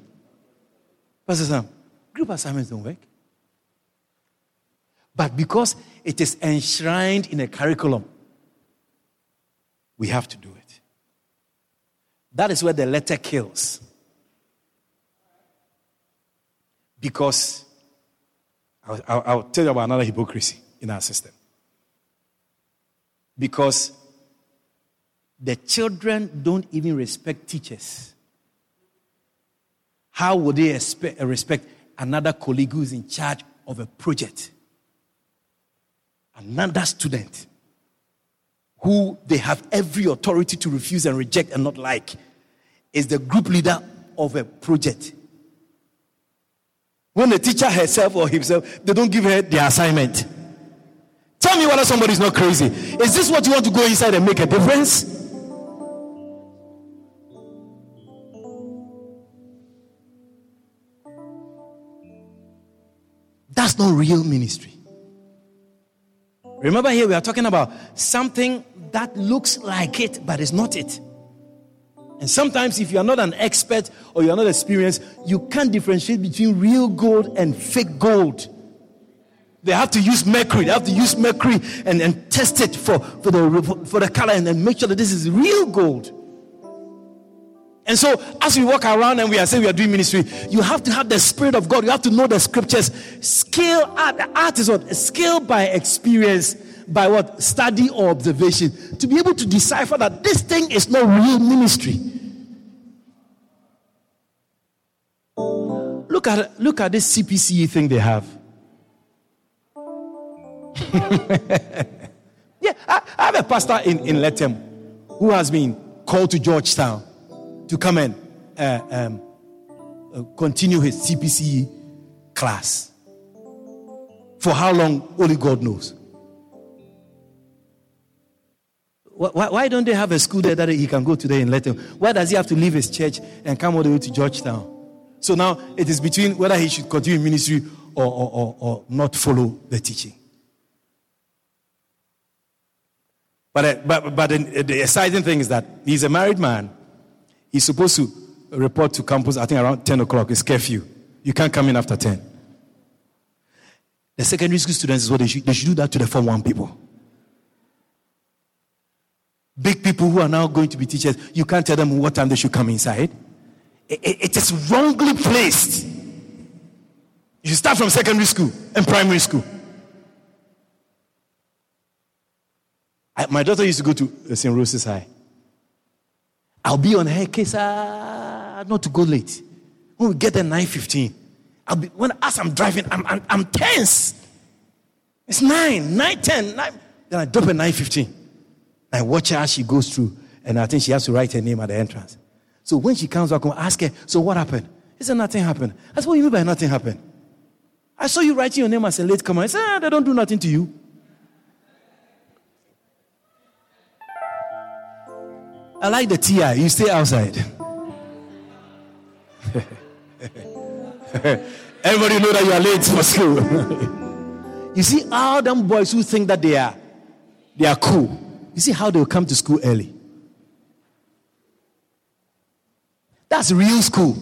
Pastor Sam, group assignments don't work. But because it is enshrined in a curriculum, we have to do it. That is where the letter kills. Because I'll tell you about another hypocrisy in our system. Because the children don't even respect teachers. How would they respect another colleague who is in charge of a project? Another student who they have every authority to refuse and reject and not like is the group leader of a project. When the teacher herself or himself, they don't give her the assignment. Tell me whether somebody's not crazy. Is this what you want to go inside and make a difference? That's not real ministry. Remember here we are talking about something that looks like it, but it's not it. And sometimes if you are not an expert or you are not experienced, you can't differentiate between real gold and fake gold. They have to use mercury. They have to use mercury and test it for the color and then make sure that this is real gold. And so as we walk around and we are saying we are doing ministry, you have to have the Spirit of God. You have to know the scriptures. Scale up. The art is what? Scale by experience. By what? Study or observation. To be able to decipher that this thing is not real ministry. Look at this CPCE thing they have. Yeah, I have a pastor in Letham who has been called to Georgetown to come and continue his CPCE class. For how long, only God knows. Why don't they have a school there that he can go today and let him? Why does he have to leave his church and come all the way to Georgetown? So now it is between whether he should continue ministry or not follow the teaching. But the exciting thing is that he's a married man. He's supposed to report to campus, I think around 10 o'clock. It's curfew. You can't come in after 10. The secondary school students is what they should do that to the Form 1 people. Big people who are now going to be teachers, you can't tell them what time they should come inside. It is wrongly placed. You start from secondary school and primary school. My daughter used to go to St. Rose's High. I'll be on her case not to go late. When we get there 9:15, as I'm driving, I'm tense. It's 9:10. Then I drop at 9:15. I watch her as she goes through, and I think she has to write her name at the entrance. So when she comes back, I ask her, so what happened? She said, nothing happened. I said, what do you mean by nothing happened? I saw you writing your name as a latecomer. I said, they don't do nothing to you. I like the TI. You stay outside. Everybody know that you are late for school. You see, all them boys who think that they are cool. You see how they will come to school early. That's real school.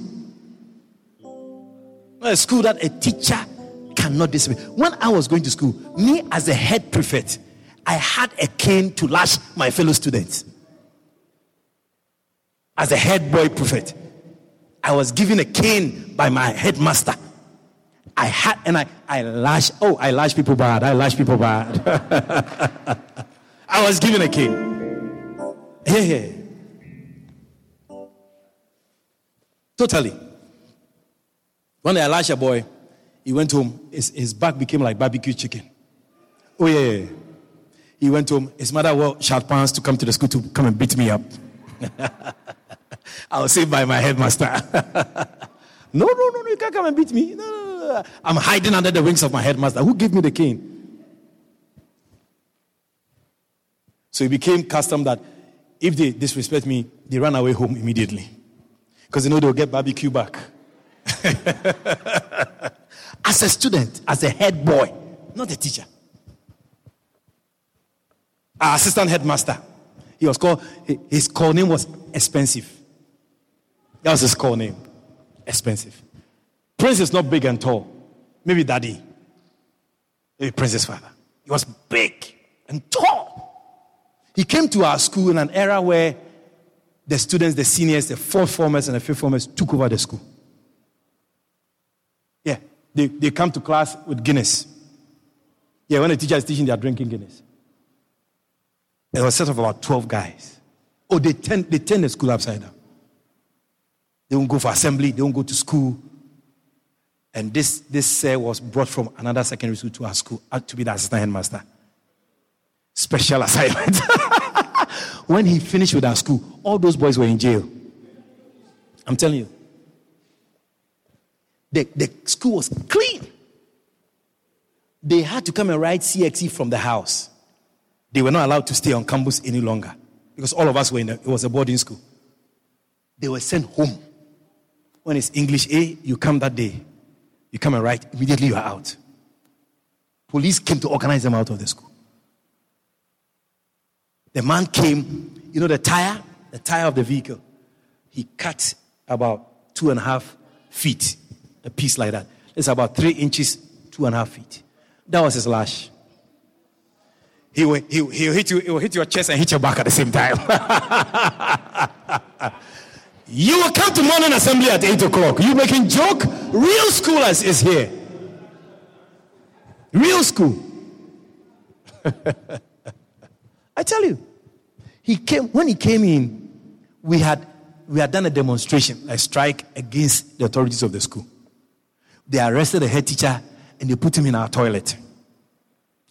Not a school that a teacher cannot discipline. When I was going to school, me as the head prefect, I had a cane to lash my fellow students. As a head boy prefect, I was given a cane by my headmaster. I lash people bad. I was given a cane. Yeah. Totally. When I lashed a boy, he went home. His back became like barbecue chicken. Oh, yeah. He went home. His mother wore short pants to come to the school to come and beat me up. I was saved by my headmaster. No, you can't come and beat me. No. I'm hiding under the wings of my headmaster. Who gave me the cane? So it became custom that if they disrespect me, they run away home immediately. Because they know they'll get barbecue back. As a student, as a head boy, not a teacher. Our assistant headmaster. He was called, his call name was Expensive. That was his call name. Expensive. Prince is not big and tall. Maybe daddy. Maybe Prince's father. He was big and tall. He came to our school in an era where the students, the seniors, the fourth formers and the fifth formers took over the school. Yeah, they come to class with Guinness. Yeah, when the teacher is teaching, they are drinking Guinness. There was a set of about 12 guys. Oh, they turn the school upside down. They won't go for assembly. They won't go to school. And this was brought from another secondary school to our school to be the assistant headmaster. Special assignment. When he finished with our school, all those boys were in jail. I'm telling you. The school was clean. They had to come and write CXE from the house. They were not allowed to stay on campus any longer because all of us were it was a boarding school. They were sent home. When it's English A, you come that day. You come and write. Immediately you are out. Police came to organize them out of the school. The man came, the tire of the vehicle. He cut about 2.5 feet, a piece like that. It's about 3 inches, 2.5 feet. That was his lash. He will hit your chest and hit your back at the same time. You will come to morning assembly at 8 o'clock. You making joke? Real school is here. Real school. I tell you, when he came in, we had done a demonstration, a strike against the authorities of the school. They arrested the head teacher and they put him in our toilet.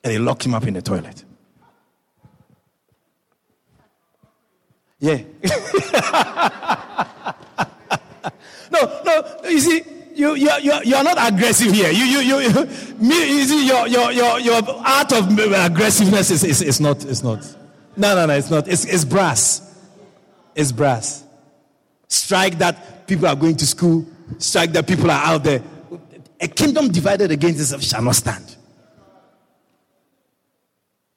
And they locked him up in the toilet. Yeah. No, you see, you are not aggressive here. Your art of aggressiveness is not. No, it's not. It's brass. It's brass. Strike that people are going to school. Strike that people are out there. A kingdom divided against itself shall not stand.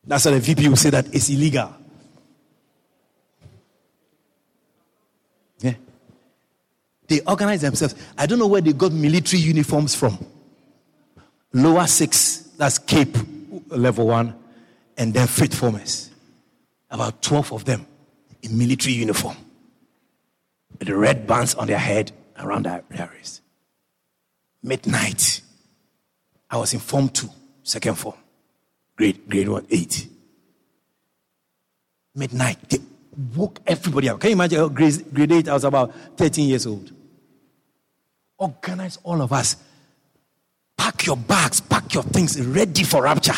That's why the VP will say that it's illegal. They organize themselves. I don't know where they got military uniforms from. Lower 6, that's Cape, level 1, and then fifth formers. About 12 of them in military uniform. With the red bands on their head around their wrist. Midnight, I was in Form 2, second form, grade 1, 8. Midnight, they woke everybody up. Can you imagine? Grade 8, I was about 13 years old. Organize all of us. Pack your bags, pack your things, ready for rapture.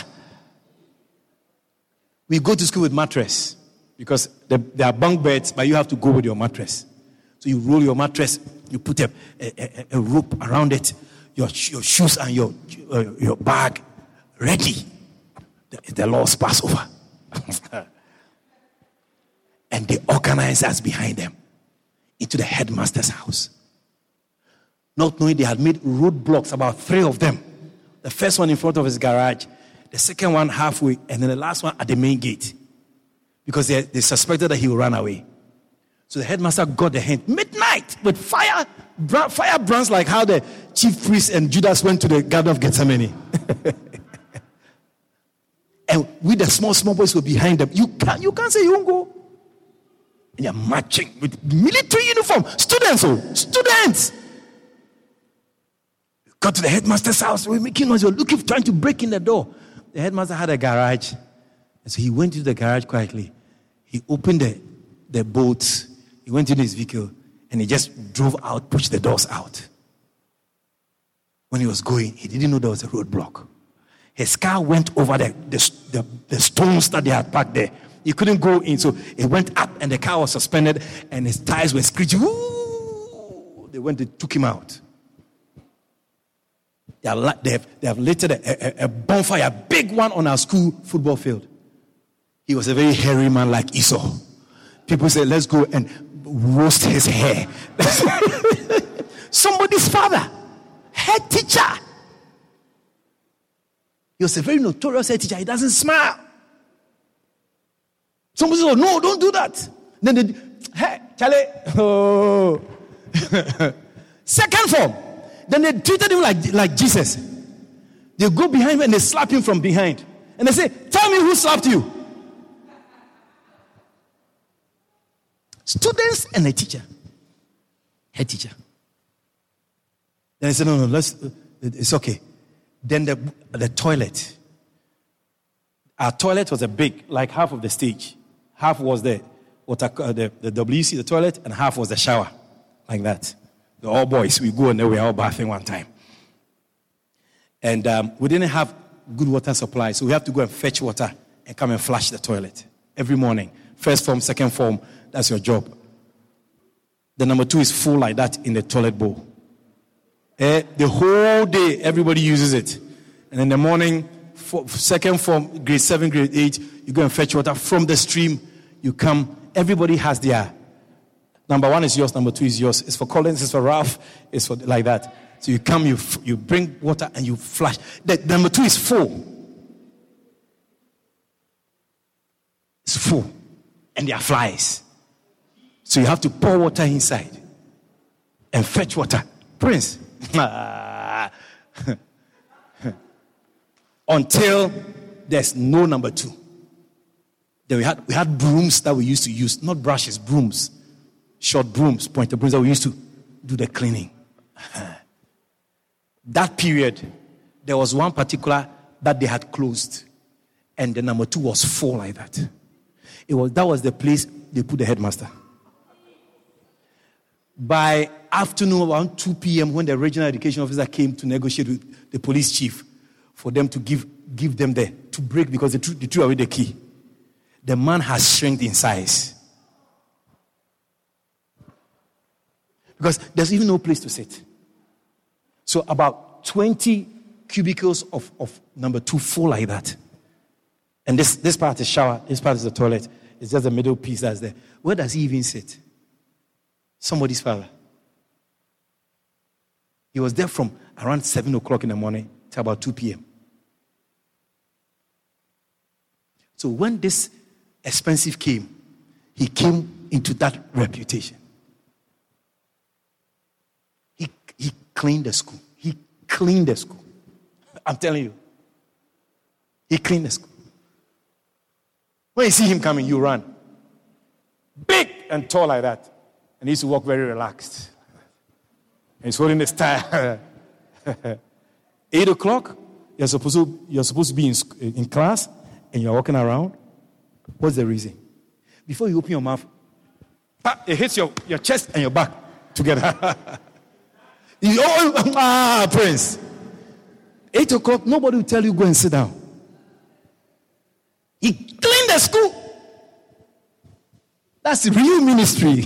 We go to school with mattress because there are bunk beds, but you have to go with your mattress. So you roll your mattress, you put a rope around it, your shoes and your bag ready. The Lord's Passover. And they organized us behind them into the headmaster's house. Not knowing they had made roadblocks, about 3 of them. The first one in front of his garage, the second one halfway, and then the last one at the main gate. Because they suspected that he would run away. So the headmaster got the hint. Midnight, with fire brands, like how the chief priest and Judas went to the Garden of Gethsemane. And with the small boys were behind them. You can't say you won't go. And they're marching with military uniform. Students. Got to the headmaster's house. We're making noise. We're looking, trying to break in the door. The headmaster had a garage. And so he went into the garage quietly. He opened the bolts. He went into his vehicle. And he just drove out, pushed the doors out. When he was going, he didn't know there was a roadblock. His car went over the stones that they had packed there. He couldn't go in. So it went up and the car was suspended. And his tires were screeching. Ooh! They took him out. They have lighted a bonfire, a big one on our school football field. He was a very hairy man like Esau. People said, let's go and roast his hair. Somebody's father, head teacher. He was a very notorious head teacher. He doesn't smile. Somebody said, no, don't do that. Then Charlie, oh. Second form. Then they treated him like Jesus. They go behind him and they slap him from behind. And they say, tell me who slapped you. Students and a teacher. Head teacher. Then they said, no, it's okay. Then the toilet. Our toilet was a big, like half of the stage. Half was the WC, the toilet, and half was the shower. Like that. All boys, we go and we were all bathing one time. And we didn't have good water supply, so we have to go and fetch water and come and flush the toilet every morning. First form, second form, that's your job. The number 2 is full like that in the toilet bowl. The whole day, everybody uses it. And in the morning, second form, grade 7, grade 8, you go and fetch water from the stream. You come, everybody has their... Number 1 is yours. Number 2 is yours. It's for Collins. It's for Ralph. It's for like that. So you come, you bring water and you flush. Number 2 is full. It's full. And there are flies. So you have to pour water inside. And fetch water. Prince. Until there's no number 2. Then we had brooms that we used to use. Not brushes, brooms. Short brooms, pointer brooms that we used to do the cleaning. That period, there was one particular that they had closed. And the number 2 was full like that. That was the place they put the headmaster. By afternoon, around 2 p.m., when the regional education officer came to negotiate with the police chief for them to give them to break because they threw away the key. The man has shrunk in size. Because there's even no place to sit. So about 20 cubicles of number 2 full like that. And this part is shower. This part is the toilet. It's just the middle piece that's there. Where does he even sit? Somebody's father. He was there from around 7 o'clock in the morning to about 2 p.m. So when this expensive came, he came into that reputation. He cleaned the school. He cleaned the school. I'm telling you. He cleaned the school. When you see him coming, you run. Big and tall like that. And he used to walk very relaxed. And he's holding his tie. 8 o'clock, you're supposed to be in class and you're walking around. What's the reason? Before you open your mouth, it hits your chest and your back together. Prince. 8 o'clock, nobody will tell you go and sit down. He cleaned the school. That's real ministry.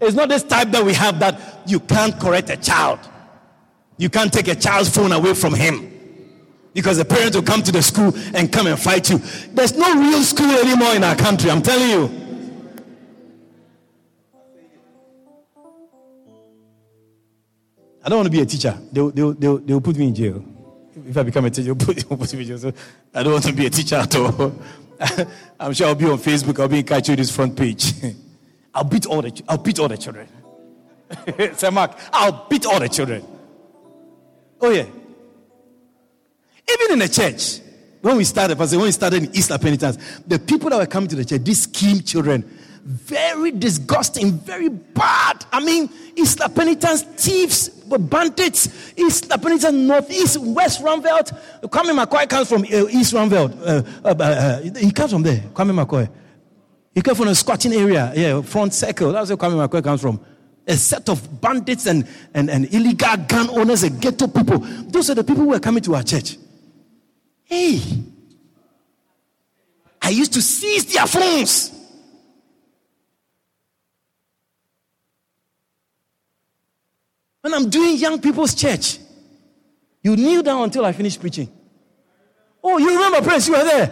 It's not this type that we have that you can't correct a child. You can't take a child's phone away from him. Because the parents will come to the school and come and fight you. There's no real school anymore in our country, I'm telling you. I don't want to be a teacher. They will put me in jail. If I become a teacher, they'll put me in jail. So I don't want to be a teacher at all. I'm sure I'll be on Facebook. I'll be in Kachudi's front page. I'll beat all the children. Sir Mark, I'll beat all the children. Oh yeah. Even in the church, when we started in Isla Penitence, the people that were coming to the church, these scheme children, very disgusting, very bad. I mean, Isla Penitence, thieves, bandits, Isla Penitence, northeast, West Rumveld. Kwame McCoy comes from East Rumveld. He comes from there, Kwame McCoy. He came from a squatting area, front circle. That's where Kwame McCoy comes from. A set of bandits and illegal gun owners and ghetto people. Those are the people who are coming to our church. Hey, I used to seize their phones. When I'm doing young people's church, you kneel down until I finish preaching. Oh, you remember, Prince, you were there.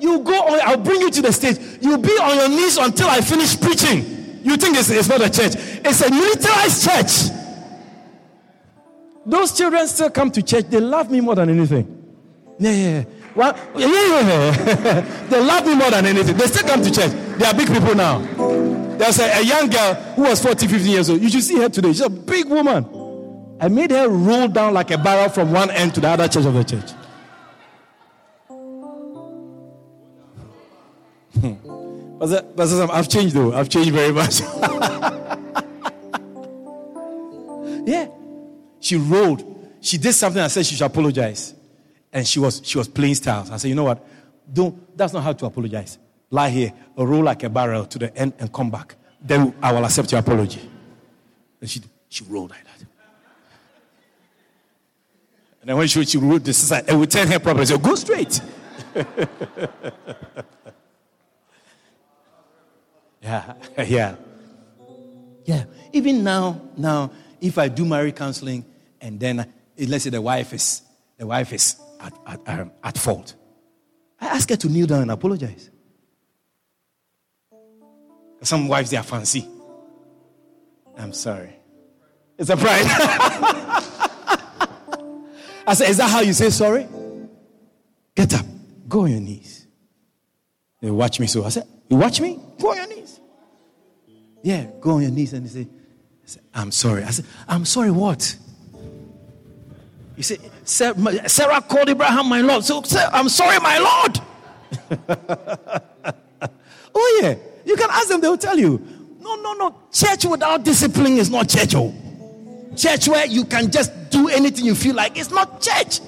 You go on, I'll bring you to the stage. You'll be on your knees until I finish preaching. You think it's not a church. It's a militarized church. Those children still come to church. They love me more than anything. Yeah. Well, yeah. They love me more than anything. They still come to church. They are big people now. There's a young girl who was 40, 15 years old. You should see her today. She's a big woman. I made her roll down like a barrel from one end to the other church of the church. But I've changed though. I've changed very much. Yeah. She rolled. She did something. I said she should apologize. And she was playing styles. I said, you know what? That's not how to apologize. Lie here, roll like a barrel to the end and come back. Then I will accept your apology. And she rolled like that. And then when she rolled this side, I would turn her properly. So go straight. Yeah. Even now, if I do marriage counseling and then, let's say the wife is at fault, I ask her to kneel down and apologize. Some wives, they are fancy. I'm sorry. It's a pride. I said, is that how you say sorry? Get up. Go on your knees. They watch me so. I said, you watch me? Go on your knees. Yeah, go on your knees. And they say, I'm sorry. I said, I'm sorry what? You say, Sarah called Abraham my Lord. So, sir, I'm sorry, my Lord. Oh, yeah. You can ask them, they will tell you. No. Church without discipline is not church. Church where you can just do anything you feel like, it's not church.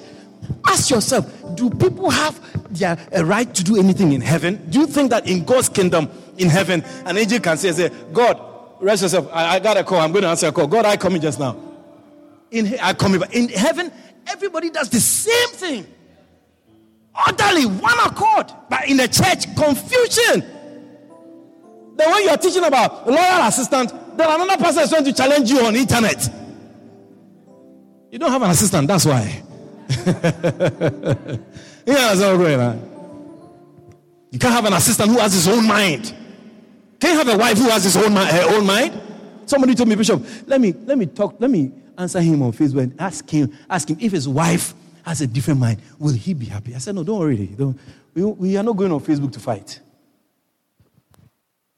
Ask yourself, do people have their right to do anything in heaven? Do you think that in God's kingdom, in heaven, an angel can say, God, rest yourself. I got a call. I'm going to answer a call. God, I come in just now. In heaven, everybody does the same thing. Orderly, one accord. But in the church, confusion. Then when you are teaching about loyal assistant, then another person is trying to challenge you on the internet. You don't have an assistant, that's why. Yeah, that's all right, man. You can't have an assistant who has his own mind. Can't have a wife who has his own her own mind. Somebody told me, Bishop, let me answer him on Facebook and ask him if his wife has a different mind, will he be happy? I said, no, don't worry. We are not going on Facebook to fight.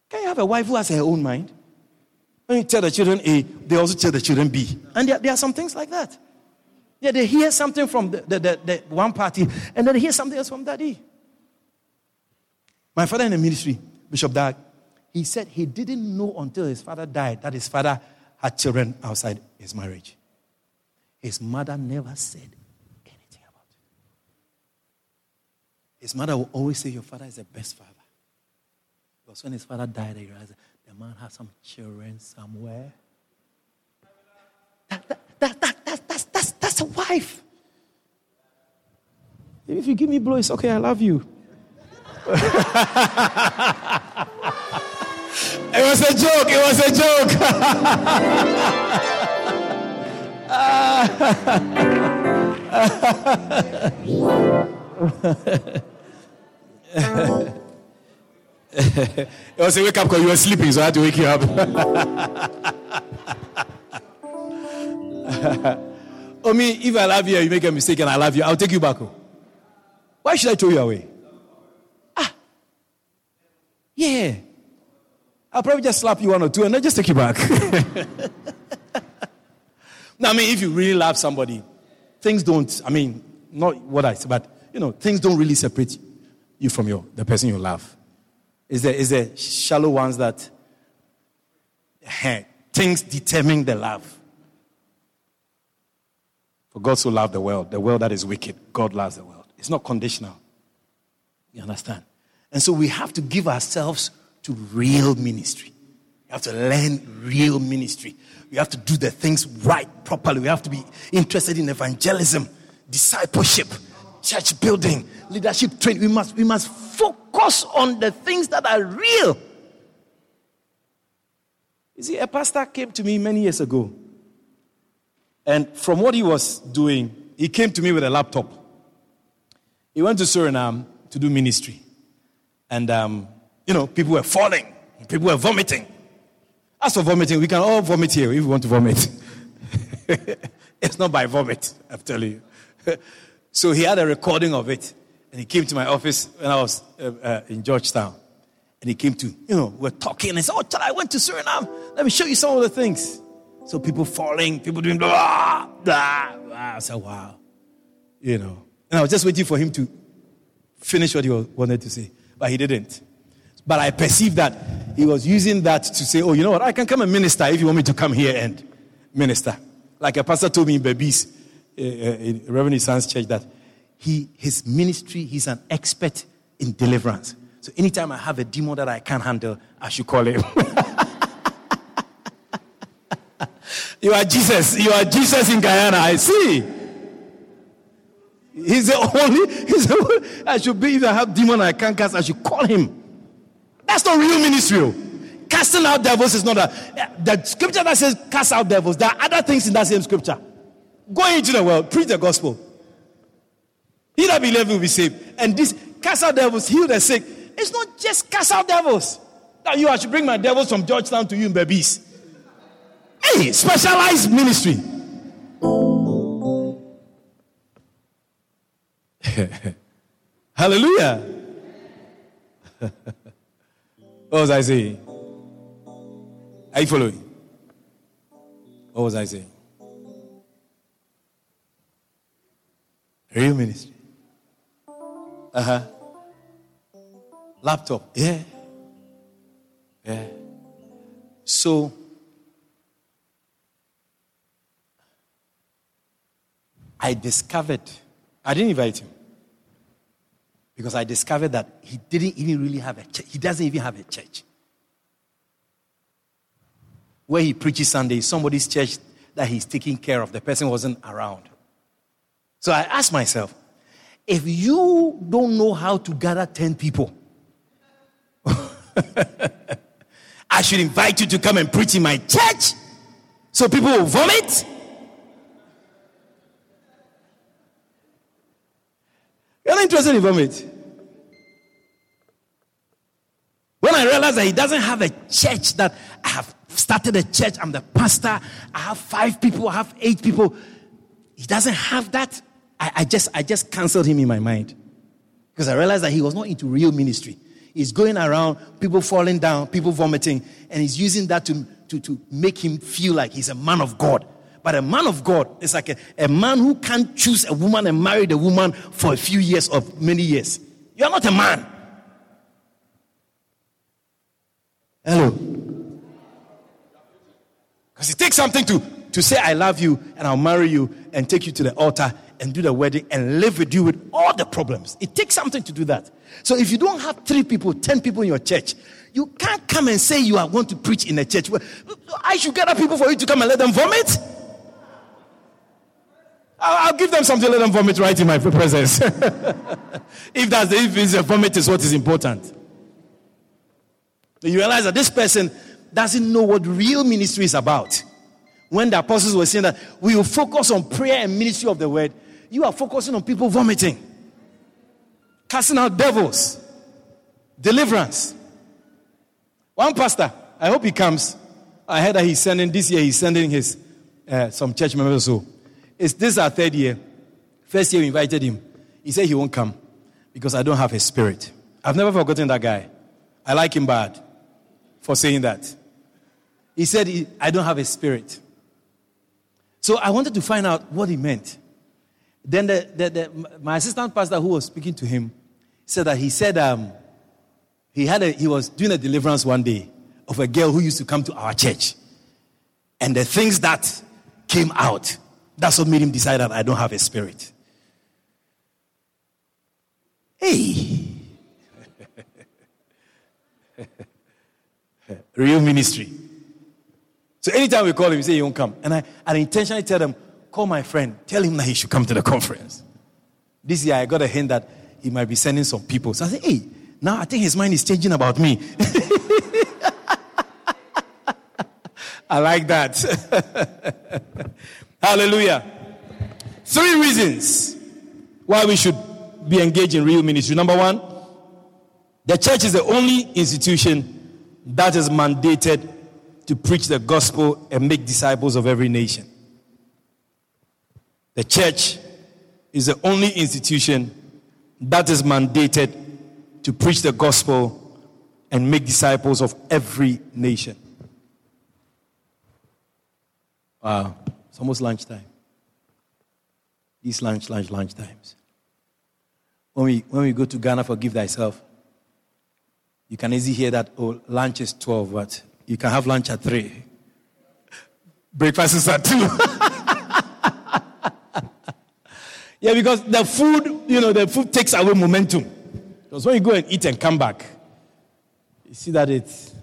Can you have a wife who has her own mind? When you tell the children A, they also tell the children B. And there are some things like that. Yeah, they hear something from the one party, and then they hear something else from Daddy. My father in the ministry, Bishop Dag, he said he didn't know until his father died that his father had children outside his marriage. His mother never said anything about it. His mother will always say, your father is the best father. Because when his father died, he realized the man has some children somewhere. That's a wife. If you give me blow, it's okay, I love you. It was a joke, it was a joke. It was a wake up call, you were sleeping, so I had to wake you up. Omi, if I love you, you make a mistake and I love you, I'll take you back. Why should I throw you away? Yeah. I'll probably just slap you one or two and then just take you back. Now, I mean, if you really love somebody, things don't, I mean, not what I said, but, you know, things don't really separate you from the person you love. It's the shallow ones that things determine the love. For God so loved the world that is wicked. God loves the world. It's not conditional. You understand? And so we have to give ourselves to real ministry. We have to learn real ministry. We have to do the things right, properly. We have to be interested in evangelism, discipleship, church building, leadership training. We must focus on the things that are real. You see, a pastor came to me many years ago. And from what he was doing, he came to me with a laptop. He went to Suriname to do ministry. And, you know, people were falling. People were vomiting. As for vomiting, we can all vomit here if we want to vomit. It's not by vomit, I'm telling you. So he had a recording of it. And he came to my office when I was in Georgetown. And he came to, you know, we're talking. And he said, oh, I went to Suriname. Let me show you some of the things. So people falling, people doing blah, blah, blah. I said, wow. You know. And I was just waiting for him to finish what he wanted to say. But he didn't. But I perceived that he was using that to say, oh, you know what? I can come and minister if you want me to come here and minister. Like a pastor told me in Babies, in Reverend Isan's church, that his ministry, he's an expert in deliverance. So anytime I have a demon that I can't handle, I should call him. You are Jesus. You are Jesus in Guyana. I see. He's the only, I should be, if I have demon I can't cast, I should call him. That's not real ministry. Casting out devils is not the scripture that says cast out devils. There are other things in that same scripture. Go into the world, preach the gospel. He that believes will be saved. And this cast out devils, heal the sick. It's not just cast out devils. Now I should bring my devils from Georgetown to you in Babies. Hey, specialized ministry. Hallelujah. What was I saying? Are you following? What was I saying? Real ministry. Laptop. Yeah. Yeah. So, I discovered, I didn't invite him. Because I discovered that he didn't even really have a church. He doesn't even have a church. Where he preaches Sunday, somebody's church that he's taking care of. The person wasn't around. So I asked myself, if you don't know how to gather 10 people, I should invite you to come and preach in my church so people will vomit? You're not interested in vomit. When I realized that he doesn't have a church, that I have started a church, I'm the pastor, I have 5 people, I have 8 people. He doesn't have that. I just cancelled him in my mind. Because I realized that he was not into real ministry. He's going around, people falling down, people vomiting, and he's using that to make him feel like he's a man of God. But a man of God is like a man who can't choose a woman and marry the woman for a few years or many years. You are not a man. Hello. Because it takes something to say I love you and I'll marry you and take you to the altar and do the wedding and live with you with all the problems. It takes something to do that. So if you don't have 3 people, 10 people in your church, you can't come and say you are going to preach in a church. I should gather people for you to come and let them vomit? I'll give them something, let them vomit right in my presence. If vomit is what is important. You realize that this person doesn't know what real ministry is about. When the apostles were saying that we will focus on prayer and ministry of the word, you are focusing on people vomiting, casting out devils, deliverance. One pastor, I hope he comes. I heard that this year he's sending his some church members or so. This is our third year. First year we invited him. He said he won't come because I don't have his spirit. I've never forgotten that guy. I like him bad for saying that. He said, I don't have his spirit. So I wanted to find out what he meant. Then my assistant pastor who was speaking to him said that he was doing a deliverance one day of a girl who used to come to our church. And the things that came out, that's what made him decide that I don't have a spirit. Hey. Real ministry. So anytime we call him, he say he won't come. And I intentionally tell them, call my friend, tell him that he should come to the conference. This year I got a hint that he might be sending some people. So I said, hey, now I think his mind is changing about me. I like that. Hallelujah. 3 reasons why we should be engaged in real ministry. Number 1, the church is the only institution that is mandated to preach the gospel and make disciples of every nation. The church is the only institution that is mandated to preach the gospel and make disciples of every nation. Wow. It's almost lunchtime. These lunch times. When we go to Ghana for Give Thyself, you can easily hear that, oh, lunch is 12, but you can have lunch at 3. Breakfast is at 2. Yeah, because the food takes away momentum. Because when you go and eat and come back, you see that it's,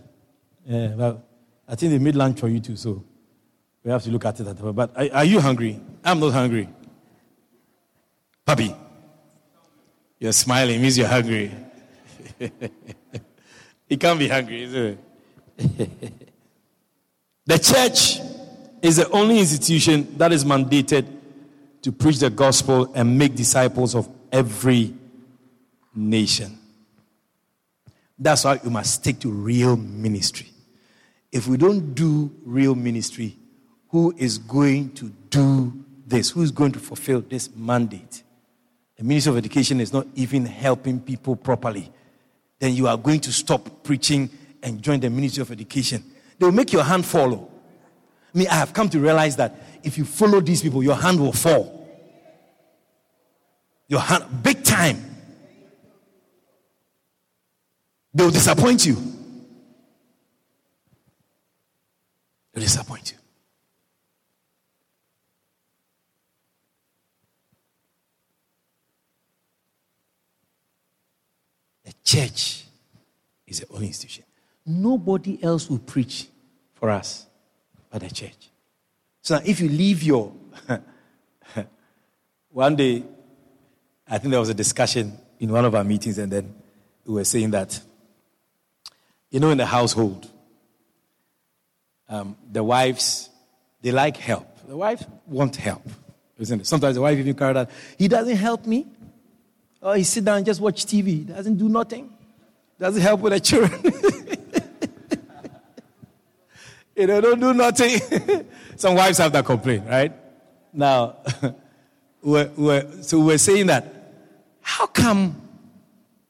well, I think they made lunch for you too, so we have to look at it. But are you hungry? I'm not hungry. Papi, you're smiling, means you're hungry. You can't be hungry, is it? The church is the only institution that is mandated to preach the gospel and make disciples of every nation. That's why you must stick to real ministry. If we don't do real ministry, who is going to do this? Who is going to fulfill this mandate? The Ministry of Education is not even helping people properly. Then you are going to stop preaching and join the Ministry of Education. They will make your hand follow. I mean, I have come to realize that if you follow these people, your hand will fall. Your hand, big time. They will disappoint you. They will disappoint you. Church is the only institution. Nobody else will preach for us but the church. So if you leave your... One day, I think there was a discussion in one of our meetings, and then we were saying that, in the household, the wives, they like help. The wives want help, isn't it? Sometimes the wife even carried out, he doesn't help me. Oh, he sit down and just watch TV. Doesn't do nothing. Doesn't help with the children. Don't do nothing. Some wives have that complaint, right? Now, we're saying that. How come?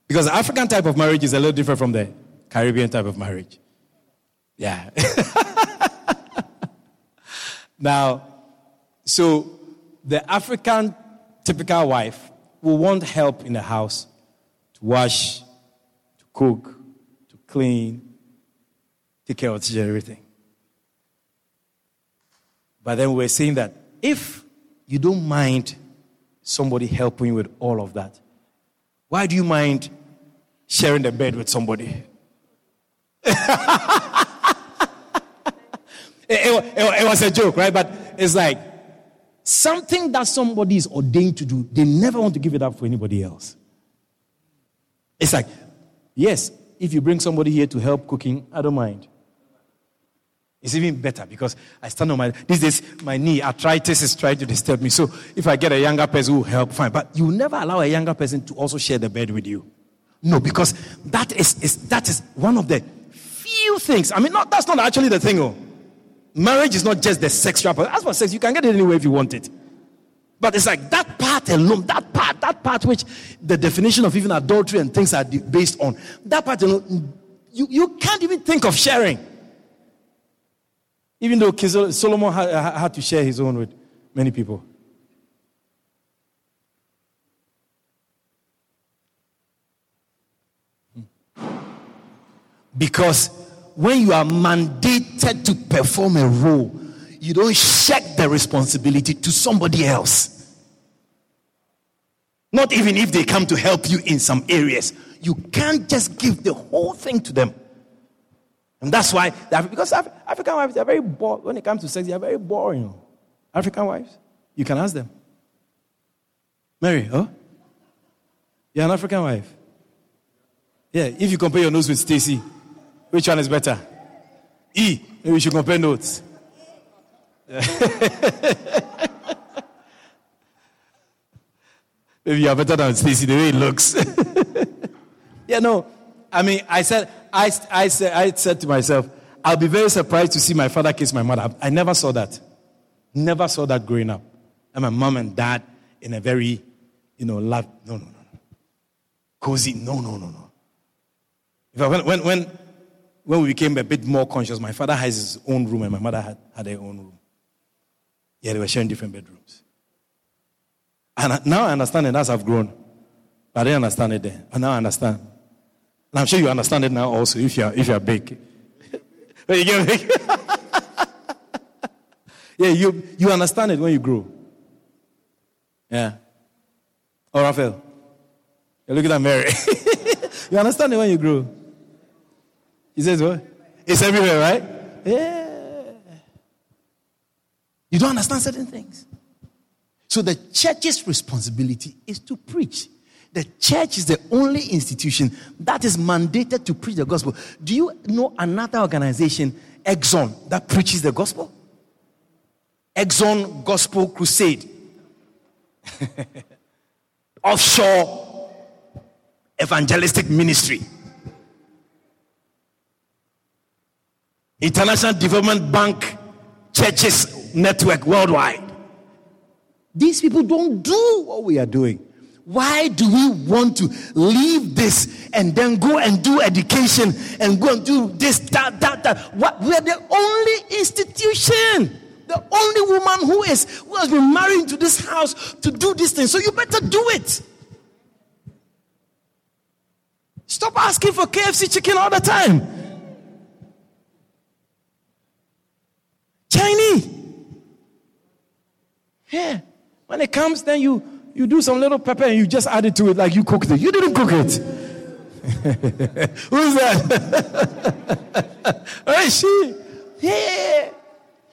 Because the African type of marriage is a little different from the Caribbean type of marriage. Yeah. Now, so the African typical wife will want help in the house to wash, to cook, to clean, take care of everything. But then we're saying that if you don't mind somebody helping with all of that, why do you mind sharing the bed with somebody? It was a joke, right? But it's like, Something that somebody is ordained to do, they never want to give it up for anybody else. It's like, yes, if you bring somebody here to help cooking, I don't mind. It's even better because I stand on my... These days, my knee, arthritis is trying to disturb me. So if I get a younger person who will help, fine. But you never allow a younger person to also share the bed with you. No, because that is one of the few things. I mean, that's not actually the thing. Marriage is not just the sexual part. As for sex, you can get it anywhere if you want it. But it's like that part alone, that part which the definition of even adultery and things are based on. That part alone, you can't even think of sharing. Even though King Solomon had to share his own with many people. Because when you are mandated to perform a role, you don't shirk the responsibility to somebody else. Not even if they come to help you in some areas. You can't just give the whole thing to them. And that's why, because African wives are very bored. When it comes to sex, they are very boring. African wives, you can ask them. Mary, huh? You're an African wife. Yeah, if you compare your notes with Stacy, which one is better? Maybe we should compare notes. Maybe you are better than Stacy, the way it looks. Yeah, no. I mean, I said to myself, I'll be very surprised to see my father kiss my mother. I never saw that. Never saw that growing up. And my mom and dad in a very, love. No. Cozy. No. In fact, when we became a bit more conscious, my father has his own room and my mother had her own room. Yeah, they were sharing different bedrooms. And now I understand it as I've grown. But I didn't understand it then. And now I understand. And I'm sure you understand it now also if you're big. When you get big. Yeah, you understand it when you grow. Yeah. Oh, Raphael. You're looking at Mary. You understand it when you grow. He says what? It's everywhere, right? Yeah. You don't understand certain things. So the church's responsibility is to preach. The church is the only institution that is mandated to preach the gospel. Do you know another organization, Exxon, that preaches the gospel? Exxon Gospel Crusade. Offshore Evangelistic Ministry. International Development Bank Churches Network worldwide. These people don't do what we are doing. Why do we want to leave this and then go and do education and go and do this, that? We are the only institution, the only woman who has been married into this house to do this thing. So you better do it. Stop asking for KFC chicken all the time. Chinese. Yeah. When it comes, then you do some little pepper and you just add it to it like you cooked it. You didn't cook it. Who's that? Oh, she. Yeah.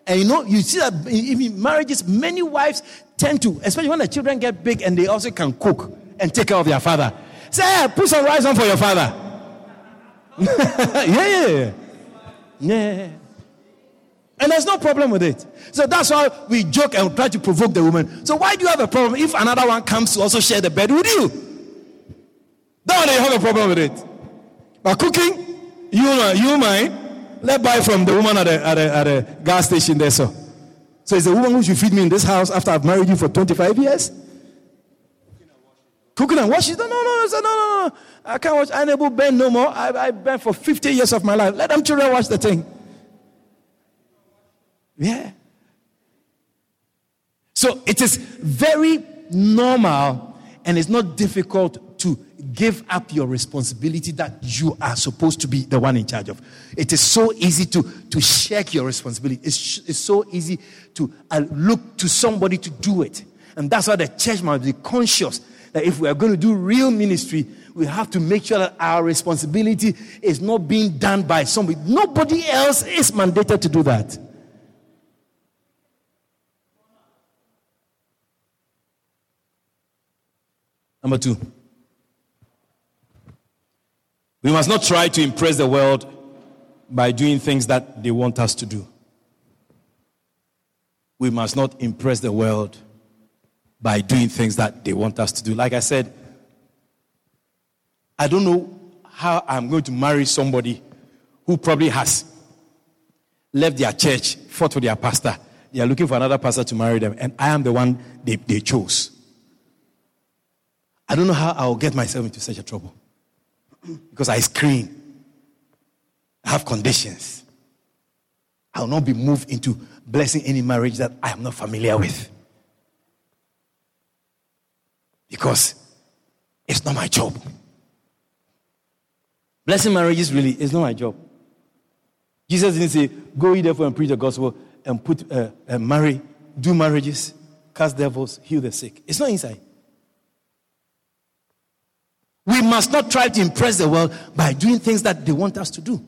And you see that in marriages, many wives tend to, especially when the children get big and they also can cook and take care of their father. Say, hey, put some rice on for your father. Yeah. And there's no problem with it. So that's why we joke and try to provoke the woman. So why do you have a problem if another one comes to also share the bed with you? Don't you have a problem with it? But cooking, you mind? Let's buy from the woman at the gas station there, so. So it's the woman who should feed me in this house after I've married you for 25 years? Cooking and washing? No. I can't watch Annabelle bend no more. I bent for 50 years of my life. Let them children watch the thing. Yeah. So it is very normal and it's not difficult to give up your responsibility that you are supposed to be the one in charge of. It is so easy to shirk your responsibility. It's so easy to look to somebody to do it. And that's why the church must be conscious that if we are going to do real ministry, we have to make sure that our responsibility is not being done by somebody. Nobody else is mandated to do that. Number two, we must not try to impress the world by doing things that they want us to do. We must not impress the world by doing things that they want us to do. Like I said, I don't know how I'm going to marry somebody who probably has left their church, fought with their pastor. They are looking for another pastor to marry them, and I am the one they chose. I don't know how I will get myself into such a trouble because I screen. I have conditions. I will not be moved into blessing any marriage that I am not familiar with because it's not my job. Blessing marriages really is not my job. Jesus didn't say, go ye therefore and preach the gospel and do marriages, cast devils, heal the sick. It's not inside. We must not try to impress the world by doing things that they want us to do.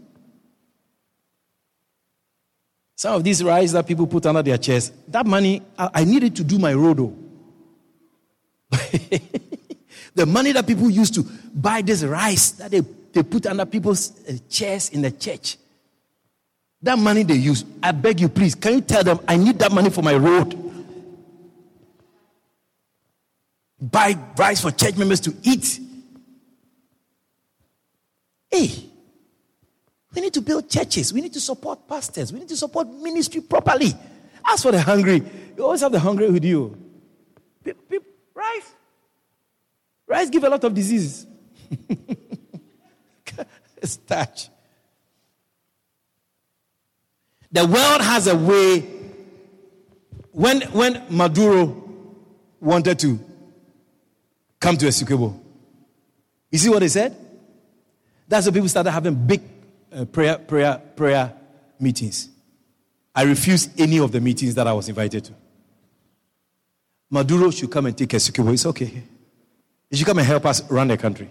Some of these rides that people put under their chairs, that money, I needed to do my rodo. The money that people used to buy this rice that they put under people's chairs in the church. That money they use, I beg you, please, can you tell them I need that money for my road? Buy rice for church members to eat. Hey, we need to build churches. We need to support pastors. We need to support ministry properly. As for the hungry, you always have the hungry with you. Rice gives a lot of diseases. Starch. The world has a way. When Maduro wanted to come to Essequibo, you see what they said? That's when people started having big prayer meetings. I refused any of the meetings that I was invited to. Maduro should come and take Essequibo. It's okay. He should come and help us run the country.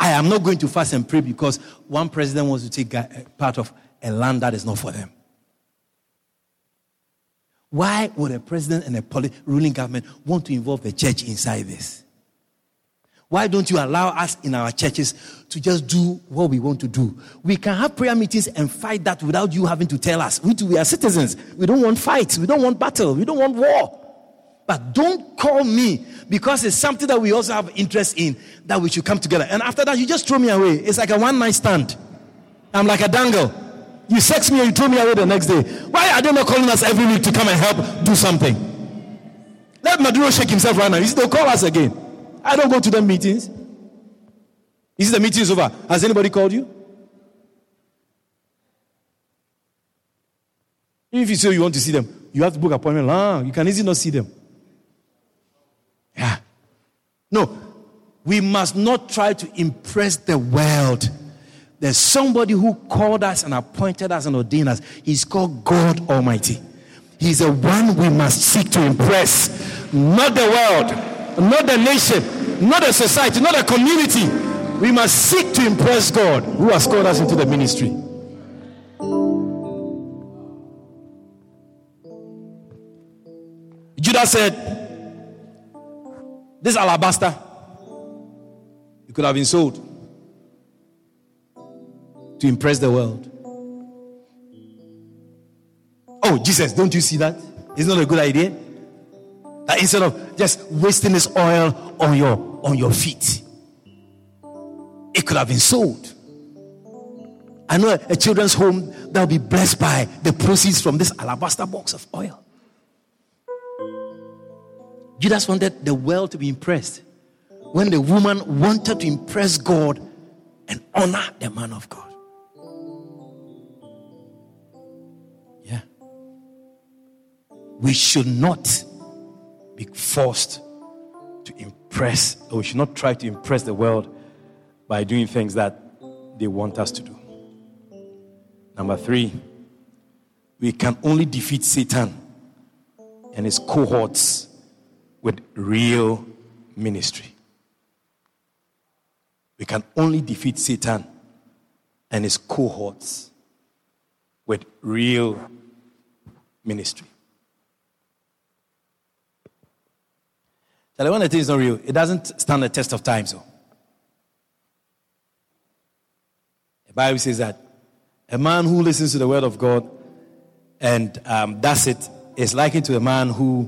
I am not going to fast and pray because one president wants to take part of a land that is not for them. Why would a president and a ruling government want to involve the church inside this? Why don't you allow us in our churches to just do what we want to do? We can have prayer meetings and fight that without you having to tell us. We are citizens. We don't want fights. We don't want battle. We don't want war. But don't call me because it's something that we also have interest in that we should come together. And after that, you just throw me away. It's like a one-night stand. I'm like a dangle. You sex me and you throw me away the next day. Why are they not calling us every week to come and help do something? Let Maduro shake himself right now. They'll call us again. I don't go to them meetings. You see, the meeting is over. Has anybody called you? If you say you want to see them, you have to book an appointment. You can easily not see them. Yeah. No, we must not try to impress the world. There's somebody who called us and appointed us and ordained us. He's called God Almighty. He's the one we must seek to impress. Not the world, not the nation, not the society, not the community. We must seek to impress God who has called us into the ministry. Judas said, this alabaster, it could have been sold to impress the world. Oh, Jesus, don't you see that? Isn't that a good idea? That instead of just wasting this oil on your feet, it could have been sold. I know a children's home that will be blessed by the proceeds from this alabaster box of oil. Judas wanted the world to be impressed when the woman wanted to impress God and honor the man of God. Yeah. We should not be forced to impress, or we should not try to impress the world by doing things that they want us to do. Number three, we can only defeat Satan and his cohorts with real ministry. We can only defeat Satan and his cohorts with real ministry. That when a thing is not real, it doesn't stand the test of time. So the Bible says that a man who listens to the word of God and does it is likened to a man who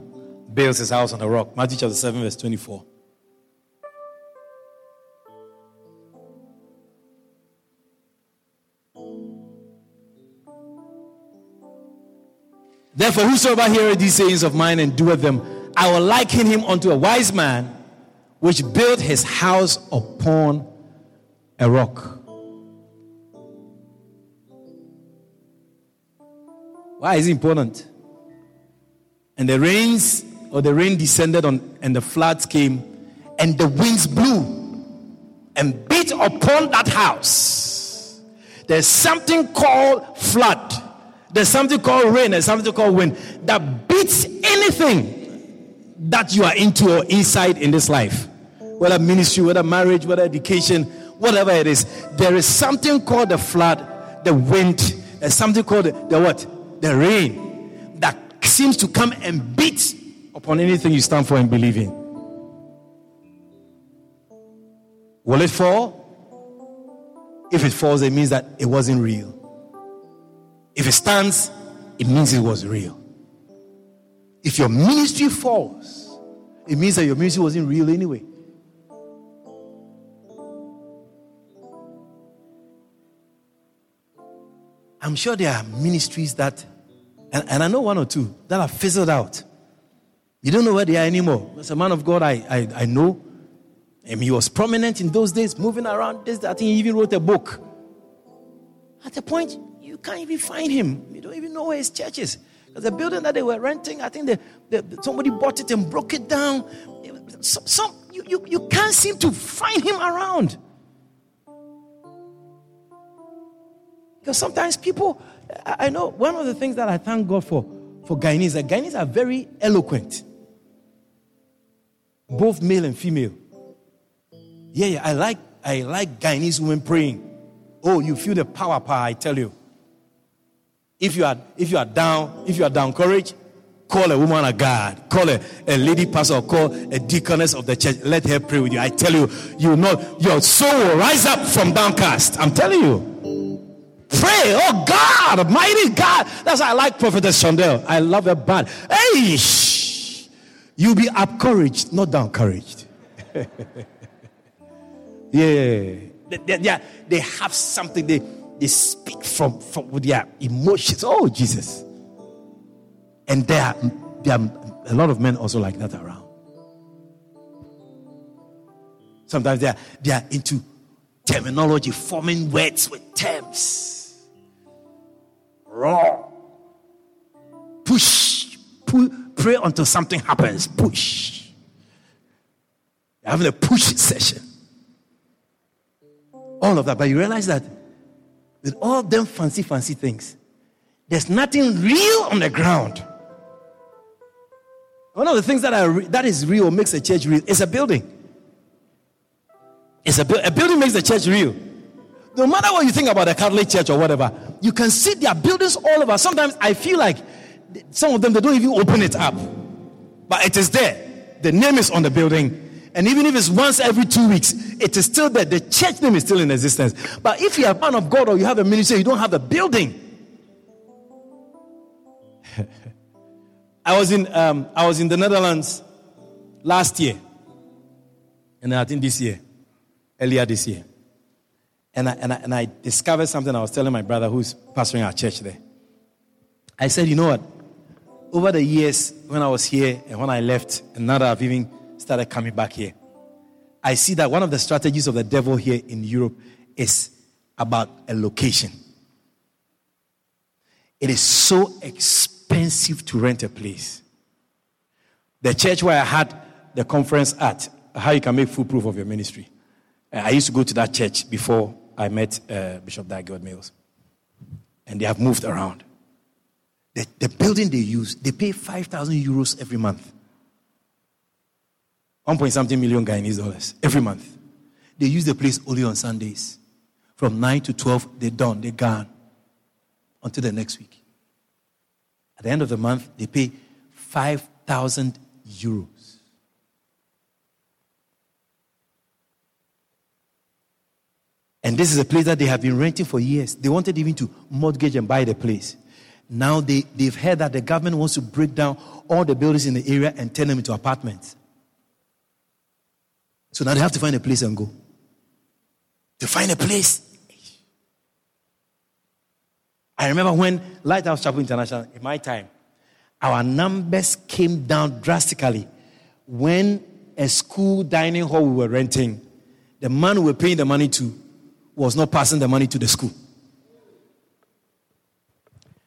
builds his house on a rock. Matthew chapter 7, verse 24. Therefore, whosoever heareth these sayings of mine and doeth them, I will liken him unto a wise man which built his house upon a rock. Why is it important? And the rains, or the rain descended on, and the floods came, and the winds blew and beat upon that house. There's something called flood. There's something called rain. There's something called wind that beats anything that you are into or inside in this life. Whether ministry, whether marriage, whether education, whatever it is. There is something called the flood, the wind. There's something called the what? The rain that seems to come and beat upon anything you stand for and believe in. Will it fall? If it falls, it means that it wasn't real. If it stands, it means it was real. If your ministry falls, it means that your ministry wasn't real anyway. I'm sure there are ministries that, and I know one or two, that are fizzled out. You don't know where they are anymore. As a man of God, I know. And he was prominent in those days, moving around. I think he even wrote a book. At a point, you can't even find him. You don't even know where his church is. Because the building that they were renting, I think somebody bought it and broke it down. You can't seem to find him around. Because sometimes people, I know one of the things that I thank God for Guyanese, that Guyanese are very eloquent. Both male and female. Yeah, I like Guyanese women praying. Oh, you feel the power, I tell you. If you are down, courage, call a woman of God, call a lady pastor, call a deaconess of the church. Let her pray with you. I tell you, your soul will rise up from downcast. I'm telling you, pray. Oh God, mighty God. That's why I like Prophetess Shondell. I love her bad. Hey, you'll be up-couraged, not down-couraged. Yeah, they have something. They speak from with their emotions. Oh, Jesus. And there are a lot of men also like that around. Sometimes they are into terminology, forming words with terms. Raw. Push. Pray until something happens. Push. They're having a push session. All of that. But you realize that with all them fancy things, there's nothing real on the ground. One of the things that is real makes a church real. It's a building. A building makes the church real. No matter what you think about the Catholic Church or whatever, you can see their buildings all over. Sometimes I feel like some of them, they don't even open it up. But it is there. The name is on the building. And even if it's once every 2 weeks, it is still there. The church name is still in existence. But if you are a man of God or you have a ministry, you don't have a building. I was in the Netherlands last year, and I think earlier this year, and I discovered something. I was telling my brother who's pastoring our church there. I said, you know what? Over the years, when I was here and when I left, and now that I've even started coming back here, I see that one of the strategies of the devil here in Europe is about a location. It is so expensive to rent a place. The church where I had the conference at, how you can make foolproof of your ministry. I used to go to that church before I met Bishop Dag Heward-Mills. And they have moved around. The building they use, they pay 5,000 euros every month. 1.something million Guyanese dollars every month. They use the place only on Sundays. From 9 to 12, they're done. They're gone. Until the next week. At the end of the month, they pay 5,000 euros. And this is a place that they have been renting for years. They wanted even to mortgage and buy the place. Now they've heard that the government wants to break down all the buildings in the area and turn them into apartments. So now they have to find a place and go. To find a place. I remember when Lighthouse Chapel International, in my time, our numbers came down drastically. When a school dining hall we were renting, the man we were paying the money to was not passing the money to the school.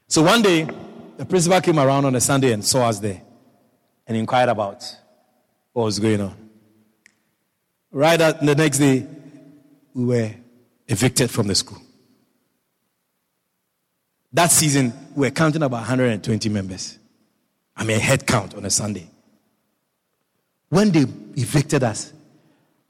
So one day, the principal came around on a Sunday and saw us there and inquired about what was going on. Right at the next day, we were evicted from the school. That season, we were counting about 120 members. I mean, head count on a Sunday. When they evicted us,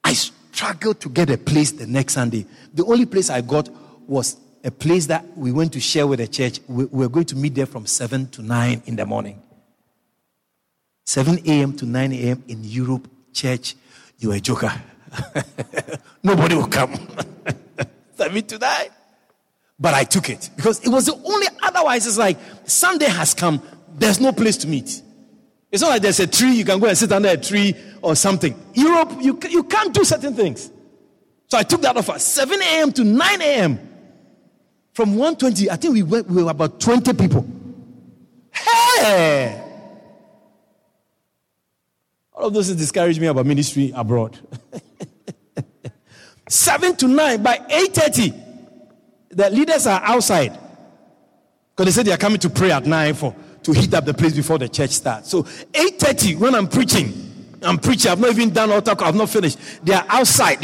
I struggled to get a place the next Sunday. The only place I got was a place that we went to share with the church. We were going to meet there from 7 to 9 in the morning. 7 a.m. to 9 a.m. in Europe, church, you are a joker. Nobody will come. Submit to that. But I took it because it was the only, otherwise it's like Sunday has come, there's no place to meet. It's not like there's a tree, you can go and sit under a tree or something. Europe, you can't do certain things. So I took that offer, 7 a.m. to 9 a.m. From 120, I think we were about 20 people. Hey! All of those things discouraged me about ministry abroad. 7 to 9, by 8:30, the leaders are outside. Because they said they are coming to pray at 9 to heat up the place before the church starts. So 8:30, when I'm preaching, I've not even done all talk, I've not finished. They are outside,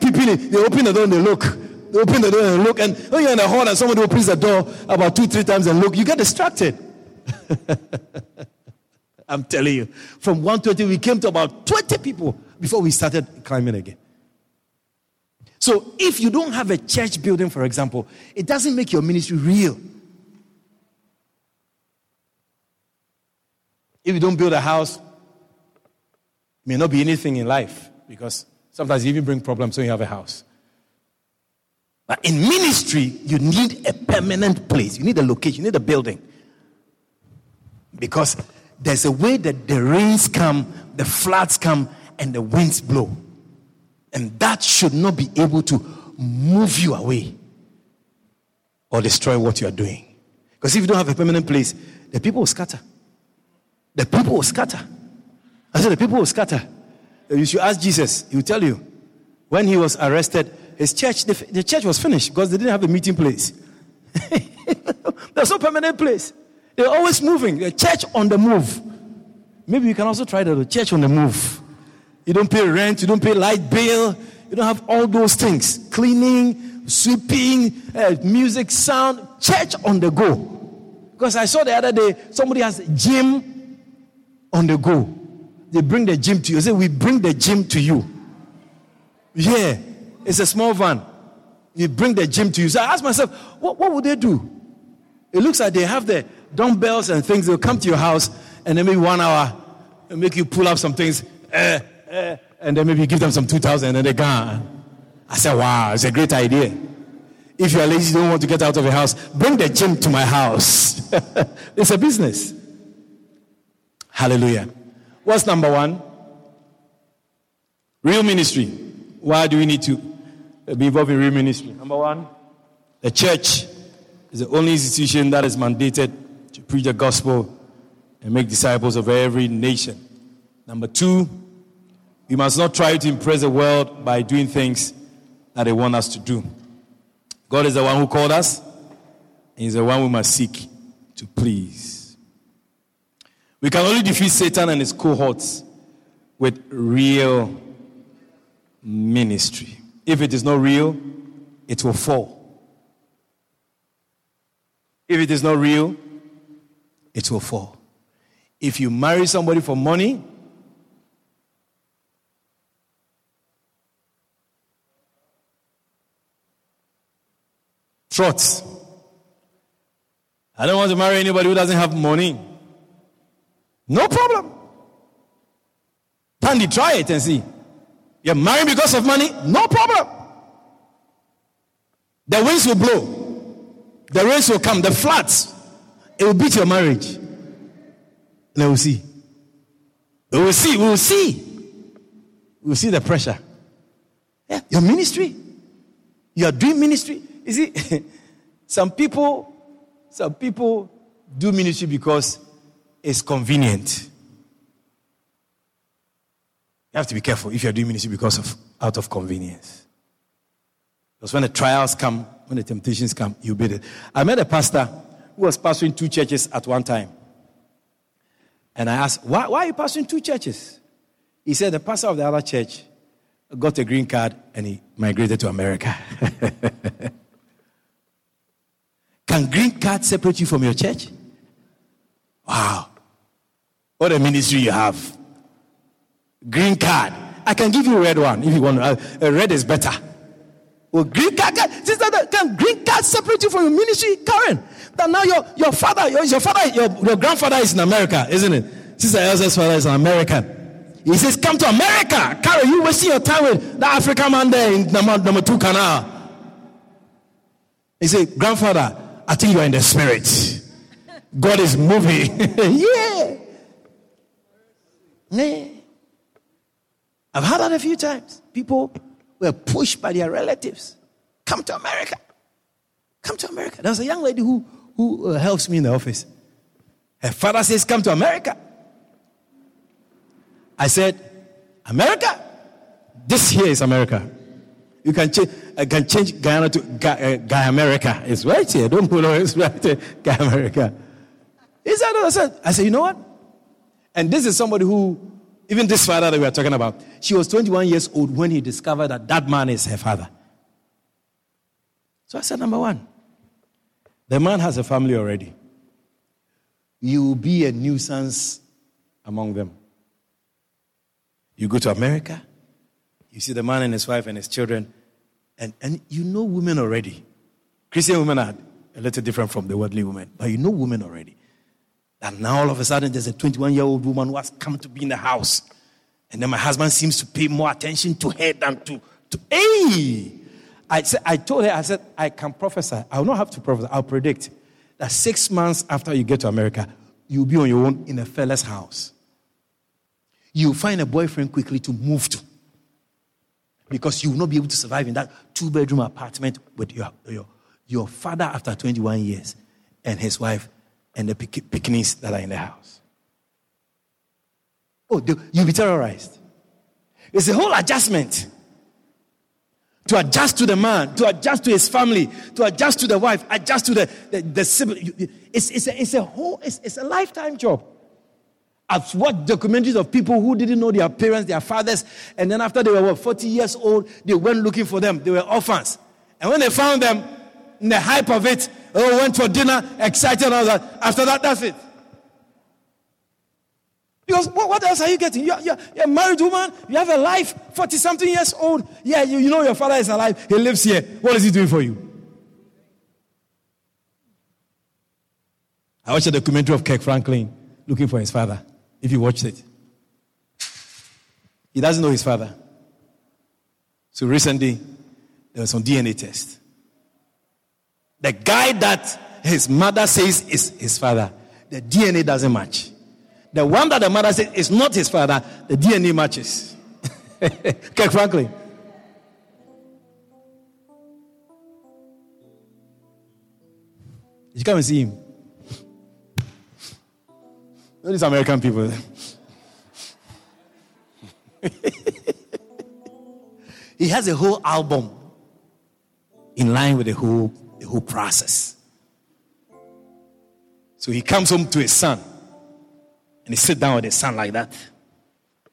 people, they open the door and they look. They open the door and look, and when you're in the hall and somebody opens the door about 2-3 times and look, you get distracted. I'm telling you, from 120 we came to about 20 people before we started climbing again. So if you don't have a church building, for example, it doesn't make your ministry real. If you don't build a house, it may not be anything in life, because sometimes you even bring problems when you have a house. But in ministry, you need a permanent place. You need a location. You need a building. Because there's a way that the rains come, the floods come, and the winds blow. And that should not be able to move you away or destroy what you are doing. Because if you don't have a permanent place, the people will scatter. The people will scatter. I said, the people will scatter. You should ask Jesus. He will tell you. When he was arrested, his church, the church was finished because they didn't have a meeting place. There's no permanent place. They're always moving. The church on the move. Maybe you can also try the church on the move. You don't pay rent. You don't pay light bill. You don't have all those things. Cleaning, sweeping, music, sound. Church on the go. Because I saw the other day, somebody has a gym on the go. They bring the gym to you. I say, we bring the gym to you. Yeah. It's a small van. You bring the gym to you. So I asked myself, what would they do? It looks like they have the dumbbells and things. They'll come to your house and then maybe 1 hour and make you pull up some things. And then maybe give them some 2,000 and then they're gone. I said, wow, it's a great idea. If you're lazy, you don't want to get out of your house, bring the gym to my house. It's a business. Hallelujah. What's number one? Real ministry. Why do we need to be involved in real ministry? Number one, the church is the only institution that is mandated to preach the gospel and make disciples of every nation. Number two, we must not try to impress the world by doing things that they want us to do. God is the one who called us, and He's the one we must seek to please. We can only defeat Satan and his cohorts with real ministry. If it is not real, it will fall. If it is not real, it will fall. If you marry somebody for money, trots. I don't want to marry anybody who doesn't have money. No problem. Tandy, try it and see. You're married because of money? No problem. The winds will blow. The rains will come. The floods. It will beat your marriage. And I will see. We will see. We will see. We will see the pressure. Yeah, your ministry. You are doing ministry. You see, some people do ministry because it's convenient. You have to be careful if you are doing ministry because of out of convenience. Because when the trials come, when the temptations come, you beat it. I met a pastor who was pastoring two churches at one time. And I asked, why are you pastoring two churches? He said, the pastor of the other church got a green card and he migrated to America. Can green card separate you from your church? Wow. What a ministry you have. Green card. I can give you a red one if you want. A red is better. Well, green card. Can green card separate you from your ministry, Karen? That now your grandfather is in America, isn't it? Sister Elsa's father is an American. He says, come to America. Karen, you wasting your time with that African man there in number 2 canal. He said, grandfather, I think you are in the spirit. God is moving. Yeah. Yeah. I've heard that a few times. People were pushed by their relatives. Come to America. Come to America. There was a young lady who helps me in the office. Her father says, come to America. I said, America? This here is America. You can change. I can change Guyana to Guy America. It's right here. Don't pull over. It's right here. Guy America. Is that what I said? I said, you know what? And this is somebody who, even this father that we are talking about, she was 21 years old when he discovered that man is her father. So I said, number one, the man has a family already. You will be a nuisance among them. You go to America, you see the man and his wife and his children, and you know women already. Christian women are a little different from the worldly women, but you know women already. And now all of a sudden there's a 21-year-old woman who has come to be in the house. And then my husband seems to pay more attention to her than to hey! I told her, I said, I can prophesy. I will not have to prophesy. I'll predict that 6 months after you get to America, you'll be on your own in a fella's house. You'll find a boyfriend quickly to move to. Because you will not be able to survive in that 2-bedroom apartment with your father after 21 years and his wife and the picnics that are in the house. Oh, you'll be terrorized. It's a whole adjustment. To adjust to the man, to adjust to his family, to adjust to the wife, adjust to the sibling. It's a lifetime job. I've watched documentaries of people who didn't know their parents, their fathers, and then after they were 40 years old, they went looking for them. They were orphans. And when they found them, in the hype of it, went for dinner, excited, and all that. After that, that's it. Because what else are you getting? You're a married woman, you have a life, 40-something years old. Yeah, you know your father is alive, he lives here. What is he doing for you? I watched a documentary of Kirk Franklin looking for his father. If you watched it, he doesn't know his father. So recently, there was some DNA test. The guy that his mother says is his father, the DNA doesn't match. The one that the mother says is not his father, the DNA matches. Kirk Franklin. You come and see him. All these American people. He has a whole album in line with the whole process. So he comes home to his son. And he sits down with his son like that.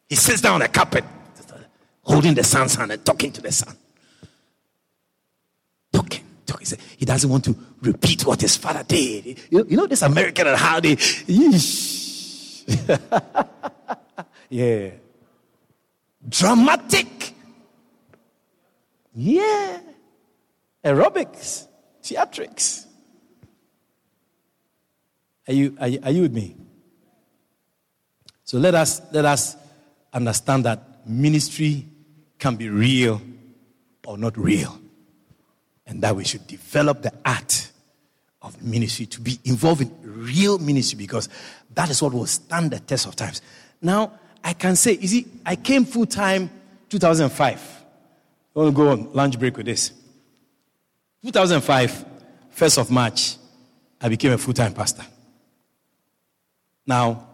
He sits down on the carpet, holding the son's hand and talking to the son. Talking. He doesn't want to repeat what his father did. You know this American and how they... Yeah. Dramatic. Yeah. Aerobics. Theatrics. Are you with me? So let us understand that ministry can be real or not real. and that we should develop the art of ministry, to be involved in real ministry, because that is what will stand the test of times. Now, I can say, you see, I came full-time 2005. We'll go on lunch break with this. 2005, 1st of March, I became a full-time pastor. Now,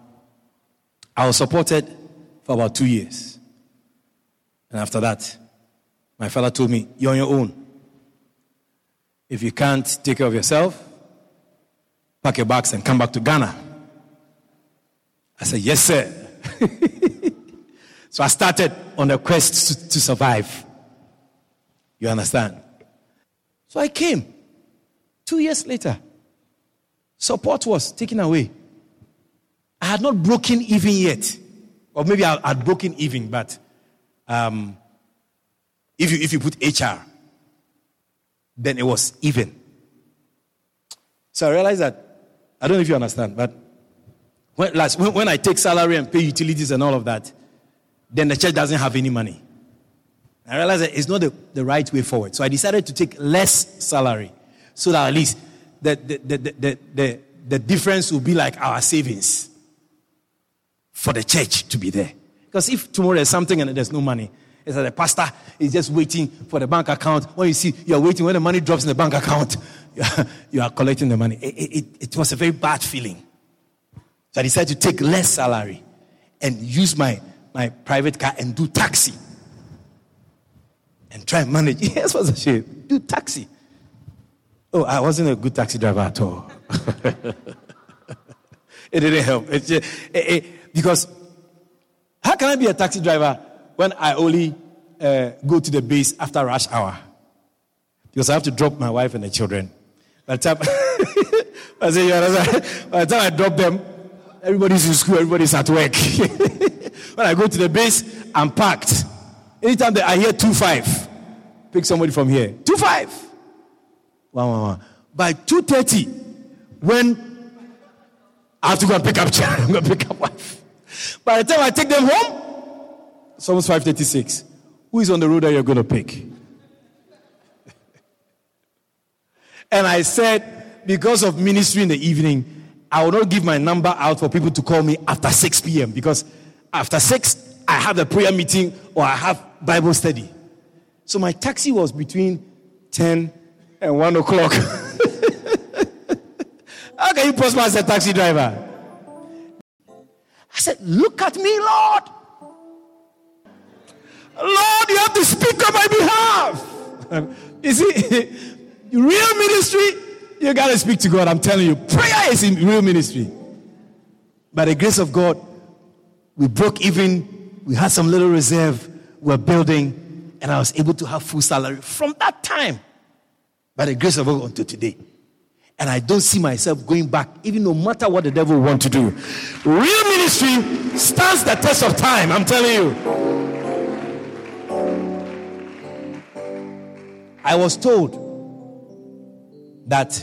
I was supported for about 2 years. And after that, my father told me, you're on your own. If you can't take care of yourself, pack your bags and come back to Ghana. I said, yes, sir. So I started on a quest to survive. You understand? So I came. 2 years later, support was taken away. I had not broken even yet. Or maybe I had broken even, but if you put HR, then it was even. So I realized that, I don't know if you understand, but when I take salary and pay utilities and all of that, then the church doesn't have any money. I realized that it's not the right way forward. So I decided to take less salary so that at least the difference will be like our savings for the church to be there. Because if tomorrow there's something and there's no money, it's that the pastor is just waiting for the bank account. When you see, you're waiting, when the money drops in the bank account, you are collecting the money. It was a very bad feeling. So I decided to take less salary and use my private car and do taxi. And try and manage. Yes, what's the shit? Do taxi. Oh, I wasn't a good taxi driver at all. It didn't help. Because how can I be a taxi driver when I only go to the base after rush hour? Because I have to drop my wife and the children. By the time I drop them, everybody's in school, everybody's at work. When I go to the base, I'm packed. Anytime that I hear 2:05, pick somebody from here. 2:05. Wow. By 2:30, when I have to go and pick up child, I'm going to pick up wife. By the time I take them home, it's almost 5:36. Who is on the road that you're going to pick? And I said, because of ministry in the evening, I will not give my number out for people to call me after 6 p.m. Because after 6, I have a prayer meeting or I have Bible study. So my taxi was between 10 and 1 o'clock. How can you prosper as a taxi driver? I said, look at me, Lord. Lord, you have to speak on my behalf. You see, real ministry, you got to speak to God. I'm telling you, prayer is in real ministry. By the grace of God, we broke even. We had some little reserve, we were building, and I was able to have full salary from that time, by the grace of God, until today. And I don't see myself going back, even no matter what the devil wants to do. Real ministry stands the test of time, I'm telling you. I was told that,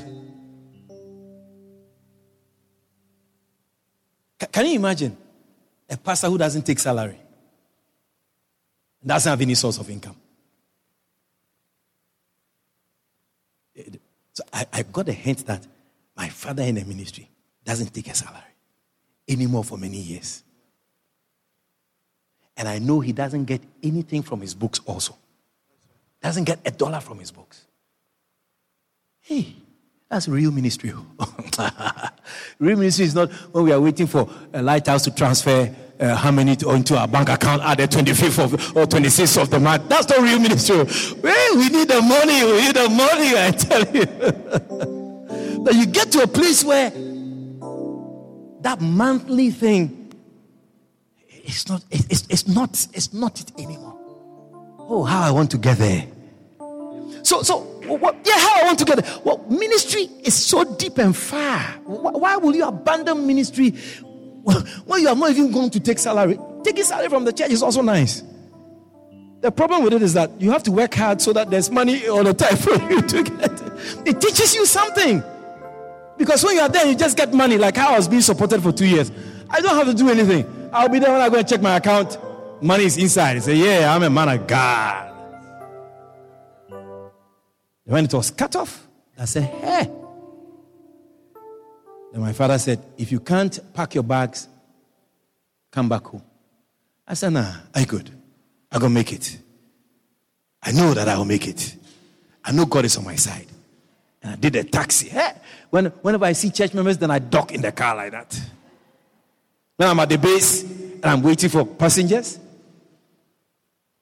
can you imagine a pastor who doesn't take salary? Doesn't have any source of income. So I got a hint that my father in the ministry doesn't take a salary anymore for many years. And I know he doesn't get anything from his books also. Doesn't get $1 from his books. Hey, that's real ministry. Real ministry is not when we are waiting for a lighthouse to transfer how many into our bank account at the 25th or 26th of the month. That's not real ministry. Well, we need the money. We need the money, I tell you. But you get to a place where that monthly thing, it's not it anymore. Oh, how I want to get there. How I want to get there. Well, ministry is so deep and far. Why will you abandon ministry? Well, you are not even going to take salary. Taking salary from the church is also nice. The problem with it is that you have to work hard so that there's money all the time for you to get. It teaches you something. Because when you are there, you just get money. Like how I was being supported for 2 years. I don't have to do anything. I'll be there when I go and check my account. Money is inside. I say, yeah, I'm a man of God. When it was cut off, I said, hey. And my father said, if you can't pack your bags, come back home. I said, nah, I could. I'm going to make it. I know that I will make it. I know God is on my side. And I did a taxi. Hey. Whenever I see church members, then I dock in the car like that. Now I'm at the base and I'm waiting for passengers.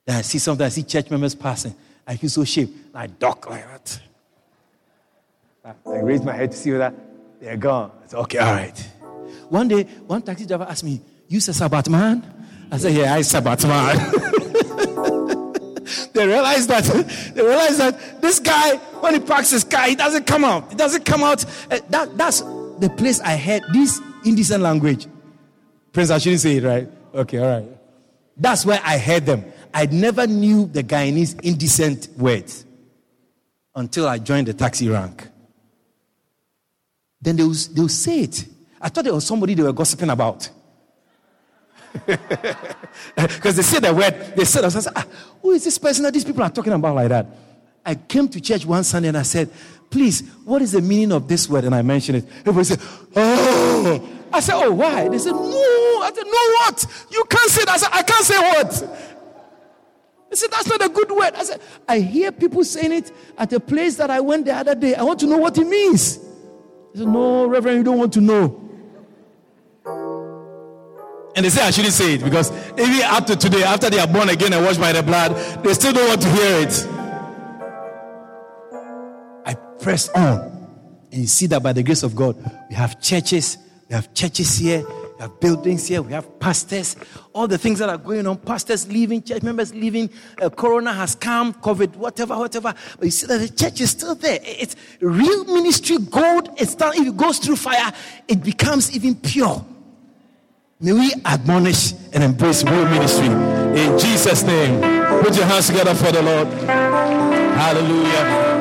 Then I see something, I see church members passing. I feel so shame. I dock like that. I raise my head to see whether they're gone. I said, okay, all right. One day, one taxi driver asked me, you a Sabbath man? I said, yeah, I Sabbath man. They realized that this guy, when he parks his car, he doesn't come out. It doesn't come out. That's the place I heard this indecent language. Prince, I shouldn't say it, right? Okay, all right. That's where I heard them. I never knew the Guyanese indecent words until I joined the taxi rank. Then they will say it. I thought there was somebody they were gossiping about. Because they said the word, they said, I said, who is this person that these people are talking about like that? I came to church one Sunday and I said, please, what is the meaning of this word? And I mentioned it. Everybody said, oh. I said, oh, why? They said, no. I said, no, what? You can't say that. I said, I can't say what? I said, that's not a good word. I said, I hear people saying it at a place that I went the other day. I want to know what it means. I said, no, Reverend, you don't want to know. And they say I shouldn't say it because even up to today, after they are born again and washed by the blood, they still don't want to hear it. I press on. And you see that by the grace of God, we have churches. We have churches here. We have buildings here. We have pastors. All the things that are going on. Pastors leaving, church members leaving. Corona has come, COVID, whatever. But you see that the church is still there. It's real ministry gold. It's done. If it goes through fire, it becomes even pure. May we admonish and embrace real ministry. In Jesus' name. Put your hands together for the Lord. Hallelujah.